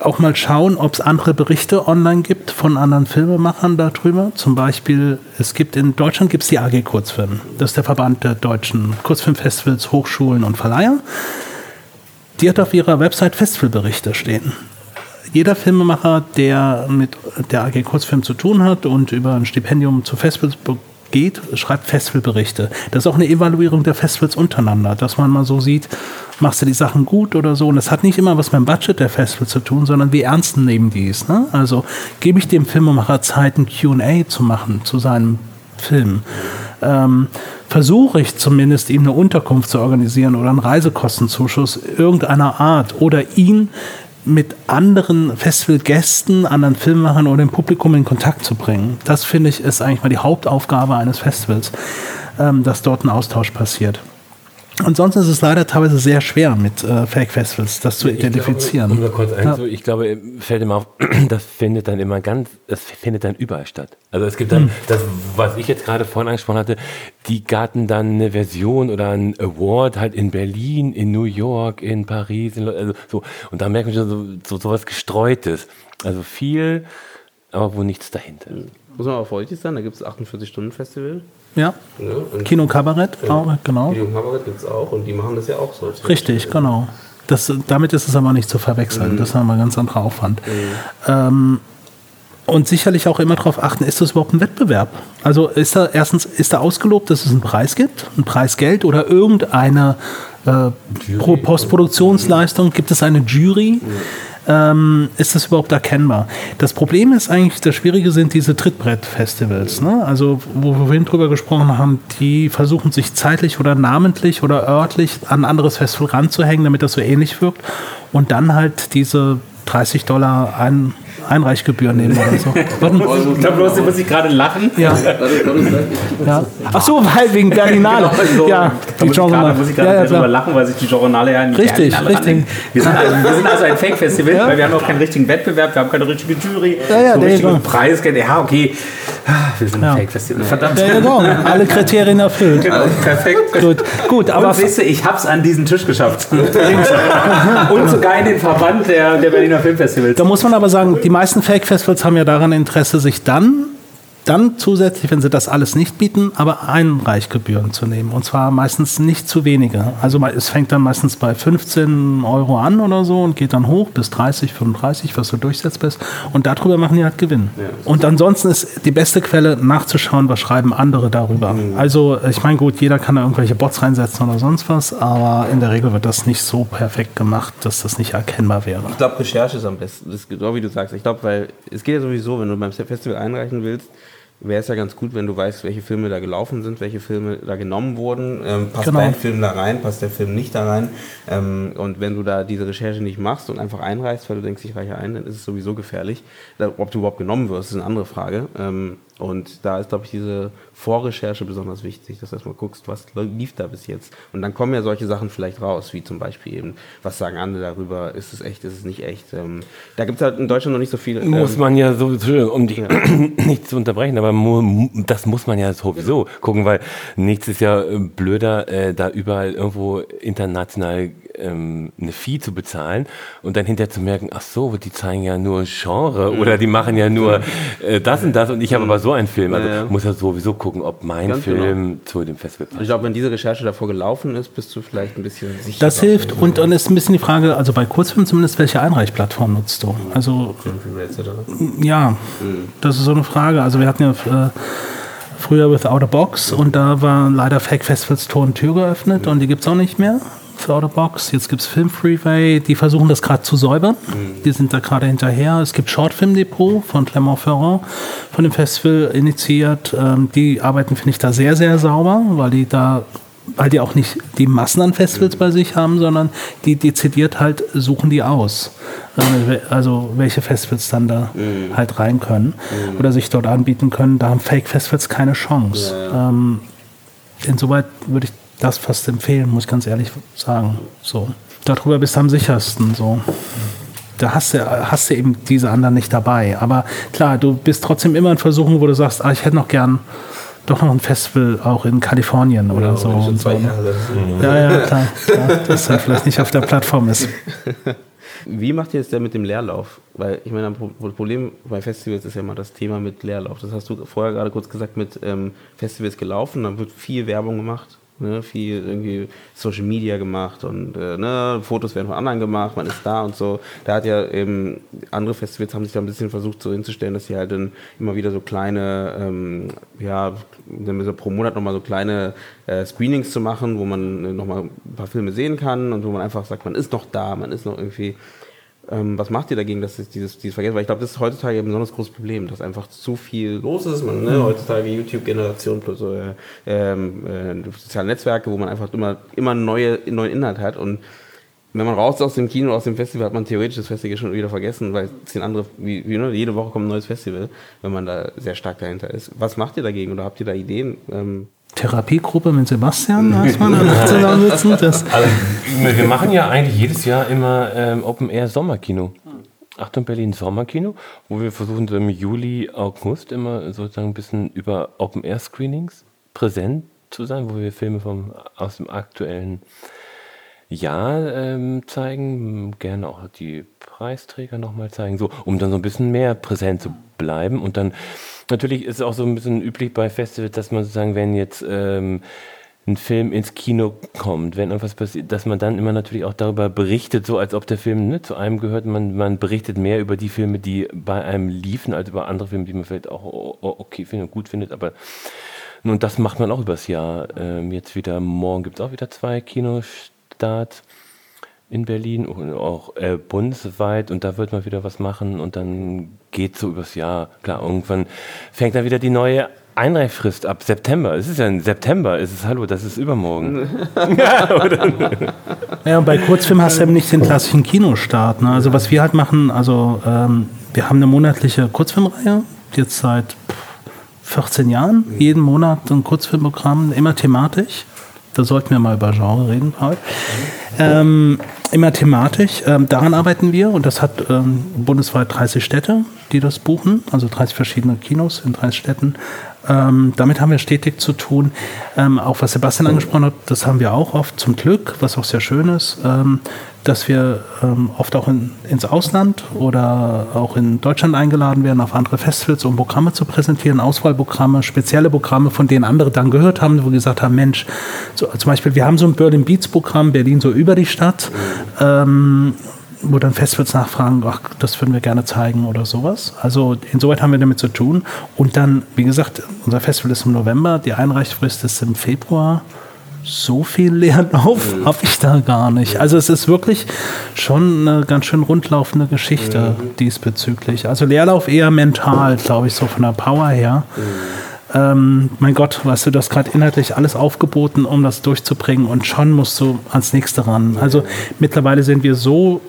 auch mal schauen, ob es andere Berichte online gibt von anderen Filmemachern darüber. Zum Beispiel, es gibt in Deutschland gibt's die A G Kurzfilm. Das ist der Verband der deutschen Kurzfilmfestivals, Hochschulen und Verleiher. Die hat auf ihrer Website Festivalberichte stehen. Jeder Filmemacher, der mit der A G Kurzfilm zu tun hat und über ein Stipendium zu Festivals geht, schreibt Festivalberichte. Das ist auch eine Evaluierung der Festivals untereinander, dass man mal so sieht, machst du die Sachen gut oder so. Und das hat nicht immer was mit dem Budget der Festivals zu tun, sondern wie ernst nehmen die es. Ne? Also gebe ich dem Filmemacher Zeit, ein Q und A zu machen zu seinem Film. Ähm, versuche ich zumindest, ihm eine Unterkunft zu organisieren oder einen Reisekostenzuschuss irgendeiner Art oder ihn mit anderen Festivalgästen, anderen Filmemachern oder dem Publikum in Kontakt zu bringen. Das, finde ich, ist eigentlich mal die Hauptaufgabe eines Festivals, ähm, dass dort ein Austausch passiert. Ansonsten ist es leider teilweise sehr schwer, mit äh, Fake-Festivals das zu identifizieren. Ich glaube, um da kurz einzu, ja. ich glaube, fällt immer auf, das findet dann immer ganz, das findet dann überall statt. Also es gibt dann, hm. das, was ich jetzt gerade vorhin angesprochen hatte, die garten dann eine Version oder einen Award halt in Berlin, in New York, in Paris, in, also so. Und da merkt man schon so, so, so was Gestreutes. Also viel, aber wo nichts dahinter ist. Muss man auch vorsichtig sein, da gibt es achtundvierzig-Stunden-Festival. Ja, ja Kinokabarett ja. auch, genau. Kinokabarett gibt es auch und die machen das ja auch so. Richtig, genau. Das, damit ist es aber nicht zu verwechseln, mhm. das ist nochmal ein ganz anderer Aufwand. Mhm. Ähm, und sicherlich auch immer darauf achten, ist das überhaupt ein Wettbewerb? Also ist da erstens ist da ausgelobt, dass es einen Preis gibt, ein Preisgeld oder irgendeine äh, Pro Postproduktionsleistung, gibt es eine Jury? Mhm. Ähm, ist das überhaupt erkennbar? Das Problem ist eigentlich, das Schwierige sind diese Trittbrettfestivals, ne? Also wo wir vorhin drüber gesprochen haben, die versuchen sich zeitlich oder namentlich oder örtlich an ein anderes Festival ranzuhängen, damit das so ähnlich wirkt und dann halt diese dreißig Dollar ein- Einreichgebühr nehmen oder so. Ich glaube, bloß, du musst dich gerade lachen. Ja. ja. Ach so, weil wegen Berlinale. Genau, so. Ja, die Genrenale. Da muss ich gerade ja, ja, drüber lachen, weil sich die Genrenale ja nicht richtig, richtig. Wir sind, also, wir sind also ein Fake-Festival, ja. weil wir haben auch keinen richtigen Wettbewerb, wir haben keine richtige Jury, ja, ja, so richtigen Preis. Ja, okay. Wir sind ein ja. Fake-Festival. Verdammt. Ja, genau. Alle Kriterien erfüllt. Genau. Perfekt. Gut, gut. Aber siehst du, ich hab's an diesen Tisch geschafft. Und sogar in den Verband der, der Berliner Filmfestivals. Da muss man aber sagen, die meisten Fake-Festivals haben ja daran Interesse, sich dann, dann zusätzlich, wenn sie das alles nicht bieten, aber Einreichgebühren zu nehmen. Und zwar meistens nicht zu wenige. Also es fängt dann meistens bei fünfzehn Euro an oder so und geht dann hoch bis dreißig, fünfunddreißig, was du durchsetzt bist. Und darüber machen die halt Gewinn. Ja, und ansonsten ist die beste Quelle nachzuschauen, was schreiben andere darüber. Mhm. Also ich meine, gut, jeder kann da irgendwelche Bots reinsetzen oder sonst was, aber in der Regel wird das nicht so perfekt gemacht, dass das nicht erkennbar wäre. Ich glaube, Recherche ist am besten. Das ist genau wie du sagst. Ich glaube, weil es geht ja sowieso, wenn du beim Festival einreichen willst, wäre es ja ganz gut, wenn du weißt, welche Filme da gelaufen sind, welche Filme da genommen wurden. Ähm, passt genau. dein Film da rein, passt der Film nicht da rein. Ähm, und wenn du da diese Recherche nicht machst und einfach einreichst, weil du denkst, ich reiche ein, dann ist es sowieso gefährlich. Ob du überhaupt genommen wirst, ist eine andere Frage. Ähm, und da ist, glaube ich, diese Vorrecherche besonders wichtig, dass du erstmal guckst, was lief da bis jetzt. Und dann kommen ja solche Sachen vielleicht raus, wie zum Beispiel eben, was sagen andere darüber, ist es echt, ist es nicht echt. Ähm, da gibt es halt in Deutschland noch nicht so viel. Ähm, muss man ja sowieso, um dich ja. nicht zu unterbrechen, aber das muss man ja sowieso gucken, weil nichts ist ja blöder, äh, da überall irgendwo international ähm, eine Fee zu bezahlen und dann hinterher zu merken, ach so, die zeigen ja nur Genre oder die machen ja nur äh, das und das und ich habe aber so einen Film. Also muss ja sowieso gucken, ob mein Ganz Film genau. zu dem Festival passt. Ich glaube, wenn diese Recherche davor gelaufen ist, bist du vielleicht ein bisschen sicherer. Das hilft und dann ist ein bisschen die Frage, also bei Kurzfilmen zumindest, welche Einreichplattform nutzt du? Also ja, das ist so eine Frage. Also wir hatten ja Äh, früher with Out of Box und da war leider Fake Festivals Tor und Tür geöffnet mhm. und die gibt es auch nicht mehr für Out of Box. Jetzt gibt es Film Freeway, die versuchen das gerade zu säubern, mhm. die sind da gerade hinterher. Es gibt Shortfilm Depot von Clermont-Ferrand, von dem Festival initiiert. Ähm, die arbeiten, finde ich, da sehr, sehr sauber, weil die da weil die auch nicht die Massen an Festivals bei sich haben, sondern die dezidiert halt suchen die aus. Also welche Festivals dann da mhm. halt rein können mhm. oder sich dort anbieten können. Da haben Fake-Festivals keine Chance. Ja. Ähm, insoweit würde ich das fast empfehlen, muss ich ganz ehrlich sagen. So. darüber bist du am sichersten. So. Da hast du, hast du eben diese anderen nicht dabei. Aber klar, du bist trotzdem immer in Versuchung, wo du sagst, ah, ich hätte noch gern doch noch ein Festival auch in Kalifornien oder, oder so. Und so. Ja, ja, klar. Ja, dass er vielleicht nicht auf der Plattform ist. Wie macht ihr es denn mit dem Leerlauf? Weil ich meine, das Problem bei Festivals ist ja immer das Thema mit Leerlauf. Das hast du vorher gerade kurz gesagt, mit ähm, Festivals gelaufen, dann wird viel Werbung gemacht, ne? Viel irgendwie Social Media gemacht und äh, ne? Fotos werden von anderen gemacht, man ist da und so. Da hat ja eben, andere Festivals haben sich da ein bisschen versucht so hinzustellen, dass sie halt dann immer wieder so kleine, ähm, ja, pro Monat nochmal so kleine äh, Screenings zu machen, wo man nochmal ein paar Filme sehen kann und wo man einfach sagt, man ist noch da, man ist noch irgendwie... Ähm, was macht ihr dagegen, dass ich dieses, dieses vergesse? Weil ich glaube, das ist heutzutage ein besonders großes Problem, dass einfach zu viel los ist. Man, ne? Heutzutage YouTube-Generation plus so, äh, ähm, äh, soziale Netzwerke, wo man einfach immer, immer neue, neuen Inhalt hat. Und wenn man raus ist aus dem Kino, aus dem Festival, hat man theoretisch das Festival schon wieder vergessen, weil es sind andere, wie, wie, ne? Jede Woche kommt ein neues Festival, wenn man da sehr stark dahinter ist. Was macht ihr dagegen oder habt ihr da Ideen? Ähm, Therapiegruppe mit Sebastian erstmal zusammensitzen. Also, wir machen ja eigentlich jedes Jahr immer ähm, Open Air Sommerkino. Achtung Berlin Sommerkino, wo wir versuchen im Juli, August immer sozusagen ein bisschen über Open Air Screenings präsent zu sein, wo wir Filme vom, aus dem aktuellen Jahr ähm, zeigen, gerne auch die Preisträger nochmal zeigen, so, um dann so ein bisschen mehr präsent zu bleiben. Und dann natürlich ist es auch so ein bisschen üblich bei Festivals, dass man sozusagen, wenn jetzt ähm, ein Film ins Kino kommt, wenn irgendwas passiert, dass man dann immer natürlich auch darüber berichtet, so als ob der Film ne, zu einem gehört. Man, man berichtet mehr über die Filme, die bei einem liefen, als über andere Filme, die man vielleicht auch okay findet und gut findet. Aber und das macht man auch übers Jahr. Ähm, jetzt wieder, morgen gibt es auch wieder zwei Kinostarts in Berlin und auch äh, bundesweit und da wird man wieder was machen und dann geht so übers Jahr. Klar, irgendwann fängt dann wieder die neue Einreichfrist ab. September. Es ist ja ein September. Es ist, hallo, das ist übermorgen. Ja, oder? Ja, und bei Kurzfilm hast du eben nicht den klassischen Kinostart. Ne? Also was wir halt machen, also ähm, wir haben eine monatliche Kurzfilmreihe, jetzt seit vierzehn Jahren. Jeden Monat ein Kurzfilmprogramm, immer thematisch. Da sollten wir mal über Genre reden, Paul. Ähm, immer thematisch. Ähm, daran arbeiten wir und das hat ähm, bundesweit dreißig Städte, die das buchen, also dreißig verschiedene Kinos in dreißig Städten. Ähm, damit haben wir stetig zu tun. Ähm, auch was Sebastian angesprochen hat, das haben wir auch oft zum Glück, was auch sehr schön ist, ähm, dass wir ähm, oft auch in, ins Ausland oder auch in Deutschland eingeladen werden, auf andere Festivals, um Programme zu präsentieren, Auswahlprogramme, spezielle Programme, von denen andere dann gehört haben, wo wir gesagt haben, Mensch, so, zum Beispiel, wir haben so ein Berlin Beats Programm, Berlin so über die Stadt, ähm, wo dann Festivals nachfragen, ach, das würden wir gerne zeigen oder sowas. Also insoweit haben wir damit zu tun. Und dann, wie gesagt, unser Festival ist im November, die Einreichfrist ist im Februar. So viel Leerlauf mhm. habe ich da gar nicht. Also es ist wirklich schon eine ganz schön rundlaufende Geschichte mhm. diesbezüglich. Also Leerlauf eher mental, glaube ich, so von der Power her. Mhm. Ähm, mein Gott, weißt du, du hast gerade inhaltlich alles aufgeboten, um das durchzubringen und schon musst du ans Nächste ran. Also mittlerweile sind wir so,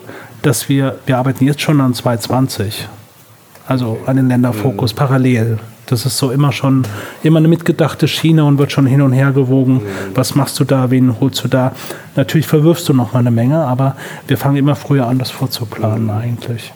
dass wir, wir arbeiten jetzt schon an zweitausendzwanzig, also an den Länderfokus mhm. parallel. Das ist so immer schon, immer eine mitgedachte Schiene und wird schon hin und her gewogen. Mhm. Was machst du da, wen holst du da? Natürlich verwirfst du noch mal eine Menge, aber wir fangen immer früher an, das vorzuplanen mhm. eigentlich.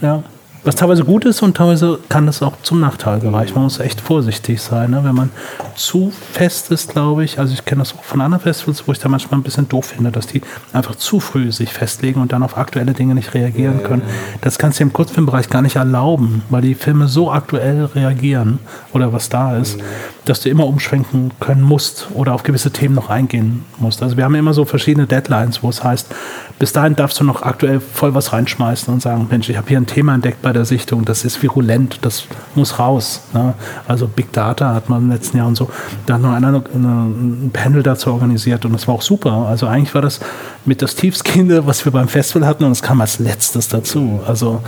Ja. Was teilweise gut ist und teilweise kann das auch zum Nachteil gereichen. Man muss echt vorsichtig sein, ne? Wenn man zu fest ist, glaube ich. Also ich kenne das auch von anderen Festivals, wo ich da manchmal ein bisschen doof finde, dass die einfach zu früh sich festlegen und dann auf aktuelle Dinge nicht reagieren können. Das kannst du im Kurzfilmbereich gar nicht erlauben, weil die Filme so aktuell reagieren oder was da ist, dass du immer umschwenken können musst oder auf gewisse Themen noch eingehen musst. Also wir haben immer so verschiedene Deadlines, wo es heißt, bis dahin darfst du noch aktuell voll was reinschmeißen und sagen, Mensch, ich habe hier ein Thema entdeckt bei der Sichtung, das ist virulent, das muss raus. Ne? Also Big Data hat man im letzten Jahr und so, da hat noch einer eine, eine, ein Panel dazu organisiert und das war auch super. Also eigentlich war das mit das Tiefstgehende, was wir beim Festival hatten und es kam als letztes dazu. Also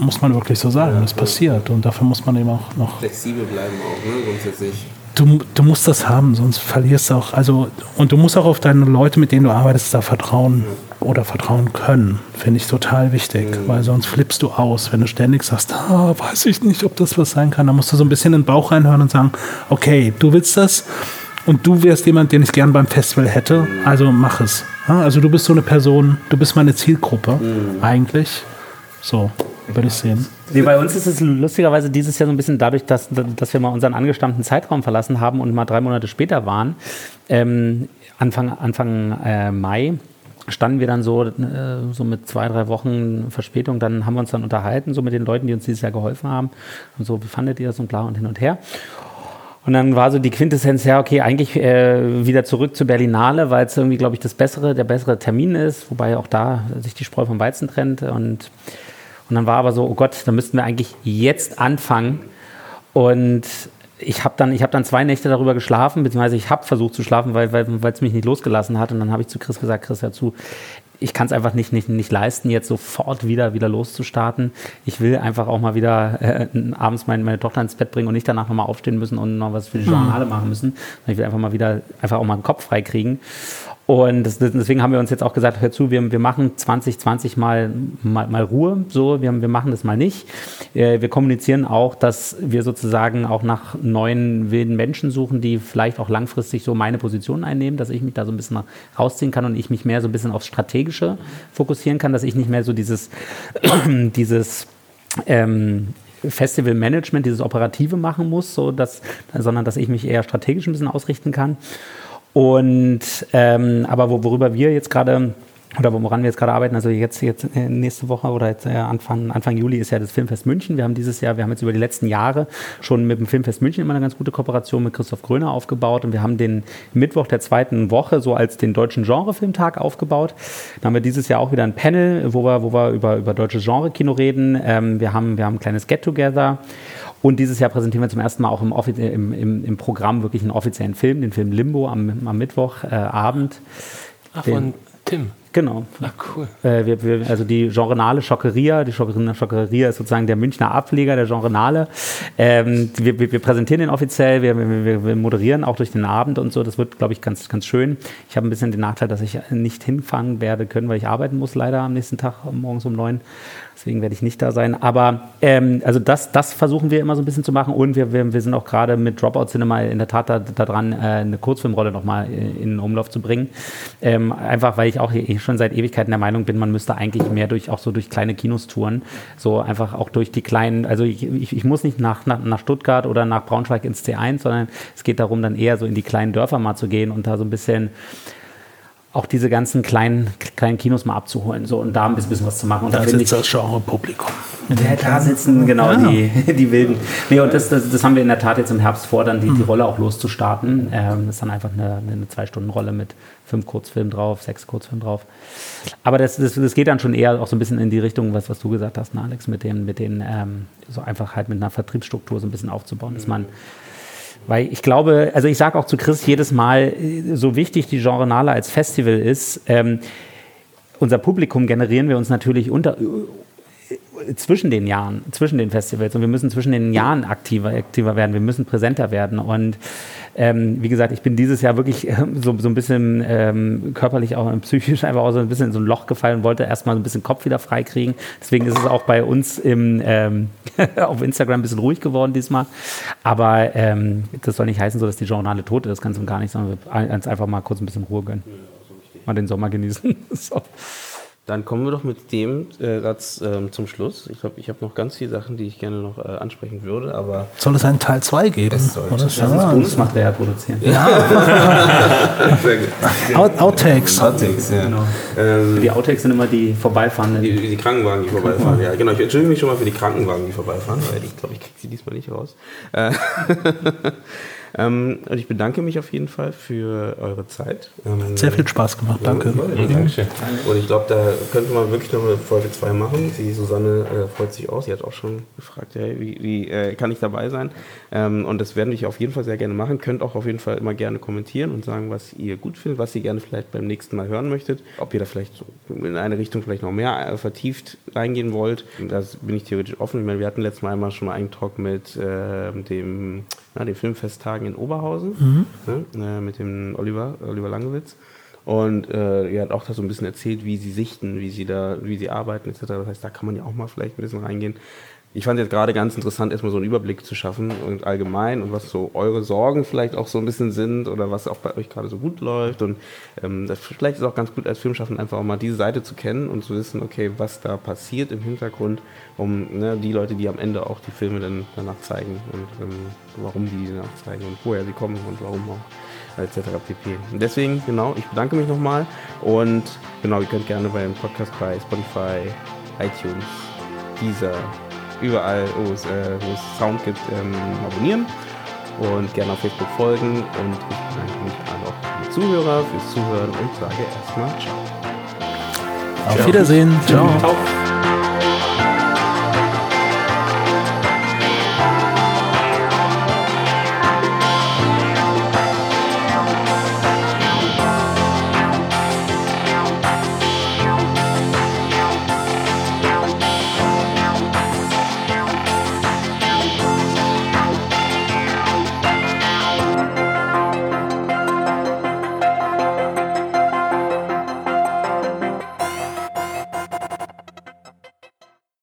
muss man wirklich so sagen, das passiert und dafür muss man eben auch noch... flexibel bleiben auch, ne? Grundsätzlich. Du, du musst das haben, sonst verlierst du auch, also, und du musst auch auf deine Leute, mit denen du arbeitest, da vertrauen oder vertrauen können, finde ich total wichtig, mhm. weil sonst flippst du aus, wenn du ständig sagst, ah, weiß ich nicht, ob das was sein kann, dann musst du so ein bisschen in den Bauch reinhören und sagen, okay, du willst das Und du wärst jemand, den ich gern beim Festival hätte, also mach es. Also du bist so eine Person, du bist meine Zielgruppe mhm. eigentlich. So, würde ich sehen. Nee, bei uns ist es lustigerweise dieses Jahr so ein bisschen dadurch, dass, dass wir mal unseren angestammten Zeitraum verlassen haben und mal drei Monate später waren, ähm, Anfang, Anfang äh, Mai, standen wir dann so, äh, so mit zwei, drei Wochen Verspätung, dann haben wir uns dann unterhalten, so mit den Leuten, die uns dieses Jahr geholfen haben und so, wie fandet ihr das und bla und hin und her. Und dann war so die Quintessenz, ja okay, eigentlich äh, wieder zurück zur Berlinale, weil es irgendwie, glaube ich, das bessere, der bessere Termin ist, wobei auch da sich die Spreu vom Weizen trennt. Und, und dann war aber so, oh Gott, da müssten wir eigentlich jetzt anfangen. Und ich habe dann, ich hab dann zwei Nächte darüber geschlafen, beziehungsweise ich habe versucht zu schlafen, weil weil weil es mich nicht losgelassen hat. Und dann habe ich zu Chris gesagt, Chris, hör zu, ich kann es einfach nicht, nicht, nicht leisten, jetzt sofort wieder, wieder loszustarten. Ich will einfach auch mal wieder äh, abends meine, meine Tochter ins Bett bringen und nicht danach nochmal aufstehen müssen und noch was für die Journale mhm. machen müssen. Ich will einfach mal wieder, einfach auch mal den Kopf freikriegen. Und das, deswegen haben wir uns jetzt auch gesagt, hör zu, wir, wir machen zwanzig zwanzig mal, mal, mal Ruhe, so, wir, wir machen das mal nicht. Äh, wir kommunizieren auch, dass wir sozusagen auch nach neuen wilden Menschen suchen, die vielleicht auch langfristig so meine Position einnehmen, dass ich mich da so ein bisschen rausziehen kann und ich mich mehr so ein bisschen aufs Strategische fokussieren kann, dass ich nicht mehr so dieses, dieses, ähm, Festivalmanagement, dieses Operative machen muss, so dass, sondern dass ich mich eher strategisch ein bisschen ausrichten kann. Und ähm, aber worüber wir jetzt gerade oder woran wir jetzt gerade arbeiten, also jetzt, jetzt nächste Woche oder jetzt Anfang, Anfang Juli ist ja das Filmfest München. Wir haben dieses Jahr, wir haben jetzt über die letzten Jahre schon mit dem Filmfest München immer eine ganz gute Kooperation mit Christoph Gröner aufgebaut und wir haben den Mittwoch der zweiten Woche so als den deutschen Genrefilmtag aufgebaut. Da haben wir dieses Jahr auch wieder ein Panel, wo wir, wo wir über, über deutsches Genrekino reden. Ähm, wir haben, wir haben ein kleines Get-Together. Und dieses Jahr präsentieren wir zum ersten Mal auch im, Offiz- im, im, im Programm wirklich einen offiziellen Film, den Film Limbo am, am Mittwochabend. Äh, von Tim? Genau. Ach, cool. Äh, wir, wir, also die Genrenale Schockeria, die Schockeria ist sozusagen der Münchner Ableger der Genrenale. Ähm, wir, wir, wir präsentieren den offiziell, wir, wir, wir moderieren auch durch den Abend und so. Das wird, glaube ich, ganz, ganz schön. Ich habe ein bisschen den Nachteil, dass ich nicht hinfahren werde können, weil ich arbeiten muss leider am nächsten Tag morgens um neun. Deswegen werde ich nicht da sein. Aber ähm, also das, das versuchen wir immer so ein bisschen zu machen. Und wir, wir, wir sind auch gerade mit Dropout Cinema in der Tat da, da dran, äh, eine Kurzfilmrolle nochmal in den Umlauf zu bringen. Ähm, einfach, weil ich auch schon seit Ewigkeiten der Meinung bin, man müsste eigentlich mehr durch auch so durch kleine Kinos touren. So einfach auch durch die kleinen, also ich, ich, ich muss nicht nach, nach, nach Stuttgart oder nach Braunschweig ins C eins, sondern es geht darum, dann eher so in die kleinen Dörfer mal zu gehen und da so ein bisschen auch diese ganzen kleinen, kleinen Kinos mal abzuholen, so, und da ein bisschen was zu machen. Und da, da sitzt ich, das Genre-Publikum. Ja, da sitzen genau ja. die, die Wilden. Nee, und das, das, das haben wir in der Tat jetzt im Herbst vor, dann die, die Rolle auch loszustarten. Ähm, das ist dann einfach eine, eine Zwei-Stunden-Rolle mit fünf Kurzfilmen drauf, sechs Kurzfilmen drauf. Aber das, das, das geht dann schon eher auch so ein bisschen in die Richtung, was, was du gesagt hast, ne, Alex, mit den, mit den ähm, so einfach halt mit einer Vertriebsstruktur so ein bisschen aufzubauen, dass man. Weil ich glaube, also ich sage auch zu Chris jedes Mal, so wichtig die Genrenale als Festival ist, ähm, unser Publikum generieren wir uns natürlich unter, äh, zwischen den Jahren, zwischen den Festivals. Und wir müssen zwischen den Jahren aktiver, aktiver werden, wir müssen präsenter werden. Und ähm, wie gesagt, ich bin dieses Jahr wirklich äh, so, so ein bisschen ähm, körperlich auch und psychisch einfach auch so ein bisschen in so ein Loch gefallen und wollte erstmal so ein bisschen Kopf wieder freikriegen. Deswegen ist es auch bei uns im, ähm, auf Instagram ein bisschen ruhig geworden diesmal. Aber ähm, das soll nicht heißen, so, dass die Genrenale tot ist, ganz und gar nicht, sondern wir uns einfach mal kurz ein bisschen Ruhe gönnen. Mal den Sommer genießen. So. Dann kommen wir doch mit dem äh, Satz ähm, zum Schluss. Ich glaube, ich habe noch ganz viele Sachen, die ich gerne noch äh, ansprechen würde, aber... Soll es einen Teil zwei geben? Es soll. Oder das ist Bonusmaterial produzieren. Ja. Sehr gut. Out- Outtakes. Outtakes, ja. Genau. Ähm, die Outtakes sind immer die vorbeifahrenden. Die, die Krankenwagen, die vorbeifahren, ja. Genau, ich entschuldige mich schon mal für die Krankenwagen, die vorbeifahren, weil ich glaube, ich kriege sie diesmal nicht raus. Äh, Ähm, und ich bedanke mich auf jeden Fall für eure Zeit. Ähm, Sehr viel Spaß gemacht, danke. Ja, danke. Und ich glaube, da könnte man wirklich noch eine Folge zwei machen. Die Susanne äh, freut sich auch. Sie hat auch schon gefragt, hey, wie, wie äh, kann ich dabei sein? Ähm, und das werden wir auf jeden Fall sehr gerne machen. Könnt auch auf jeden Fall immer gerne kommentieren und sagen, was ihr gut findet, was ihr gerne vielleicht beim nächsten Mal hören möchtet. Ob ihr da vielleicht in eine Richtung vielleicht noch mehr äh, vertieft reingehen wollt. Da bin ich theoretisch offen. Ich meine, wir hatten letztes Mal einmal schon mal einen Talk mit äh, dem... Ja, den Filmfesttagen in Oberhausen, mhm. ne, mit dem Oliver, Oliver Langewitz. Und äh, er hat auch da so ein bisschen erzählt, wie sie sichten, wie sie da, wie sie arbeiten et cetera. Das heißt, da kann man ja auch mal vielleicht ein bisschen reingehen. Ich fand es jetzt gerade ganz interessant, erstmal so einen Überblick zu schaffen und allgemein und was so eure Sorgen vielleicht auch so ein bisschen sind oder was auch bei euch gerade so gut läuft. Und ähm, das vielleicht ist auch ganz gut als Filmschaffender einfach auch mal diese Seite zu kennen und zu wissen, okay, was da passiert im Hintergrund, um ne, die Leute, die am Ende auch die Filme dann danach zeigen und ähm, warum die danach zeigen und woher sie kommen und warum auch et cetera pp. Und deswegen, genau, ich bedanke mich nochmal und genau, ihr könnt gerne beim Podcast bei Spotify, iTunes, Deezer, überall, wo es, äh, wo es Sound gibt, ähm, abonnieren und gerne auf Facebook folgen. Und ich bedanke mich auch an die Zuhörer fürs Zuhören und sage erstmal ciao. Auf Wiedersehen. Ciao. ciao.